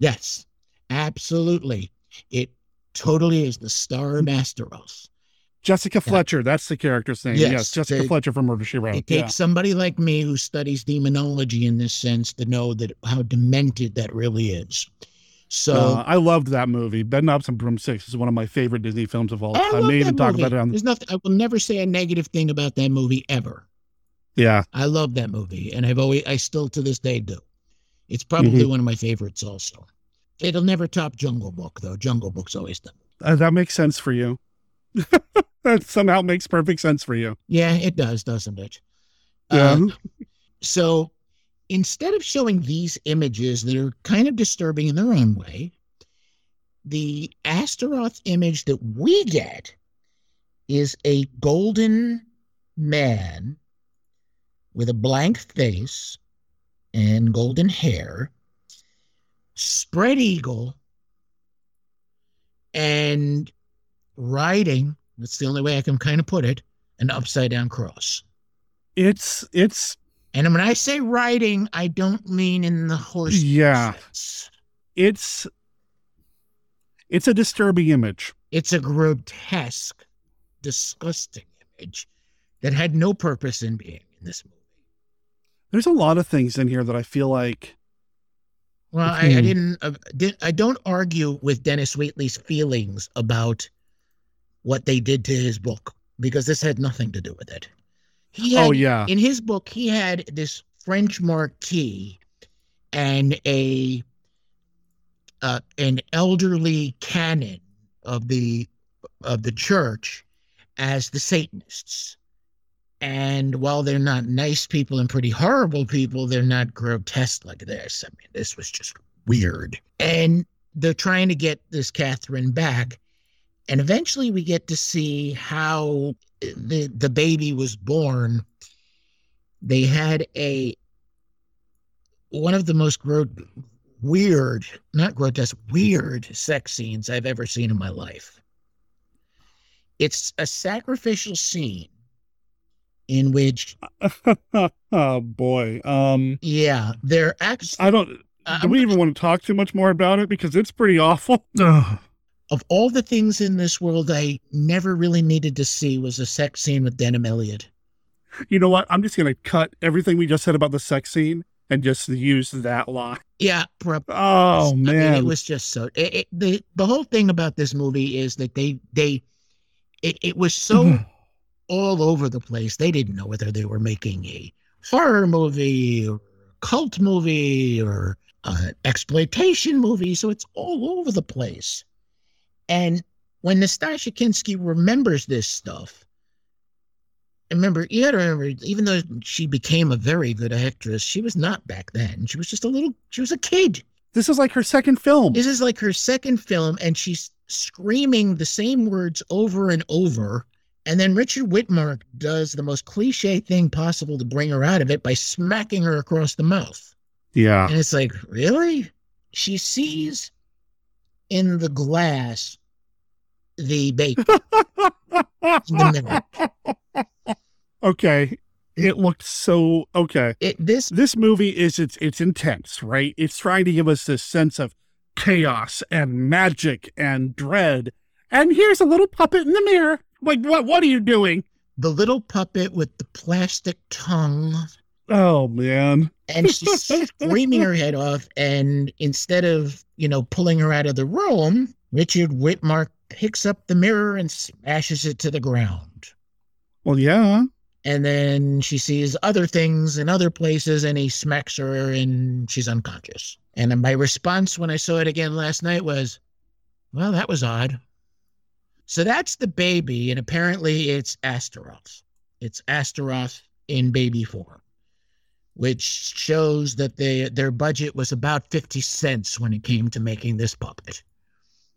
Yes, absolutely. It totally is the Star of Astaroth. Jessica Fletcher, yeah. that's the character's name. Yes, yes Jessica they, Fletcher from Murder, She Wrote. It takes yeah. somebody like me who studies demonology in this sense to know that how demented that really is. So uh, I loved that movie. Bed Knobs and Broomsticks is one of my favorite Disney films of all time. I may even talk about it on There's nothing. I will never say a negative thing about that movie ever. Yeah, I love that movie, and I've always, I still to this day do. It's probably mm-hmm. one of my favorites. Also, it'll never top Jungle Book, though. Jungle Book's always done. Uh, that makes sense for you. That somehow makes perfect sense for you. Yeah, it does, doesn't it? Yeah. Uh, so instead of showing these images that are kind of disturbing in their own way, the Astaroth image that we get is a golden man with a blank face and golden hair, spread eagle, and riding, that's the only way I can kind of put it, an upside down cross. It's, it's. And when I say riding, I don't mean in the horse. Yeah. Sense. It's, it's a disturbing image. It's a grotesque, disgusting image that had no purpose in being in this movie. There's a lot of things in here that I feel like. Well, I, I didn't, uh, did, I don't argue with Dennis Wheatley's feelings about what they did to his book, because this had nothing to do with it. He had, oh, yeah. In his book, he had this French marquis and a uh, an elderly canon of the of the church as the Satanists. And while they're not nice people and pretty horrible people, they're not grotesque like this. I mean, this was just weird. And they're trying to get this Catherine back. And eventually we get to see how the the baby was born. They had a, one of the most gro- weird, not grotesque, weird sex scenes I've ever seen in my life. It's a sacrificial scene in which, oh boy, um, yeah, they're actually. I don't. Do um, we even want to talk too much more about it, because it's pretty awful? Ugh. Of all the things in this world, I never really needed to see was a sex scene with Denholm Elliott. You know what? I'm just going to cut everything we just said about the sex scene and just use that line. Yeah. Probably. Oh I man, mean, it was just so. It, it, the the whole thing about this movie is that they they, it, it was so. all over the place. They didn't know whether they were making a horror movie or a cult movie or an exploitation movie. So it's all over the place. And when Natasha Kinski remembers this stuff, remember, you gotta remember, even though she became a very good actress, she was not back then. She was just a little, she was a kid. This is like her second film. This is like her second film. And she's screaming the same words over and over. And then Richard Widmark does the most cliche thing possible to bring her out of it by smacking her across the mouth. Yeah. And it's like, really? She sees in the glass the bacon. the okay. It looked so, okay. It, this this movie is, it's it's intense, right? It's trying to give us this sense of chaos and magic and dread. And here's a little puppet in the mirror. Like, what What are you doing? The little puppet with the plastic tongue. Oh, man. And she's screaming her head off. And instead of, you know, pulling her out of the room, Richard Widmark picks up the mirror and smashes it to the ground. Well, yeah. And then she sees other things in other places, and he smacks her, and she's unconscious. And my response when I saw it again last night was, well, that was odd. So that's the baby, and apparently it's Astaroth. It's Astaroth in baby form, which shows that they, their budget was about fifty cents when it came to making this puppet.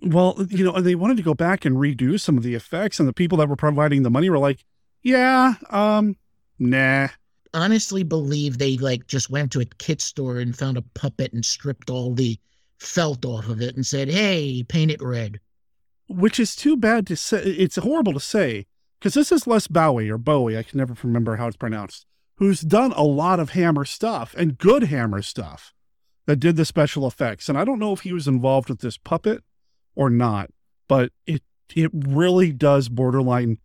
Well, you know, they wanted to go back and redo some of the effects, and the people that were providing the money were like, yeah, um, nah. Honestly believe they, like, just went to a kid store and found a puppet and stripped all the felt off of it and said, hey, paint it red. Which is too bad to say. It's horrible to say, because this is Les Bowie or Bowie. I can never remember how it's pronounced. Who's done a lot of Hammer stuff and good Hammer stuff that did the special effects. And I don't know if he was involved with this puppet or not, but it, it really does borderline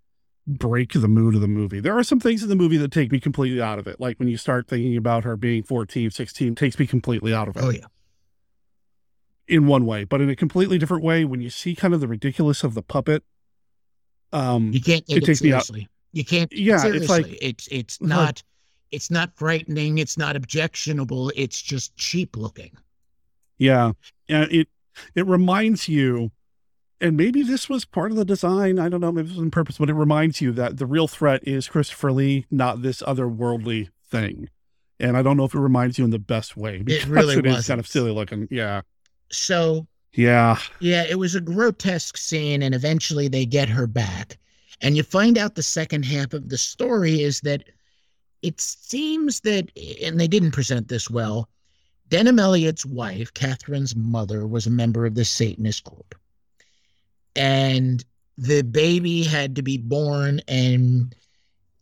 break the mood of the movie. There are some things in the movie that take me completely out of it. Like when you start thinking about her being fourteen, sixteen, takes me completely out of it. Oh, yeah. In one way, but in a completely different way, when you see kind of the ridiculous of the puppet, um, you can't take it, it takes seriously. Me out. You can't. Yeah, seriously. It's like it's it's not huh. it's not frightening. It's not objectionable. It's just cheap looking. Yeah, and it it reminds you, and maybe this was part of the design. I don't know if it was on purpose, but it reminds you that the real threat is Christopher Lee, not this otherworldly thing. And I don't know if it reminds you in the best way. Because it really it is kind of silly looking. Yeah. So, yeah, yeah, it was a grotesque scene, and eventually they get her back. And you find out the second half of the story is that it seems that, and they didn't present this well, Denholm Elliott's wife, Catherine's mother, was a member of the Satanist group. And the baby had to be born and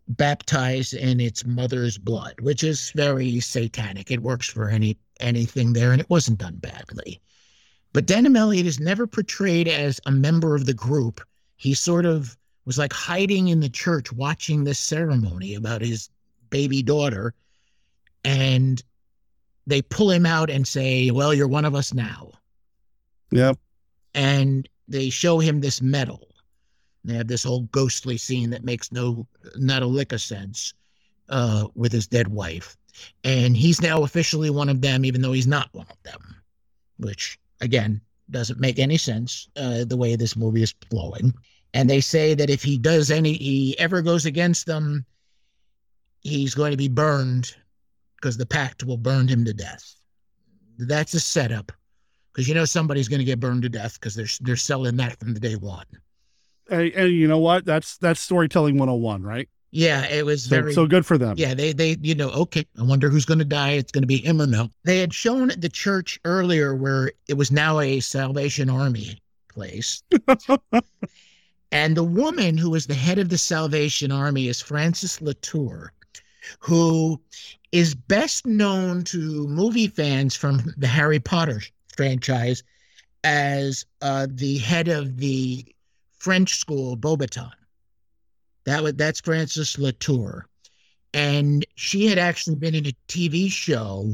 baptized in its mother's blood, which is very satanic. It works for any anything there, and it wasn't done badly. But Denholm Elliott is never portrayed as a member of the group. He sort of was like hiding in the church watching this ceremony about his baby daughter. And they pull him out and say, well, you're one of us now. Yep. And they show him this medal. They have this whole ghostly scene that makes no, not a lick of sense uh, with his dead wife. And he's now officially one of them, even though he's not one of them, which, again, doesn't make any sense uh, the way this movie is flowing. And they say that if he does any, he ever goes against them, he's going to be burned because the pact will burn him to death. That's a setup because, you know, somebody's going to get burned to death because they're, they're selling that from the day one. And, and you know what? That's, that's storytelling one oh one, right? Yeah, it was so, very... So good for them. Yeah, they, they you know, okay, I wonder who's going to die. It's going to be him or no. They had shown the church earlier where it was now a Salvation Army place. And the woman who is the head of the Salvation Army is Frances Latour, who is best known to movie fans from the Harry Potter franchise as uh, the head of the French school, Beauxbatons. That was, that's Frances Latour. And she had actually been in a T V show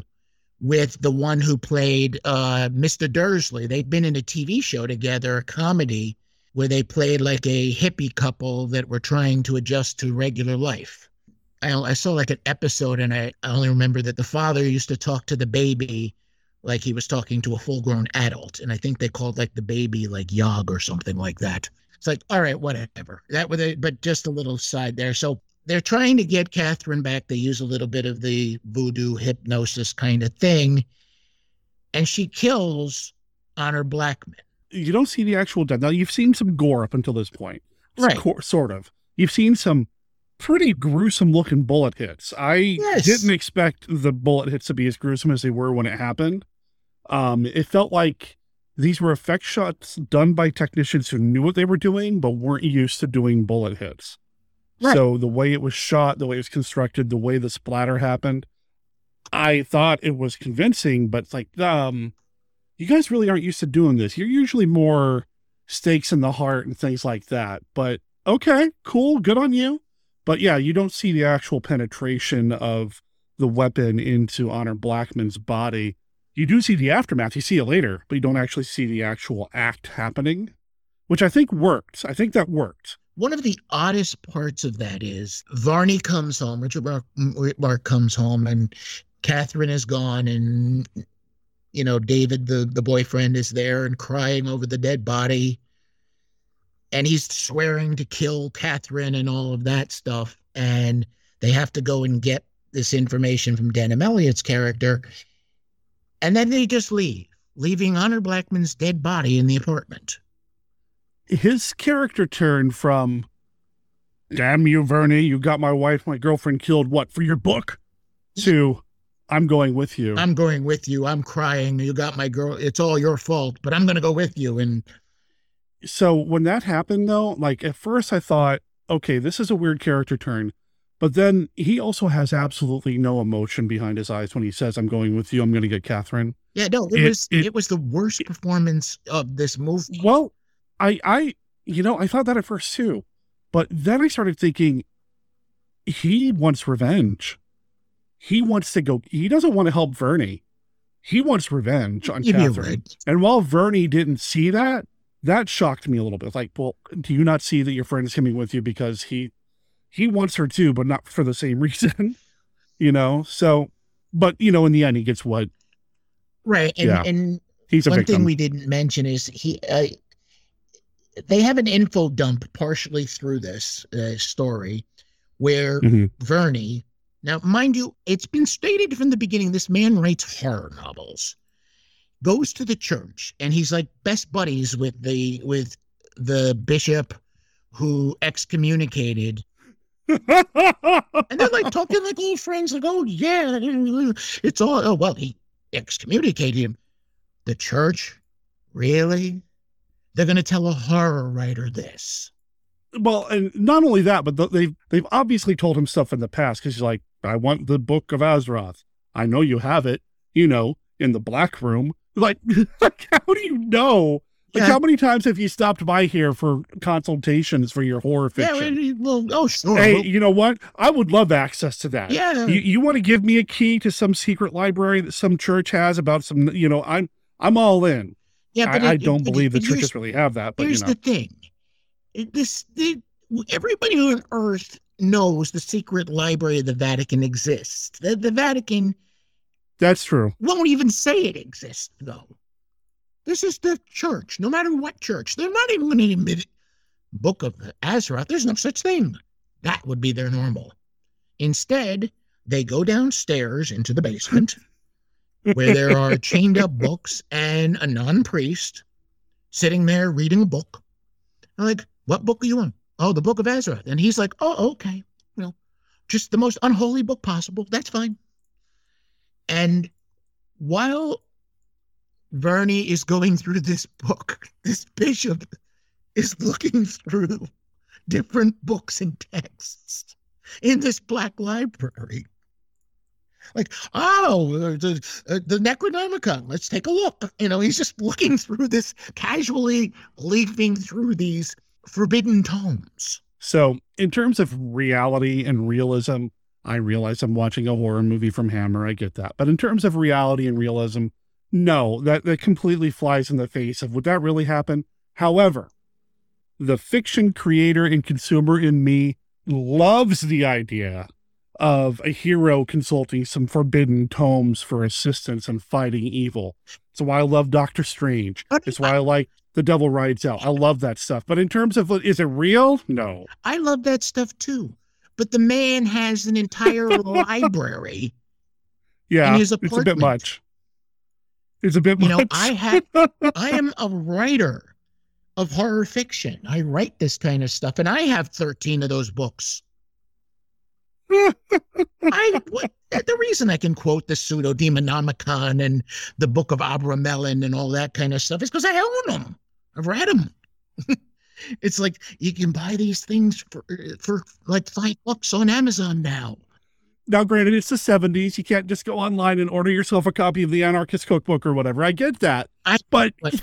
with the one who played uh, Mister Dursley. They'd been in a T V show together, a comedy, where they played like a hippie couple that were trying to adjust to regular life. I, I saw like an episode, and I, I only remember that the father used to talk to the baby like he was talking to a full-grown adult. And I think they called like the baby like Yog or something like that. It's like, all right, whatever. That was it, but just a little side there. So they're trying to get Catherine back. They use a little bit of the voodoo hypnosis kind of thing. And she kills Honor Blackman. You don't see the actual death. Now, you've seen some gore up until this point. Right. So, sort of. You've seen some pretty gruesome-looking bullet hits. I yes. didn't expect the bullet hits to be as gruesome as they were when it happened. Um, it felt like... These were effect shots done by technicians who knew what they were doing, but weren't used to doing bullet hits. Right. So the way it was shot, the way it was constructed, the way the splatter happened, I thought it was convincing, but it's like, um, you guys really aren't used to doing this. You're usually more stakes in the heart and things like that, but okay, cool. Good on you. But yeah, you don't see the actual penetration of the weapon into Honor Blackman's body. You do see the aftermath, you see it later, but you don't actually see the actual act happening, which I think worked. I think that worked. One of the oddest parts of that is Varney comes home, Richard Widmark comes home, and Catherine is gone, and, you know, David, the, the boyfriend, is there and crying over the dead body, and he's swearing to kill Catherine and all of that stuff, and they have to go and get this information from Denholm Elliott's character. And then they just leave, leaving Honor Blackman's dead body in the apartment. His character turned from, damn you, Verney, you got my wife, my girlfriend killed, what, for your book? To, I'm going with you. I'm going with you. I'm crying. You got my girl. It's all your fault, but I'm going to go with you. And so when that happened, though, like at first I thought, okay, this is a weird character turn. But then he also has absolutely no emotion behind his eyes when he says, I'm going with you, I'm going to get Catherine. Yeah, no, it, it was it, it was the worst it, performance of this movie. Well, I, I, you know, I thought that at first too. But then I started thinking, he wants revenge. He wants to go. He doesn't want to help Vernie. He wants revenge on you Catherine. And while Vernie didn't see that, that shocked me a little bit. Like, well, do you not see that your friend is coming with you because he he wants her too, but not for the same reason, you know? So, but, you know, in the end, he gets what? Right. And, yeah. and He's a one victim. Thing we didn't mention is he uh, they have an info dump partially through this uh, story where mm-hmm. Vernie, now, mind you, it's been stated from the beginning, this man writes horror novels, goes to the church, and he's like best buddies with the with the bishop who excommunicated. And they're like talking like old friends, like, oh, yeah, it's all, oh, well, he excommunicated him. The church? Really? They're going to tell a horror writer this. Well, and not only that, but they've, they've obviously told him stuff in the past because he's like, I want the book of Astaroth. I know you have it, you know, in the black room. Like, like how do you know? Like, yeah. How many times have you stopped by here for consultations for your horror fiction? Yeah, well, oh, sure. Hey, well, you know what? I would love access to that. Yeah. You, you want to give me a key to some secret library that some church has about some, you know, I'm I'm all in. Yeah, but I, it, I don't it, believe it, the churches really have that. But here's you know. the thing. This, the, everybody on Earth knows the secret library of the Vatican exists. The, the Vatican... That's true. Won't even say it exists, though. This is the church, no matter what church. They're not even going to admit Book of Astaroth. There's no such thing. That would be their normal. Instead, they go downstairs into the basement where there are chained up books and a non-priest sitting there reading a book. I'm like, what book are you on? Oh, the Book of Astaroth. And he's like, oh, okay. You know, just the most unholy book possible. That's fine. And while Vernie is going through this book, this bishop is looking through different books and texts in this black library. Like, oh, the, the Necronomicon, let's take a look. You know, he's just looking through this, casually leafing through these forbidden tomes. So in terms of reality and realism, I realize I'm watching a horror movie from Hammer. I get that. But in terms of reality and realism, no, that, that completely flies in the face of would that really happen? However, the fiction creator and consumer in me loves the idea of a hero consulting some forbidden tomes for assistance and fighting evil. That's why I love Doctor Strange. It's why I like The Devil Rides Out. I love that stuff. But in terms of, is it real? No. I love that stuff too. But the man has an entire library. Yeah, in his apartment. It's a bit much. It's a bit you much. You know, I, have, I am a writer of horror fiction. I write this kind of stuff, and I have thirteen of those books. I what, the reason I can quote the pseudo Demonomicon and the Book of Abramelin and all that kind of stuff is because I own them. I've read them. It's like you can buy these things for for like five bucks on Amazon now. Now, granted, it's the seventies. You can't just go online and order yourself a copy of the Anarchist Cookbook or whatever. I get that, I, but, but,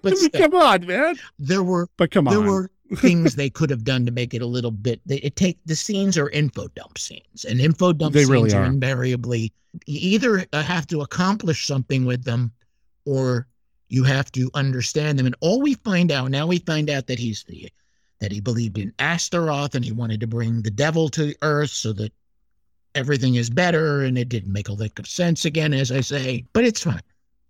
but still, come on, man. There were, but come on, there were. things they could have done to make it a little bit. They, it take the scenes are info dump scenes, and info dump they scenes really are. are invariably you either have to accomplish something with them, or you have to understand them. And all we find out now, we find out that he's the that he believed in Astaroth, and he wanted to bring the devil to Earth so that everything is better. And it didn't make a lick of sense again, as I say. But it's fine.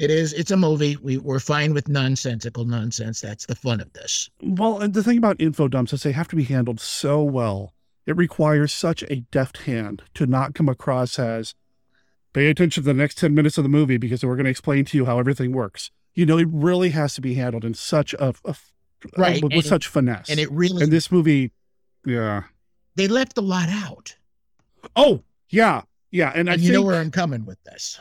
It is. It's a movie. We, we're fine with nonsensical nonsense. That's the fun of this. Well, and the thing about info dumps is they have to be handled so well. It requires such a deft hand to not come across as, pay attention to the next ten minutes of the movie because we're going to explain to you how everything works. You know, it really has to be handled in such a, a right. uh, with and such it, finesse. And it really. And this movie, yeah. They left a lot out. Oh, yeah. Yeah. And, and I you think, know where I'm coming with this.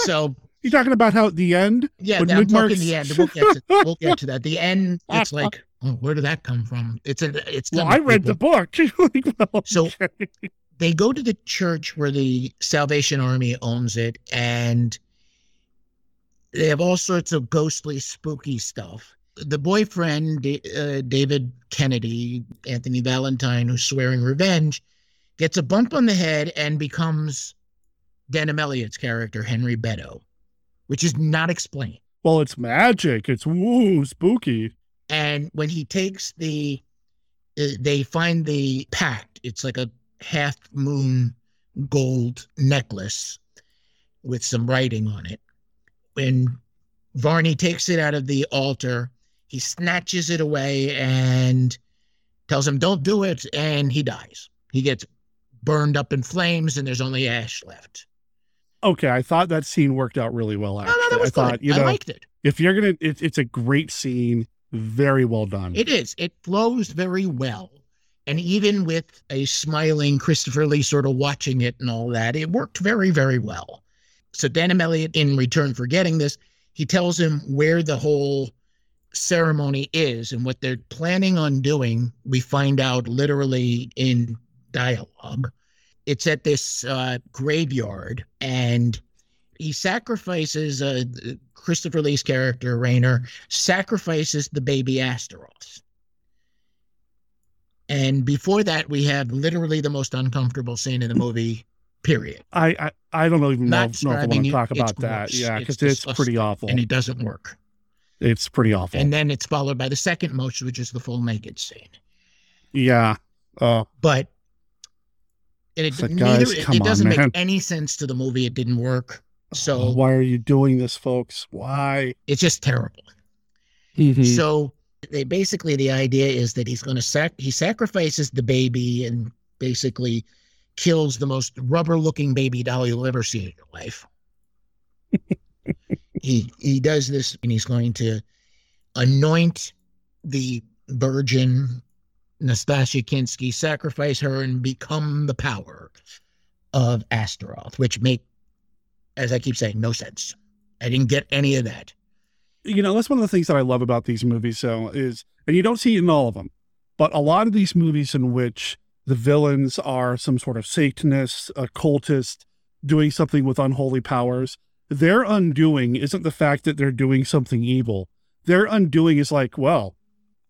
So. You're talking about how at the end? Yeah, I'm talking the end. We'll get, to, we'll get to that. The end, it's like, oh, where did that come from? It's a, it's. Well, I read people. the book. Well, so okay. They go to the church where the Salvation Army owns it, and they have all sorts of ghostly, spooky stuff. the boyfriend, uh, David Kennedy, Anthony Valentine, who's swearing revenge, gets a bump on the head and becomes Denholm Elliott's character, Henry Beddoe, which is not explained. Well, it's magic. It's woo, spooky. And when he takes the, uh, they find the pact. It's like a half moon gold necklace with some writing on it. When Varney takes it out of the altar, he snatches it away and tells him, don't do it, and he dies. He gets burned up in flames, and there's only ash left. Okay, I thought that scene worked out really well, actually. No, no, that was I thought, good. You know, I liked it. If you're going it, to, it's a great scene, very well done. It is. It flows very well. And even with a smiling Christopher Lee sort of watching it and all that, it worked very, very well. So Denholm Elliott, in return for getting this, he tells him where the whole ceremony is and what they're planning on doing. We find out literally in dialogue. It's at this uh, graveyard, and he sacrifices, uh, Christopher Lee's character, Raynor, sacrifices the baby Astaroth. And before that, we have literally the most uncomfortable scene in the movie, period. I, I, I don't even know, know if I want to talk about that. Yeah, because it's pretty awful. And it doesn't work. It's pretty awful. And then it's followed by the second motion, which is the full naked scene. Yeah. Uh, but and it, like, neither, guys, it, it doesn't on, make any sense to the movie. It didn't work. So oh, why are you doing this, folks? Why? It's just terrible. Mm-hmm. So they basically, the idea is that he's going to sac- he sacrifices the baby and basically kills the most rubber-looking baby doll you'll ever see in your life. he he does this, and he's going to anoint the virgin Natasha Kinski, sacrifice her, and become the power of Astaroth, which make, as I keep saying, no sense. I didn't get any of that. You know, that's one of the things that I love about these movies, so is, and you don't see it in all of them, but a lot of these movies in which the villains are some sort of Satanist, occultist, doing something with unholy powers, their undoing isn't the fact that they're doing something evil. Their undoing is like, well,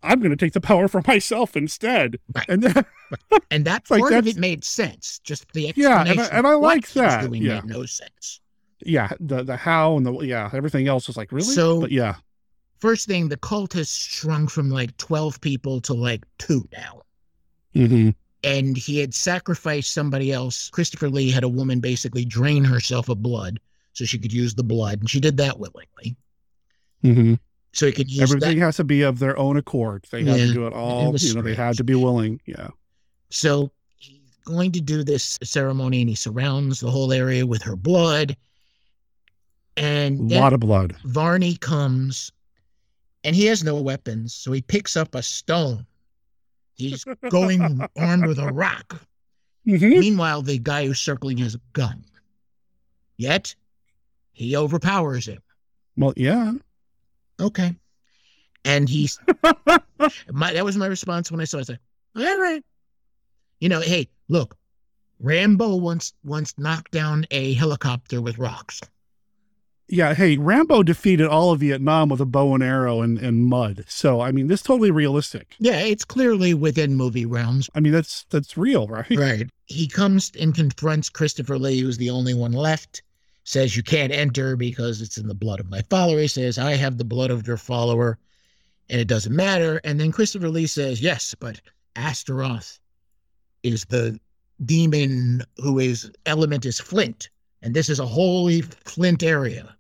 I'm going to take the power for myself instead. Right. And, that, right. and that part like, of it made sense. Just the explanation. Yeah, and I, and I like that. Doing yeah. made no sense. Yeah, the the how and the, yeah, everything else was like, really? So, but yeah. First thing, the cult has shrunk from like twelve people to like two now. Mm-hmm. And he had sacrificed somebody else. Christopher Lee had a woman basically drain herself of blood so she could use the blood, and she did that willingly. Mm-hmm. So he could use everything that. Has to be of their own accord. They yeah, have to do it all. It you know, strange. They had to be willing. Yeah. So he's going to do this ceremony, and he surrounds the whole area with her blood. And a lot of blood. Varney comes, and he has no weapons, so he picks up a stone. He's going armed with a rock. Mm-hmm. Meanwhile, the guy who's circling has a gun. Yet, he overpowers him. Well, yeah. Okay. And he's, my, that was my response when I saw it. I said, all right. You know, hey, look, Rambo once once knocked down a helicopter with rocks. Yeah, hey, Rambo defeated all of Vietnam with a bow and arrow and, and mud. So, I mean, this is totally realistic. Yeah, it's clearly within movie realms. I mean, that's that's real, right? Right. He comes and confronts Christopher Lee, who's the only one left, says, you can't enter because it's in the blood of my follower. He says, I have the blood of your follower, and it doesn't matter. And then Christopher Lee says, yes, but Astaroth is the demon who is element is flint, and this is a holy flint area.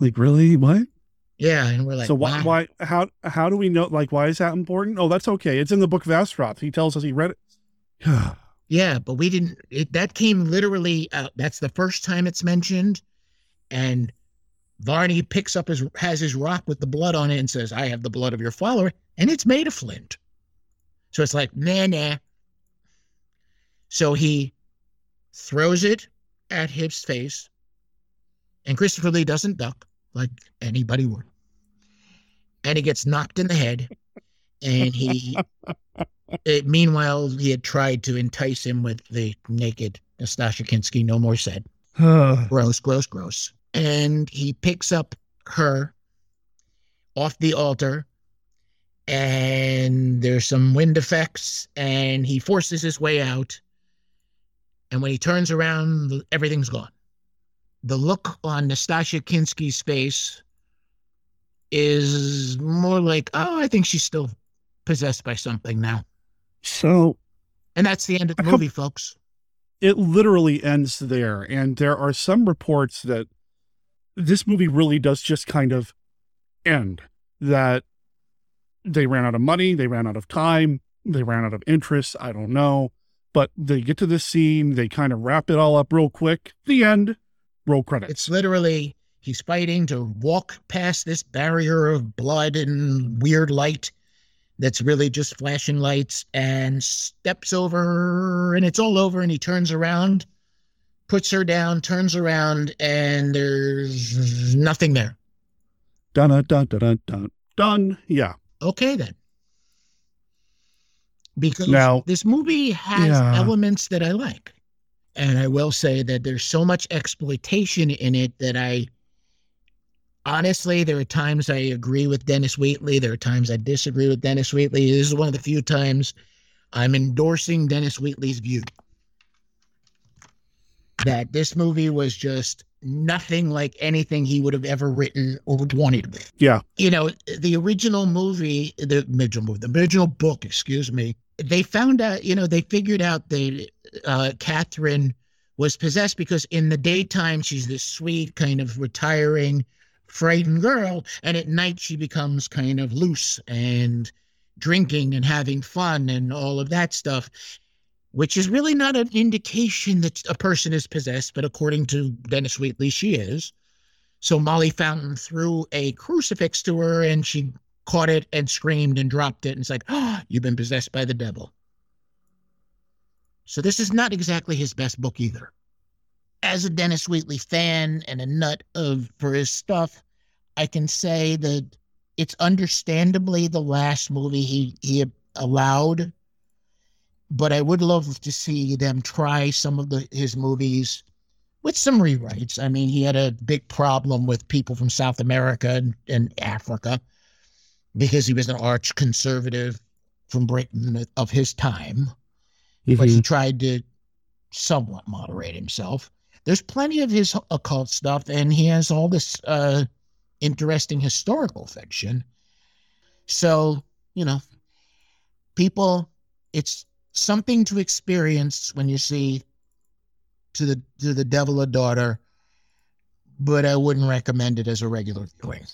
Like, really? What? Yeah, and we're like, so why? Wow. Why? How? How do we know? Like, why is that important? Oh, that's okay. It's in the Book of Astaroth. He tells us he read it. Yeah, but we didn't. It, that came literally. Uh, that's the first time it's mentioned. And Varney picks up his has his rock with the blood on it and says, "I have the blood of your follower," and it's made of flint. So it's like, nah, nah. So he throws it at his face, and Christopher Lee doesn't duck. Like anybody would. And he gets knocked in the head. And he, it, meanwhile, he had tried to entice him with the naked Natasha Kinski, no more said. gross, gross, gross. And he picks up her off the altar, and there's some wind effects, and he forces his way out. And when he turns around, everything's gone. The look on Natasha Kinski's face is more like, oh, I think she's still possessed by something now. So, and that's the end of the movie, folks. It literally ends there. And there are some reports that this movie really does just kind of end, that they ran out of money, they ran out of time, they ran out of interest, I don't know. But they get to this scene, they kind of wrap it all up real quick. The end, roll credits. It's literally, he's fighting to walk past this barrier of blood and weird light that's really just flashing lights, and steps over, and it's all over, and he turns around, puts her down, turns around, and there's nothing there. Dun, dun, dun, dun, dun, dun. Yeah. Okay, then. Because now, this movie has yeah. elements that I like. And I will say that there's so much exploitation in it that I... Honestly, there are times I agree with Dennis Wheatley. There are times I disagree with Dennis Wheatley. This is one of the few times I'm endorsing Dennis Wheatley's view. That this movie was just nothing like anything he would have ever written or wanted with. Yeah. You know, the original movie, the original movie, the original book, excuse me, they found out, you know, they figured out that uh, Catherine was possessed because in the daytime, she's this sweet, kind of retiring, frightened girl, and at night she becomes kind of loose and drinking and having fun and all of that stuff, which is really not an indication that a person is possessed, but according to Dennis Wheatley, she is. So Molly Fountain threw a crucifix to her, and she caught it and screamed and dropped it, and it's like, oh, you've been possessed by the devil. So this is not exactly his best book either. As a Dennis Wheatley fan and a nut of for his stuff, I can say that it's understandably the last movie he, he allowed, but I would love to see them try some of the, his movies with some rewrites. I mean, he had a big problem with people from South America and, and Africa because he was an arch conservative from Britain of his time, mm-hmm. but he tried to somewhat moderate himself. There's plenty of his occult stuff, and he has all this uh, interesting historical fiction. So, you know, people, it's something to experience when you see To the to the Devil, a Daughter, but I wouldn't recommend it as a regular viewing.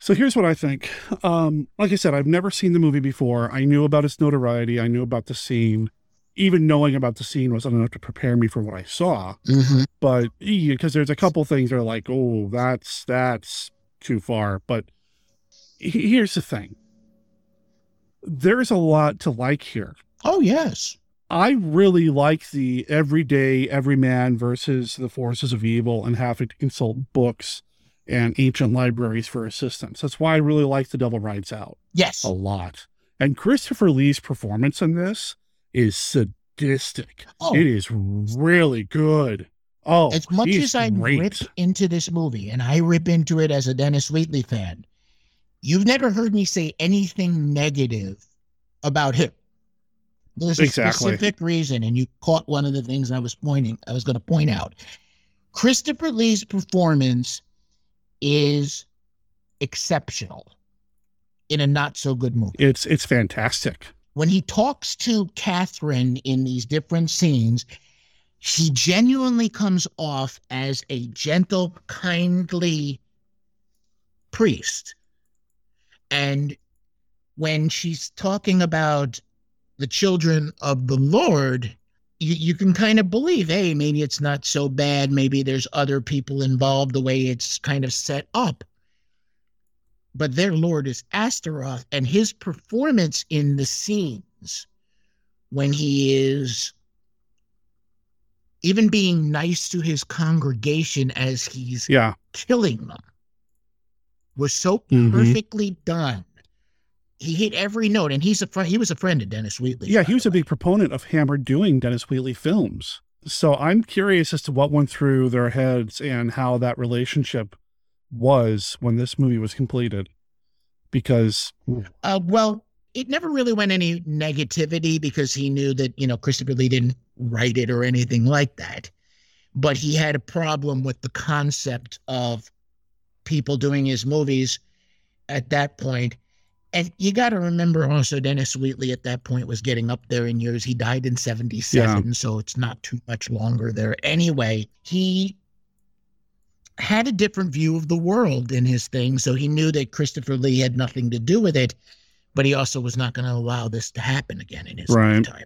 So here's what I think. Um, like I said, I've never seen the movie before. I knew about its notoriety. I knew about the scene. Even knowing about the scene wasn't enough to prepare me for what I saw, mm-hmm. but because there's a couple things that are like, oh, that's, that's too far. But here's the thing. There's a lot to like here. Oh, yes. I really like the everyday, everyman versus the forces of evil and having to consult books and ancient libraries for assistance. That's why I really like The Devil Rides Out. Yes. A lot. And Christopher Lee's performance in this is sadistic. Oh. It is really good. Oh, as much as I great. rip into this movie, and I rip into it as a Dennis Wheatley fan, you've never heard me say anything negative about him. There's a exactly. specific reason, and you caught one of the things I was pointing. I was going to point out. Christopher Lee's performance is exceptional in a not so good movie. It's it's fantastic. When he talks to Catherine in these different scenes, he genuinely comes off as a gentle, kindly priest. And when she's talking about the children of the Lord, you, you can kind of believe, hey, maybe it's not so bad. Maybe there's other people involved the way it's kind of set up. But their lord is Astaroth, and his performance in the scenes when he is even being nice to his congregation as he's yeah. killing them was so mm-hmm. perfectly done. He hit every note, and he's a fr- he was a friend of Dennis Wheatley. Yeah, he was a big proponent of Hammer doing Dennis Wheatley films. So I'm curious as to what went through their heads and how that relationship was when this movie was completed. because... Uh, well, it never really went any negativity because he knew that, you know, Christopher Lee didn't write it or anything like that. But he had a problem with the concept of people doing his movies at that point. And you got to remember also Dennis Wheatley at that point was getting up there in years. He died in seventy-seven, yeah. So it's not too much longer there. Anyway, he had a different view of the world in his thing, so he knew that Christopher Lee had nothing to do with it, but he also was not going to allow this to happen again in his right. lifetime.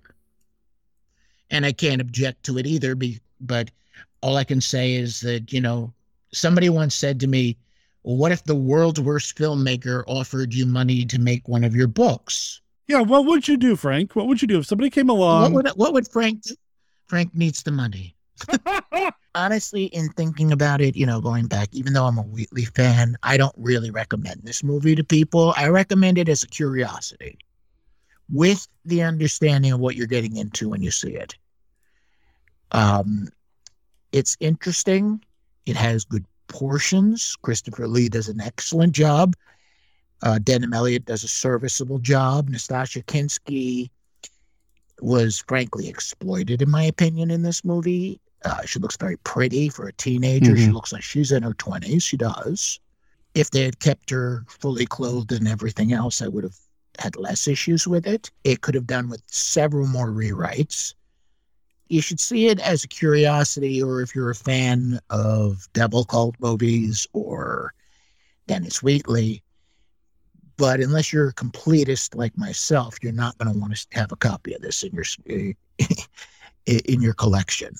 And I can't object to it either, but all I can say is that, you know, somebody once said to me, well, what if the world's worst filmmaker offered you money to make one of your books? Yeah, what would you do, Frank? What would you do if somebody came along? What would, what would Frank do? Frank needs the money. Honestly, in thinking about it, you know, going back, even though I'm a Wheatley fan, I don't really recommend this movie to people. I recommend it as a curiosity with the understanding of what you're getting into when you see it. Um, it's interesting. It has good portions. Christopher Lee does an excellent job. Uh, Denholm Elliott does a serviceable job. Natasha Kinski was frankly exploited, in my opinion, in this movie. Uh, she looks very pretty for a teenager. Mm-hmm. She looks like she's in her twenties. She does. If they had kept her fully clothed and everything else, I would have had less issues with it. It could have done with several more rewrites. You should see it as a curiosity, or if you're a fan of devil cult movies or Dennis Wheatley. But unless you're a completist like myself, you're not going to want to have a copy of this in your in your collection.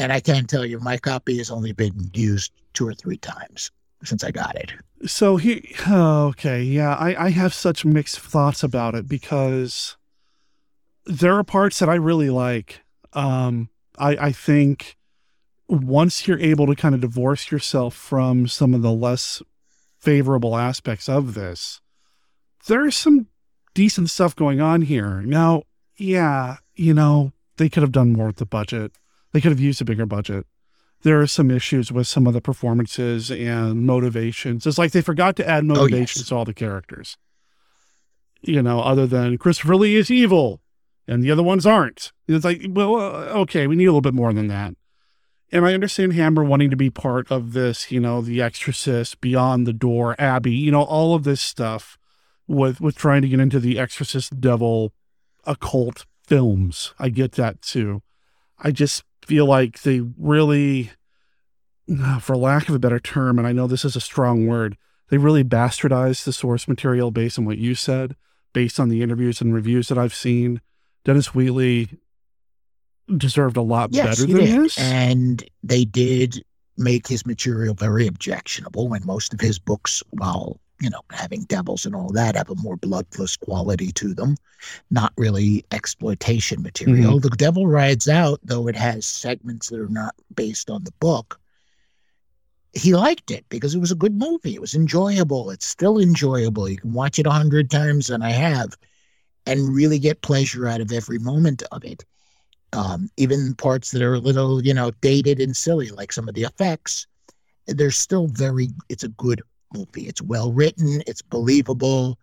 And I can tell you, my copy has only been used two or three times since I got it. So he, oh, okay, yeah, I, I have such mixed thoughts about it because there are parts that I really like. Um, I, I think once you're able to kind of divorce yourself from some of the less favorable aspects of this, there's some decent stuff going on here. Now, yeah, you know, they could have done more with the budget. They could have used a bigger budget. There are some issues with some of the performances and motivations. It's like they forgot to add motivations oh, yes. to all the characters, you know, other than Christopher Lee is evil and the other ones aren't. It's like, well, okay, we need a little bit more than that. And I understand Hammer wanting to be part of this, you know, The Exorcist, Beyond the Door, Abbey, you know, all of this stuff with, with trying to get into the Exorcist devil occult films. I get that too. I just feel like they really, for lack of a better term, and I know this is a strong word, they really bastardized the source material based on what you said, based on the interviews and reviews that I've seen. Dennis Wheatley deserved a lot yes, better than did. This. And they did make his material very objectionable, and most of his books, while, you know, having devils and all that, have a more bloodless quality to them, not really exploitation material. Mm-hmm. The Devil Rides Out, though it has segments that are not based on the book, he liked it because it was a good movie. It was enjoyable. It's still enjoyable. You can watch it a hundred times, and I have, and really get pleasure out of every moment of it. Um, even parts that are a little, you know, dated and silly, like some of the effects, they're still very, it's a good movie. It's well written. It's believable.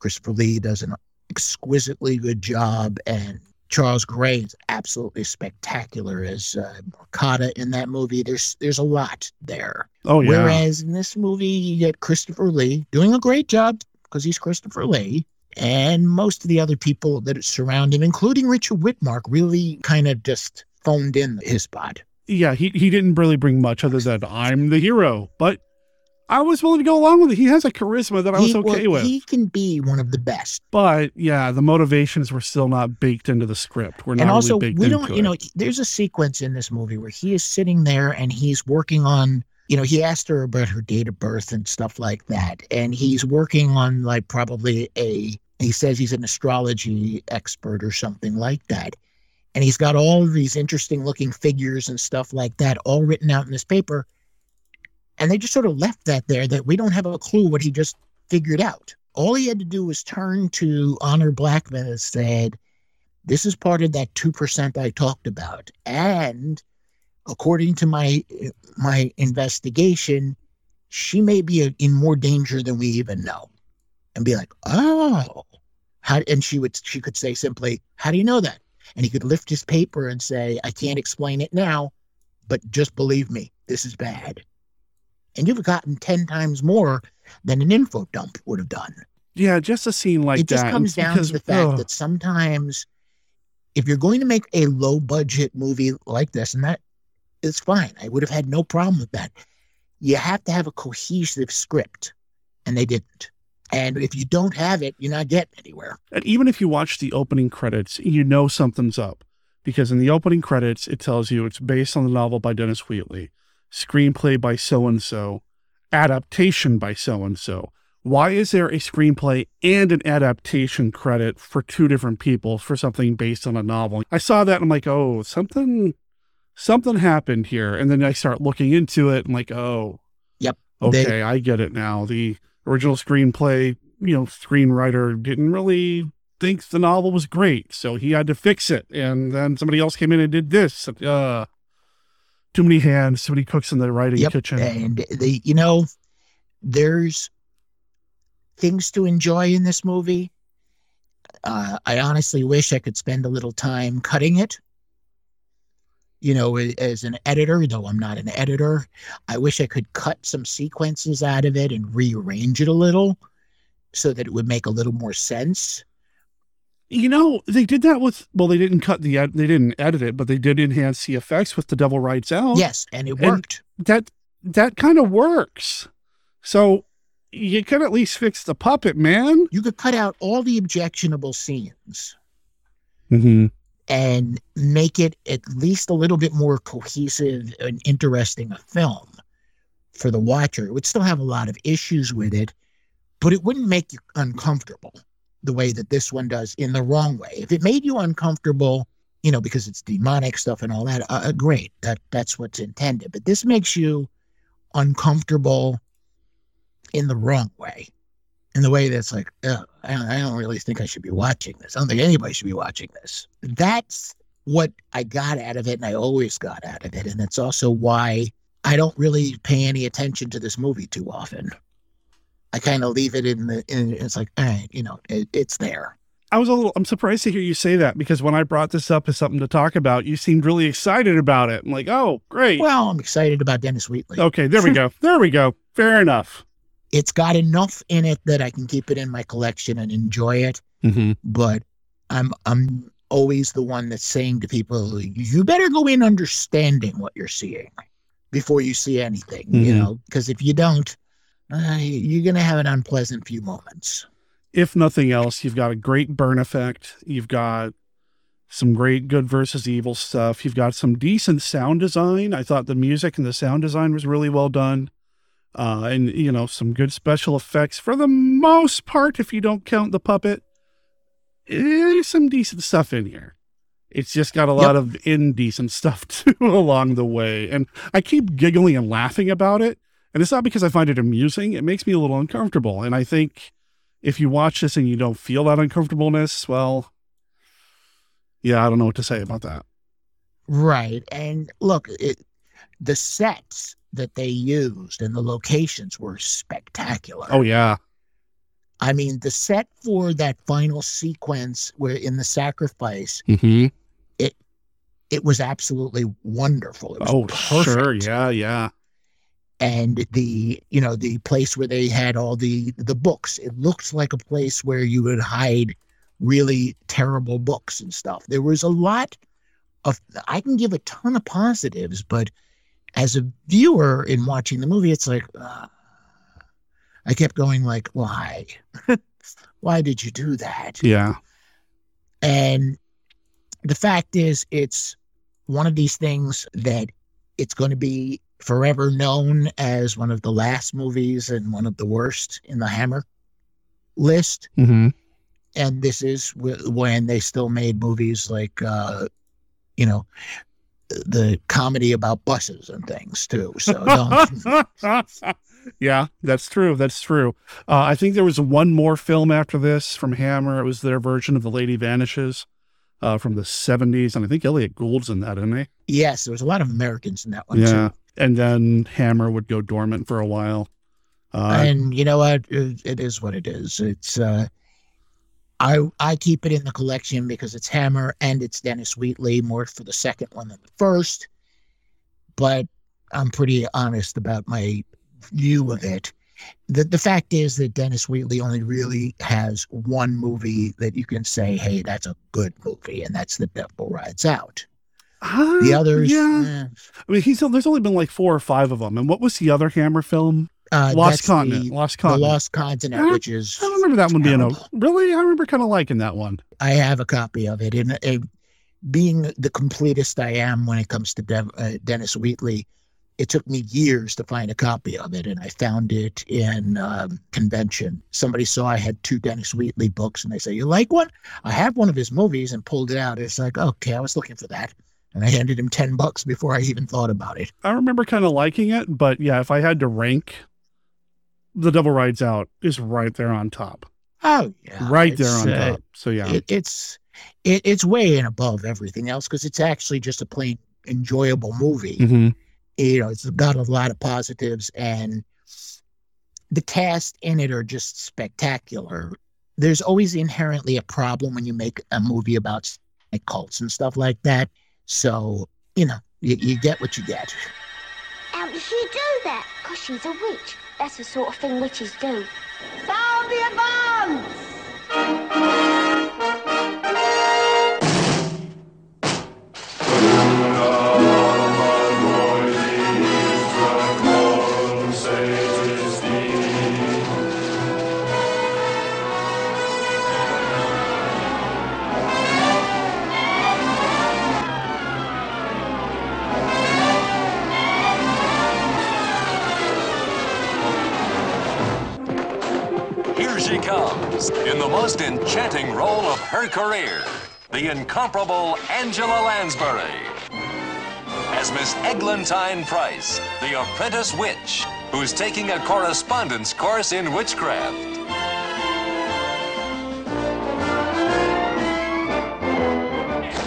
Christopher Lee does an exquisitely good job, and Charles Gray is absolutely spectacular as uh, Mercata in that movie. There's there's a lot there. Oh yeah. Whereas in this movie, you get Christopher Lee doing a great job because he's Christopher Lee, and most of the other people that surround him, including Richard Widmark, really kind of just phoned in his spot. Yeah, he he didn't really bring much other than I'm the hero, but I was willing to go along with it. He has a charisma that I was he, okay well, with. He can be one of the best. But yeah, the motivations were still not baked into the script. We're not and also, really baked we into don't, it. You know, there's a sequence in this movie where he is sitting there and he's working on, you know, he asked her about her date of birth and stuff like that. And he's working on like probably a, he says he's an astrology expert or something like that. And he's got all these interesting looking figures and stuff like that all written out in this paper. And they just sort of left that there, that we don't have a clue what he just figured out. All he had to do was turn to Honor Blackman and said, this is part of that two percent I talked about. And according to my my investigation, she may be in more danger than we even know. and be like, oh, how, and she would, she could say simply, how do you know that? And he could lift his paper and say, I can't explain it now, but just believe me, this is bad. And you've gotten ten times more than an info dump would have done. Yeah, just a scene like that. It just that. comes it's down because, to the fact oh. that sometimes if you're going to make a low budget movie like this, and that is fine, I would have had no problem with that. You have to have a cohesive script, and they didn't. And if you don't have it, you're not getting anywhere. And even if you watch the opening credits, you know something's up, because in the opening credits, it tells you it's based on the novel by Dennis Wheatley, screenplay by so-and-so, adaptation by so-and-so. Why is there a screenplay and an adaptation credit for two different people for something based on a novel? I saw that and I'm like, oh, something, something happened here. And then I start looking into it and like, oh, yep, okay, they, I get it now. The original screenplay, you know, screenwriter didn't really think the novel was great, so he had to fix it. And then somebody else came in and did this. Uh, Too many hands, too many cooks in the writing yep. kitchen. And, they, you know, there's things to enjoy in this movie. Uh, I honestly wish I could spend a little time cutting it. You know, as an editor, though I'm not an editor, I wish I could cut some sequences out of it and rearrange it a little so that it would make a little more sense. You know, they did that with, well, they didn't cut the, they didn't edit it, but they did enhance the effects with The Devil Rides Out. Yes, and it worked. And that that kind of works. So you could at least fix the puppet, man. You could cut out all the objectionable scenes mm-hmm. and make it at least a little bit more cohesive and interesting a film for the watcher. It would still have a lot of issues with it, but it wouldn't make you uncomfortable the way that this one does, in the wrong way. If it made you uncomfortable, you know, because it's demonic stuff and all that, uh, great, that that's what's intended. But this makes you uncomfortable in the wrong way, in the way that's like, oh, I, don't, I don't really think I should be watching this. I don't think anybody should be watching this. That's what I got out of it, and I always got out of it. And that's also why I don't really pay any attention to this movie too often. I kind of leave it in the, in, it's like, all right, you know, it, it's there. I was a little, I'm surprised to hear you say that, because when I brought this up as something to talk about, you seemed really excited about it. I'm like, oh, great. Well, I'm excited about Dennis Wheatley. Okay, there we go. There we go. Fair enough. It's got enough in it that I can keep it in my collection and enjoy it. Mm-hmm. But I'm, I'm always the one that's saying to people, you better go in understanding what you're seeing before you see anything, mm-hmm. you know, because if you don't, Uh, you're going to have an unpleasant few moments. If nothing else, you've got a great burn effect. You've got some great good versus evil stuff. You've got some decent sound design. I thought the music and the sound design was really well done. Uh, and, you know, some good special effects for the most part, if you don't count the puppet. There's some decent stuff in here. It's just got a lot yep. of indecent stuff, too, along the way. And I keep giggling and laughing about it. And it's not because I find it amusing. It makes me a little uncomfortable. And I think if you watch this and you don't feel that uncomfortableness, well, yeah, I don't know what to say about that. Right. And look, it, the sets that they used and the locations were spectacular. Oh, yeah. I mean, the set for that final sequence where in the sacrifice, mm-hmm. it it was absolutely wonderful. It was oh, perfect. Sure. Yeah, yeah. And the, you know, the place where they had all the, the books, it looked like a place where you would hide really terrible books and stuff. There was a lot of, I can give a ton of positives, but as a viewer in watching the movie, it's like, uh, I kept going like, why? Why did you do that? Yeah. And the fact is, it's one of these things that it's going to be forever known as one of the last movies and one of the worst in the Hammer list. Mm-hmm. And this is w- when they still made movies like, uh, you know, the comedy about buses and things too. So don't... Yeah, that's true. That's true. Uh, I think there was one more film after this from Hammer. It was their version of The Lady Vanishes. Uh, from the seventies, and I think Elliot Gould's in that, isn't he? Yes, there was a lot of Americans in that one, yeah. too. And then Hammer would go dormant for a while. Uh, and you know what? It, it is what it is. It's uh, I I keep it in the collection because it's Hammer and it's Dennis Wheatley, more for the second one than the first. But I'm pretty honest about my view of it. The the fact is that Dennis Wheatley only really has one movie that you can say, hey, that's a good movie, and that's The Devil Rides Out. Uh, the others, yeah. Eh. I mean, he's there's only been like four or five of them. And what was the other Hammer film? Uh, Lost Continent. The, Lost Continent. The Lost Continent, I, which is... I remember that one being a... Really? I remember kind of liking that one. I have a copy of it. And uh, being the completest I am when it comes to De- uh, Dennis Wheatley, it took me years to find a copy of it, and I found it in um, convention. Somebody saw I had two Dennis Wheatley books, and they say, you like one? I have one of his movies, and pulled it out. It's like, okay, I was looking for that. And I handed him ten bucks before I even thought about it. I remember kind of liking it, but yeah, if I had to rank, The Devil Rides Out is right there on top. Oh, yeah. Right there on uh, top. So yeah. It, it's it, it's way and above everything else because it's actually just a plain enjoyable movie. Mm-hmm. You know, it's got a lot of positives, and the cast in it are just spectacular. There's always inherently a problem when you make a movie about like, cults and stuff like that. So, you know, you, you get what you get. How does she do that? Because she's a witch. That's the sort of thing witches do. Sound the alarms! She comes in the most enchanting role of her career, the incomparable Angela Lansbury, as Miss Eglantine Price, the apprentice witch, who's taking a correspondence course in witchcraft.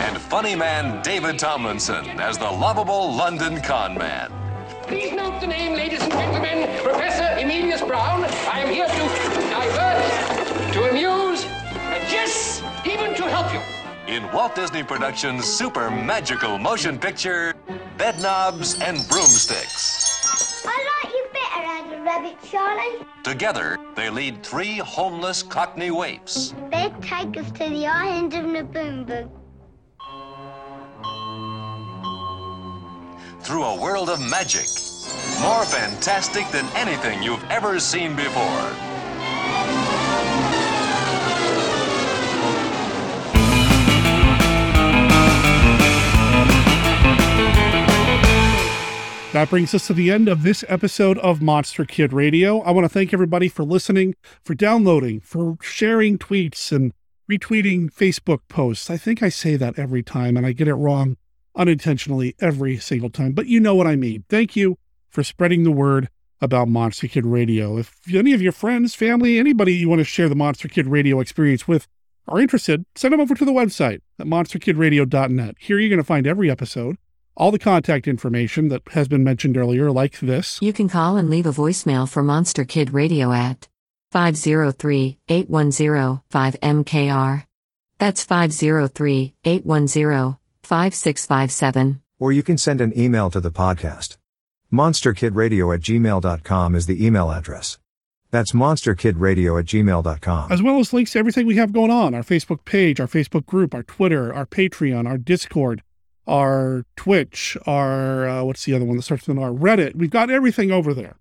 And funny man David Tomlinson as the lovable London con man. Please note the name, ladies and gentlemen, Professor Emilius Brown. I am here to divert, to amuse, and yes, even to help you. In Walt Disney Productions' super magical motion picture, Bedknobs and Broomsticks. I like you better, Angela Rabbit, Charlie. Together, they lead three homeless Cockney waifs. They take us to the island of Naboomba. Through a world of magic, more fantastic than anything you've ever seen before. That brings us to the end of this episode of Monster Kid Radio. I want to thank everybody for listening, for downloading, for sharing tweets and retweeting Facebook posts. I think I say that every time and I get it wrong. Unintentionally every single time, but you know what I mean. Thank you for spreading the word about Monster Kid Radio. If any of your friends, family, anybody you want to share the Monster Kid Radio experience with are interested, send them over to the website at monster kid radio dot net. Here you're going to find every episode, all the contact information that has been mentioned earlier, like this. You can call and leave a voicemail for Monster Kid Radio at five oh three, eight one oh, five M K R. That's five oh three, eight one oh, five six five seven. Or you can send an email to the podcast. monster kid radio at gmail dot com is the email address. That's monster kid radio at gmail dot com. As well as links to everything we have going on, our Facebook page, our Facebook group, our Twitter, our Patreon, our Discord, our Twitch, our, uh, what's the other one that starts with an R? Reddit. We've got everything over there.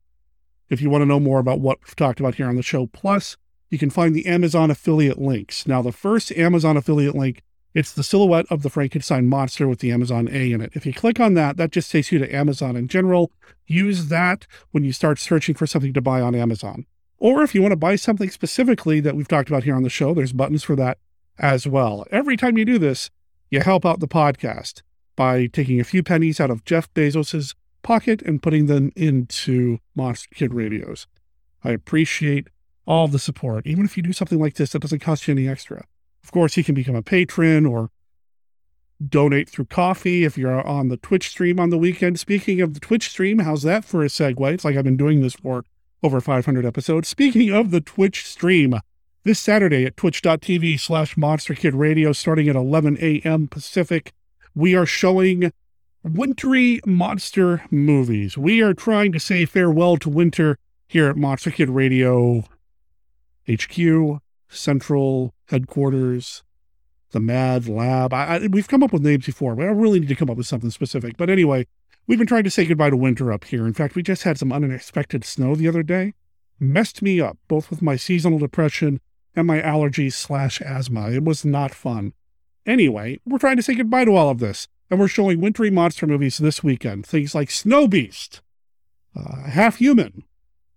If you want to know more about what we've talked about here on the show, plus you can find the Amazon affiliate links. Now, the first Amazon affiliate link, it's the silhouette of the Frankenstein monster with the Amazon A in it. If you click on that, that just takes you to Amazon in general. Use that when you start searching for something to buy on Amazon. Or if you want to buy something specifically that we've talked about here on the show, there's buttons for that as well. Every time you do this, you help out the podcast by taking a few pennies out of Jeff Bezos's pocket and putting them into Monster Kid Radio's. I appreciate all the support. Even if you do something like this, that doesn't cost you any extra. Of course, you can become a patron or donate through coffee if you're on the Twitch stream on the weekend. Speaking of the Twitch stream, how's that for a segue? It's like I've been doing this for over five hundred episodes. Speaking of the Twitch stream, this Saturday at twitch.tv slash Monster Kid Radio, starting at eleven a.m. Pacific, we are showing wintry monster movies. We are trying to say farewell to winter here at Monster Kid Radio H Q, Central Headquarters, the Mad Lab. I, I, we've come up with names before. I really need to come up with something specific. But anyway, we've been trying to say goodbye to winter up here. In fact, we just had some unexpected snow the other day. Messed me up, both with my seasonal depression and my allergies slash asthma. It was not fun. Anyway, we're trying to say goodbye to all of this. And we're showing wintry monster movies this weekend. Things like Snow Beast, uh, Half Human,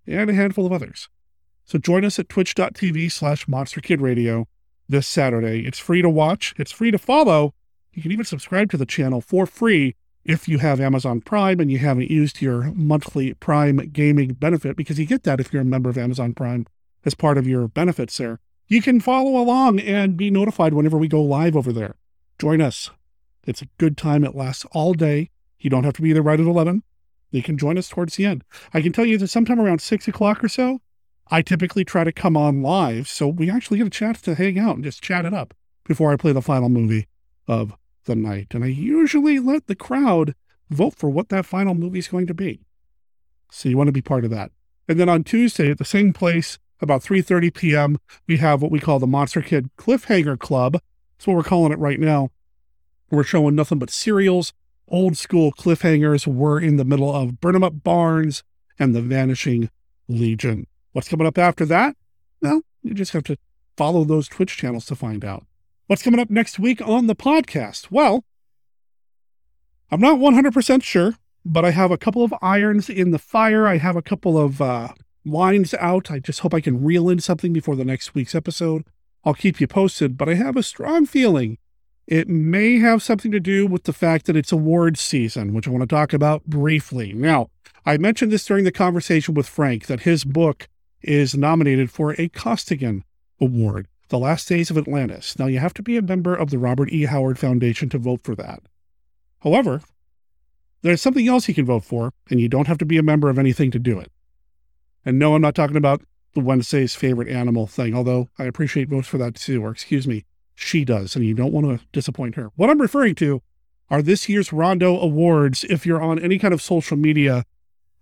and a handful of others. So join us at twitch.tv slash Monster Kid Radio this Saturday. It's free to watch. It's free to follow. You can even subscribe to the channel for free if you have Amazon Prime and you haven't used your monthly Prime gaming benefit, because you get that if you're a member of Amazon Prime as part of your benefits there. You can follow along and be notified whenever we go live over there. Join us. It's a good time. It lasts all day. You don't have to be there right at eleven. You can join us towards the end. I can tell you that sometime around six o'clock or so, I typically try to come on live, so we actually get a chance to hang out and just chat it up before I play the final movie of the night. And I usually let the crowd vote for what that final movie is going to be. So you want to be part of that. And then on Tuesday at the same place, about three thirty p.m., we have what we call the Monster Kid Cliffhanger Club. That's what we're calling it right now. We're showing nothing but serials, old school cliffhangers. We're in the middle of Burn 'Em Up Barnes and The Vanishing Legion. What's coming up after that? Well, you just have to follow those Twitch channels to find out. What's coming up next week on the podcast? Well, I'm not one hundred percent sure, but I have a couple of irons in the fire. I have a couple of uh, lines out. I just hope I can reel in something before the next week's episode. I'll keep you posted, but I have a strong feeling it may have something to do with the fact that it's awards season, which I want to talk about briefly. Now, I mentioned this during the conversation with Frank, that his book is nominated for a Costigan Award, The Last Days of Atlantis. Now, you have to be a member of the Robert E. Howard Foundation to vote for that. However, there's something else you can vote for, and you don't have to be a member of anything to do it. And no, I'm not talking about the Wednesday's favorite animal thing, although I appreciate votes for that too, or excuse me, she does, and you don't want to disappoint her. What I'm referring to are this year's Rondo Awards. If you're on any kind of social media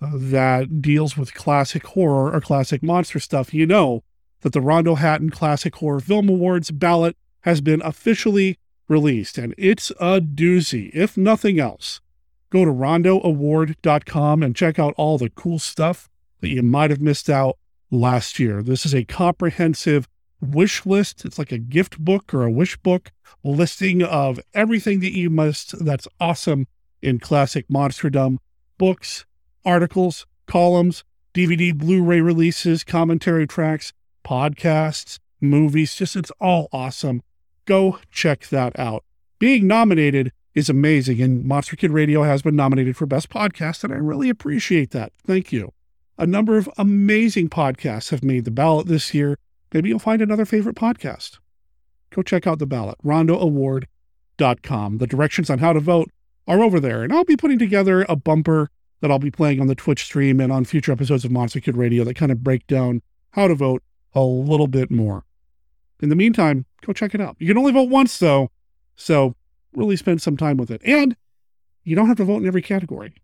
uh, that deals with classic horror or classic monster stuff, you know that the Rondo Hatton Classic Horror Film Awards ballot has been officially released, and it's a doozy. If nothing else, go to rondo award dot com and check out all the cool stuff that you might have missed out last year. This is a comprehensive wish list. It's like a gift book or a wish book listing of everything that you missed that's awesome in classic monsterdom: books, articles, columns, D V D, Blu-ray releases, commentary tracks, podcasts, movies. Just, it's all awesome. Go check that out. Being nominated is amazing, and Monster Kid Radio has been nominated for Best Podcast, and I really appreciate that. Thank you. A number of amazing podcasts have made the ballot this year. Maybe you'll find another favorite podcast. Go check out the ballot, rondo award dot com. The directions on how to vote are over there. And I'll be putting together a bumper that I'll be playing on the Twitch stream and on future episodes of Monster Kid Radio that kind of break down how to vote a little bit more. In the meantime, go check it out. You can only vote once, though, so really spend some time with it. And you don't have to vote in every category.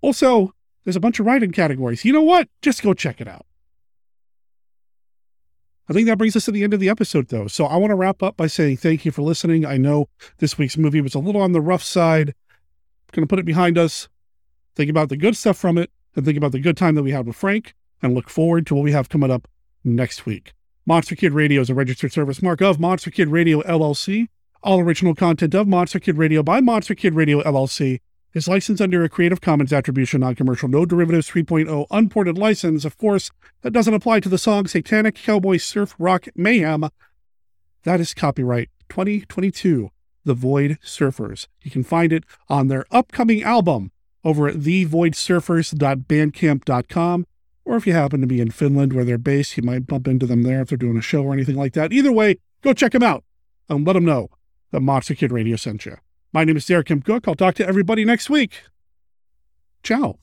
Also, there's a bunch of write-in categories. You know what? Just go check it out. I think that brings us to the end of the episode, though. So I want to wrap up by saying thank you for listening. I know this week's movie was a little on the rough side. Going to put it behind us, think about the good stuff from it, and think about the good time that we had with Frank, and look forward to what we have coming up next week. Monster Kid Radio is a registered service mark of Monster Kid Radio, L L C. All original content of Monster Kid Radio by Monster Kid Radio, L L C is licensed under a Creative Commons Attribution, Non-Commercial, No Derivatives three point oh Unported License. Of course, that doesn't apply to the song Satanic Cowboy Surf Rock Mayhem. That is copyright twenty twenty-two, The Void Surfers. You can find it on their upcoming album over at the void surfers dot bandcamp dot com, or if you happen to be in Finland where they're based, you might bump into them there if they're doing a show or anything like that. Either way, go check them out and let them know that Monster Kid Radio sent you. My name is Derek M. Cook. I'll talk to everybody next week. Ciao.